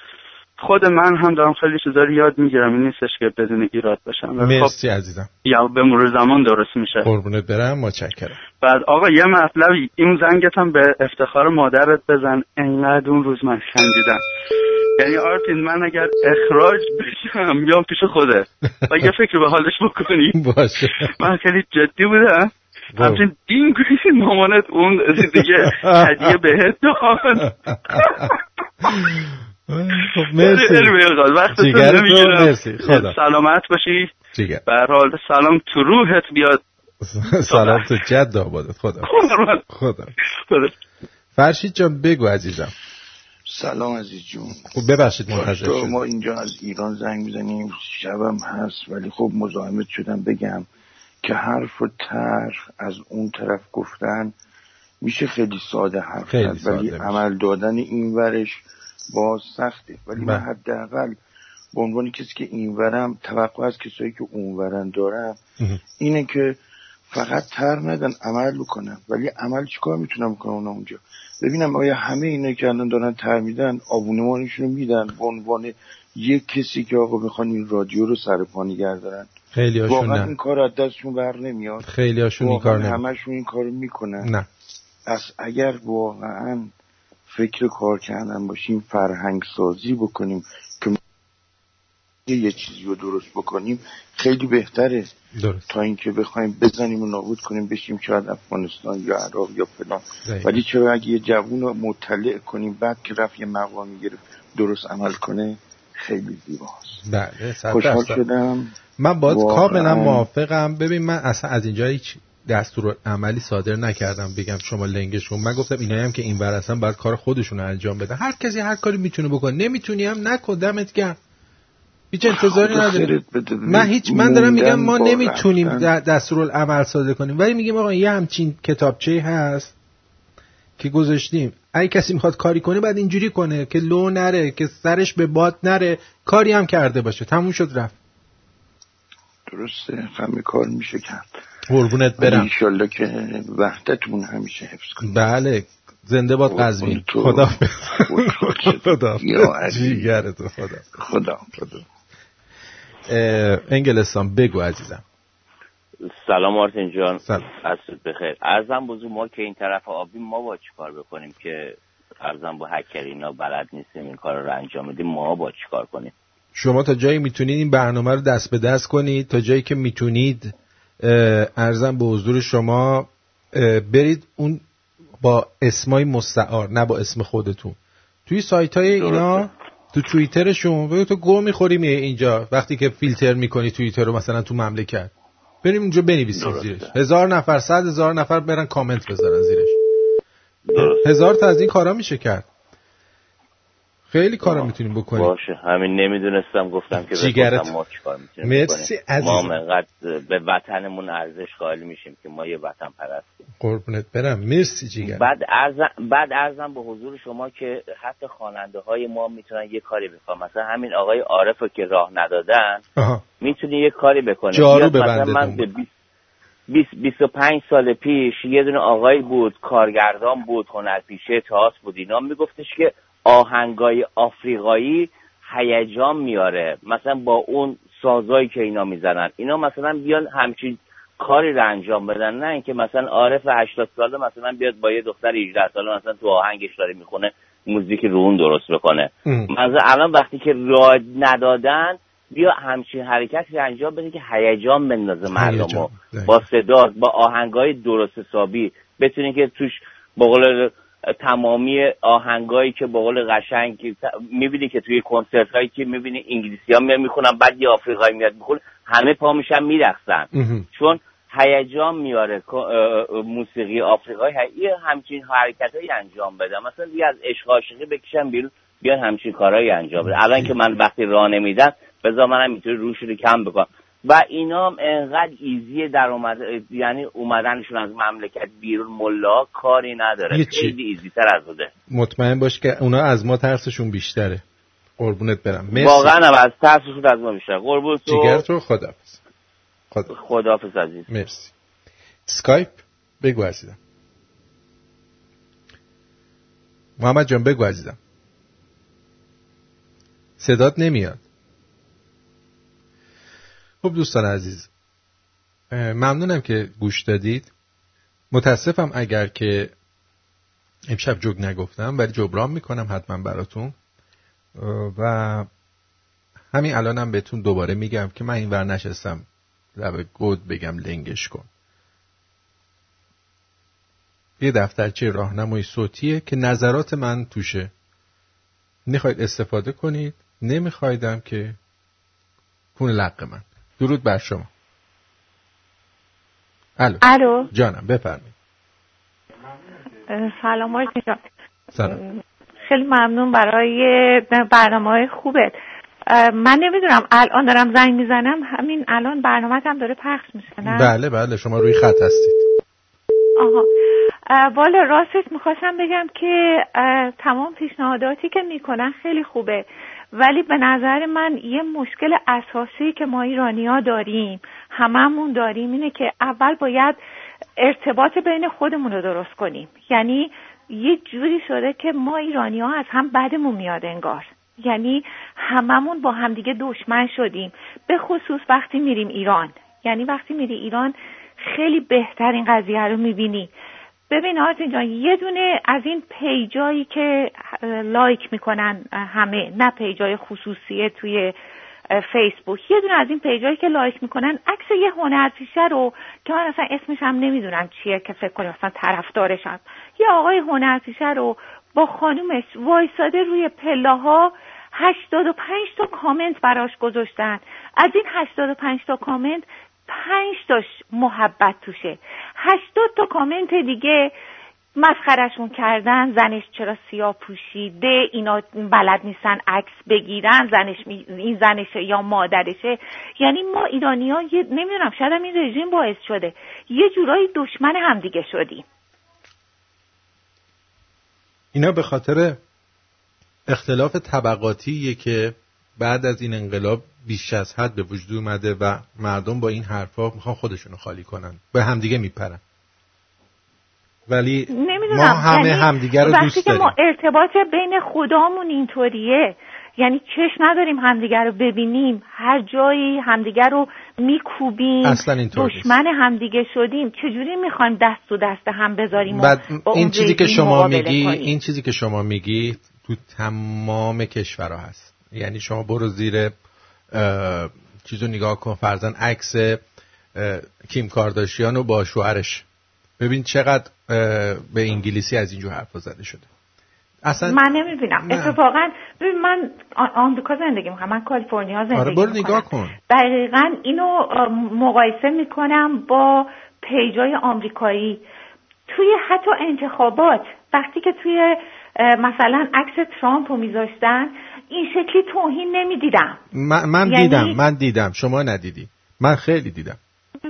خود من هم دارم خیلی چیزا رو یاد میگیرم، این نیستش که بدون ایراد باشم. مرسی عزیزم، یا به مرور زمان درست میشه. قربونت برم، متشکرم. بعد آقا یه مطلبی، این زنگت هم به افتخار مادرت بزن، انقدر اون روز من خندیدم. یعنی آرتین من اگر اخراج بشم میام پیش خوده و یه فکر به حالش بکنی. باشه، من خیلی جدی بودم، همچنین دین گریسی مامانت اون دیگه هدیه بهت داد. خب مرسی، جیگر تو، مرسی، خدا سلامت باشی، جیگر برحال سلام تو روحت بیاد، سلام تو جد آبادت، خدا خدا. فرشید جان بگو عزیزم. سلام عزیز جون، خب ببخشید منتظر شد، ما اینجا از ایران زنگ میزنیم شبم هست، ولی خب مزاحمت شدم بگم که حرف و طرح از اون طرف گفتن میشه خیلی ساده حرف، ولی عمل دادن این ورش باز سخته. ولی من حداقل به عنوان کسی که اینورم توقع از کسایی که اونورن دارم اینه که فقط تر ندن، عمل بکنن. ولی عمل چیکار میتونم کنم اونا اونجا؟ ببینم آیا همه اینا که الان دارن تر میدن آبونمانشون رو میدن به عنوان یک کسی که آقا میخوان این رادیو رو سر پا نگه دارن؟ خیلی هاشون واقعا نه، این کار از دستشون بر نمیاد، خیلی هاشون این کار نمیکنن، همشون این کارو میکنن. نه پس اگر واقعا فکر کار کردن باشیم، فرهنگ سازی بکنیم که یه چیزی رو درست بکنیم، خیلی بهتره درست. تا اینکه بخوایم بزنیم و نابود کنیم بشیم شاید افغانستان یا عراق یا فلان. ولی چرا اگه یه جوون رو مطلع کنیم بعد که رفت یه مقامی گرفت درست عمل کنه، خیلی زیباست. بله خوشحال شدم، من باید کاملا موافقم. ببین من اصلا از اینجا هیچ دستور عملی صادر نکردم بگم شما لنگش کن. من گفتم اینایی هم که این ور هستن باید کار خودشون انجام بدن، هر کسی هر کاری میتونه بکنه، نمیتونی هم نکن، دمت گرم، هیچ انتظاری نداره. من دارم میگم ما نمیتونیم دستورالعمل صادر کنیم، ولی میگیم آقا یه همچین کتابچه‌ای هست که گذاشتیم، اگه کسی میخواد کاری کنه بعد اینجوری کنه که لو نره، که سرش به باد نره، کاری هم کرده باشه. تموم شد رفت. درسته، همه کار میشه کرد. قربونت برم. انشالله که وحدتمون همیشه حفظ کنیم. بله، زنده باد قزوین. خدا خدا. یا عزیزت خدا. خدا خدا. انگلستان بگو عزیزم. سلام آرتین جان، عصرت بخیر. عرضم بزرگ ما که این طرف آبی ما با چی کار بکنیم که عرضم با هکر اینا بلد نیستیم این کار رو انجام بدیم، ما با چی کار کنیم؟ شما تا جایی میتونید این برنامه رو دست به دست کنید، تا جایی که میتونید عرضم به حضور شما برید اون با اسمای مستعار، نه با اسم خودتون، توی سایت های اینا، تو توییترشون. بگو تو گو میخوریم اینجا وقتی که فیلتر میکنی توییتر رو، مثلا تو مملکت بریم اونجا بنویسیم زیرش، 1000 نفر 100,000 نفر برن کامنت بذارن زیرش، 1000 تا از این کارا میشه کرد. خیلی کارا میتونیم بکنیم. باشه، همین نمیدونستم، گفتم که بگم ما چیکار میتونیم. مرسی عزیز. ما انقدر به وطنمون ارزش قائل میشیم که ما یه وطن پرستیم. قربونت برم. مرسی جیگر. بعد ارزم به حضور شما که حتی خواننده‌های ما میتونن یه کاری بکنن. مثلا همین آقای عارفو که راه ندادن میتونه یه کاری بکنه. جارو ببنده. مثلا من 25 سال پیش یه دونه آقایی بود، کارگردان بود، هنرپیشه تئاتر بود، اینا میگفتش که آهنگای آفریقایی هیجان میاره، مثلا با اون سازایی که اینا میزنن، اینا مثلا بیان همچین کاری رو انجام بدن، نه اینکه مثلا عارف 80 ساله مثلا بیاد با یه دختر 18 ساله مثلا تو آهنگش داره میخونه موزیک رو اون درست بکنه. مثلا الان وقتی که راه ندادن بیا همچین حرکتی انجام بده که هیجان بندازه مردمو، با صدا، با آهنگای درست حسابی بتونی که توش با قول تمامی آهنگایی که با قول قشنگ میبینی که توی کنسرت هایی که میبینی انگلیسی ها میخونن، بعد یه آفریقایی میاد میخونه، همه پا میشن میرقصن چون هیجان میاره موسیقی آفریقایی. همچین حرکتایی انجام بده، مثلا دیگه از عشق عاشقی بکشن بیرون، بیان همچین کارهایی انجام بده. الان که من وقتی راه نمیدم بذار منم میتونی روش رو کم بکنم. و اینا هم انقدر ایزیه در یعنی اومدنشون از مملکت بیرون، ملا کاری نداره، خیلی ایزی تر از بوده. مطمئن باش که اونا از ما ترسشون بیشتره. قربونت برم. مرسی. واقعا هم از ترسشون از ما بیشتره. قربون تو جگر تو. خداحافظ. خداحافظ عزیز. مرسی. اسکایپ بگو عزیزم. محمد جان بگو عزیزم. صدات نمیاد. خب دوستان عزیز، ممنونم که گوش دادید. متاسفم اگر که امشب جوک نگفتم، ولی جبران میکنم حتما براتون. و همین الانم بهتون دوباره میگم که من اینور نشستم لب گود بگم لنگش کن. یه دفترچه راهنمای صوتیه که نظرات من توشه، میخواید استفاده کنید، نمیخوایدم که کون لق من. درود بر شما. الو جانم بفرمایید. سلام آرتین جان. سلام. خیلی ممنون برای برنامه‌های خوبت. من نمیدونم الان دارم زنگ میزنم، همین الان برنامه‌تم داره پخش میشه نه؟ بله بله، شما روی خط هستید. آها. والا راستش میخواستم بگم که تمام پیشنهاداتی که میکنن خیلی خوبه، ولی به نظر من یه مشکل اساسی که ما ایرانی‌ها داریم، هممون داریم، اینه که اول باید ارتباط بین خودمون رو درست کنیم. یعنی یه جوری شده که ما ایرانی‌ها از هم بدمون میاد انگار، یعنی هممون با همدیگه دشمن شدیم، به خصوص وقتی میریم ایران. یعنی وقتی میری ایران خیلی بهتر این قضیه رو میبینی. ببین آرتین جان، یه دونه از این پیجایی که لایک میکنن همه، نه پیجای خصوصیه توی فیسبوک، یه دونه از این پیجایی که لایک میکنن عکس یه هنرپیشه رو که من اصلا اسمش هم نمیدونم چیه، که فکر کنم اصلا طرفدارش هم، یه آقای هنرپیشه رو با خانومش وایساده روی پله‌ها، 85 تا کامنت براش گذاشتن. از این 85 تا کامنت 5 تا محبت توشه، 80 تا کامنت دیگه مسخرشون کردن، زنش چرا سیاه پوشیده، اینا بلد نیستن عکس بگیرن، این زنشه یا مادرشه. یعنی ما ایرانی ها نمیدونم شاید این رژیم باعث شده یه جورایی دشمن هم دیگه شدیم. اینا به خاطر اختلاف طبقاتیه که بعد از این انقلاب بیش از حد به وجود اومده و مردم با این حرفا میخوان خودشونو خالی کنن، به همدیگه میپرن. ولی ما همه همدیگه رو دوست داریم. ما ارتباط بین خودامون اینطوریه، یعنی چشم نداریم همدیگه رو ببینیم، هر جایی همدیگه رو میکوبیم، دشمن همدیگه شدیم. چجوری میخوایم دست و دست هم بذاریم؟ این چیزی که شما میگی تو تمام کشورها هست. یعنی شما برو زیر چیزو نگاه کن، فرضاً عکس کیم کارداشیان و با شوهرش ببین چقدر به انگلیسی از اینجور حرفا زده شده. اصلا من نمیبینم اتفاقا. ببین من آمریکا زندگی میکنم، من کالیفرنیا زندگی میکنم. آره برو نگاه کن. دقیقاً اینو مقایسه میکنم با پیجای آمریکایی. توی حتی انتخابات وقتی که توی مثلا عکس ترامپ رو میذاشتن این شکلی توهین نمیدیدم. من یعنی... دیدم شما ندیدی. من خیلی دیدم. نه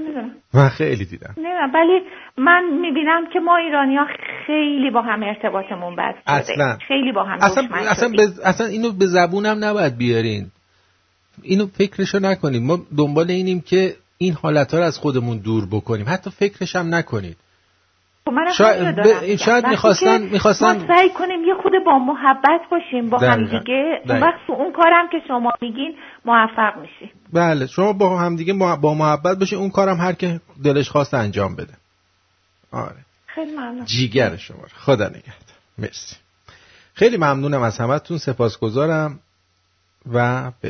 ولی من میبینم که ما ایرانی‌ها خیلی با هم ارتباطمون بد شده. خیلی با هم دشمن. اصلا اینو به زبونم نباید بیارین. اینو فکرشو نکنیم. ما دنبال اینیم که این حالت‌ها رو از خودمون دور بکنیم. حتی فکرش هم نکنید. شاید می‌خواستن ما سعی کنیم یه خود با محبت باشیم با هم دیگه. اون وقت اون کارم که شما میگین موفق میشی. بله شما با هم دیگه با محبت باشین، اون کارم هر که دلش خواست انجام بده. آره خیلی ممنون. جیگر شما، خدا نگهدار. مرسی، خیلی ممنونم از همتون، سپاسگزارم و بدرود.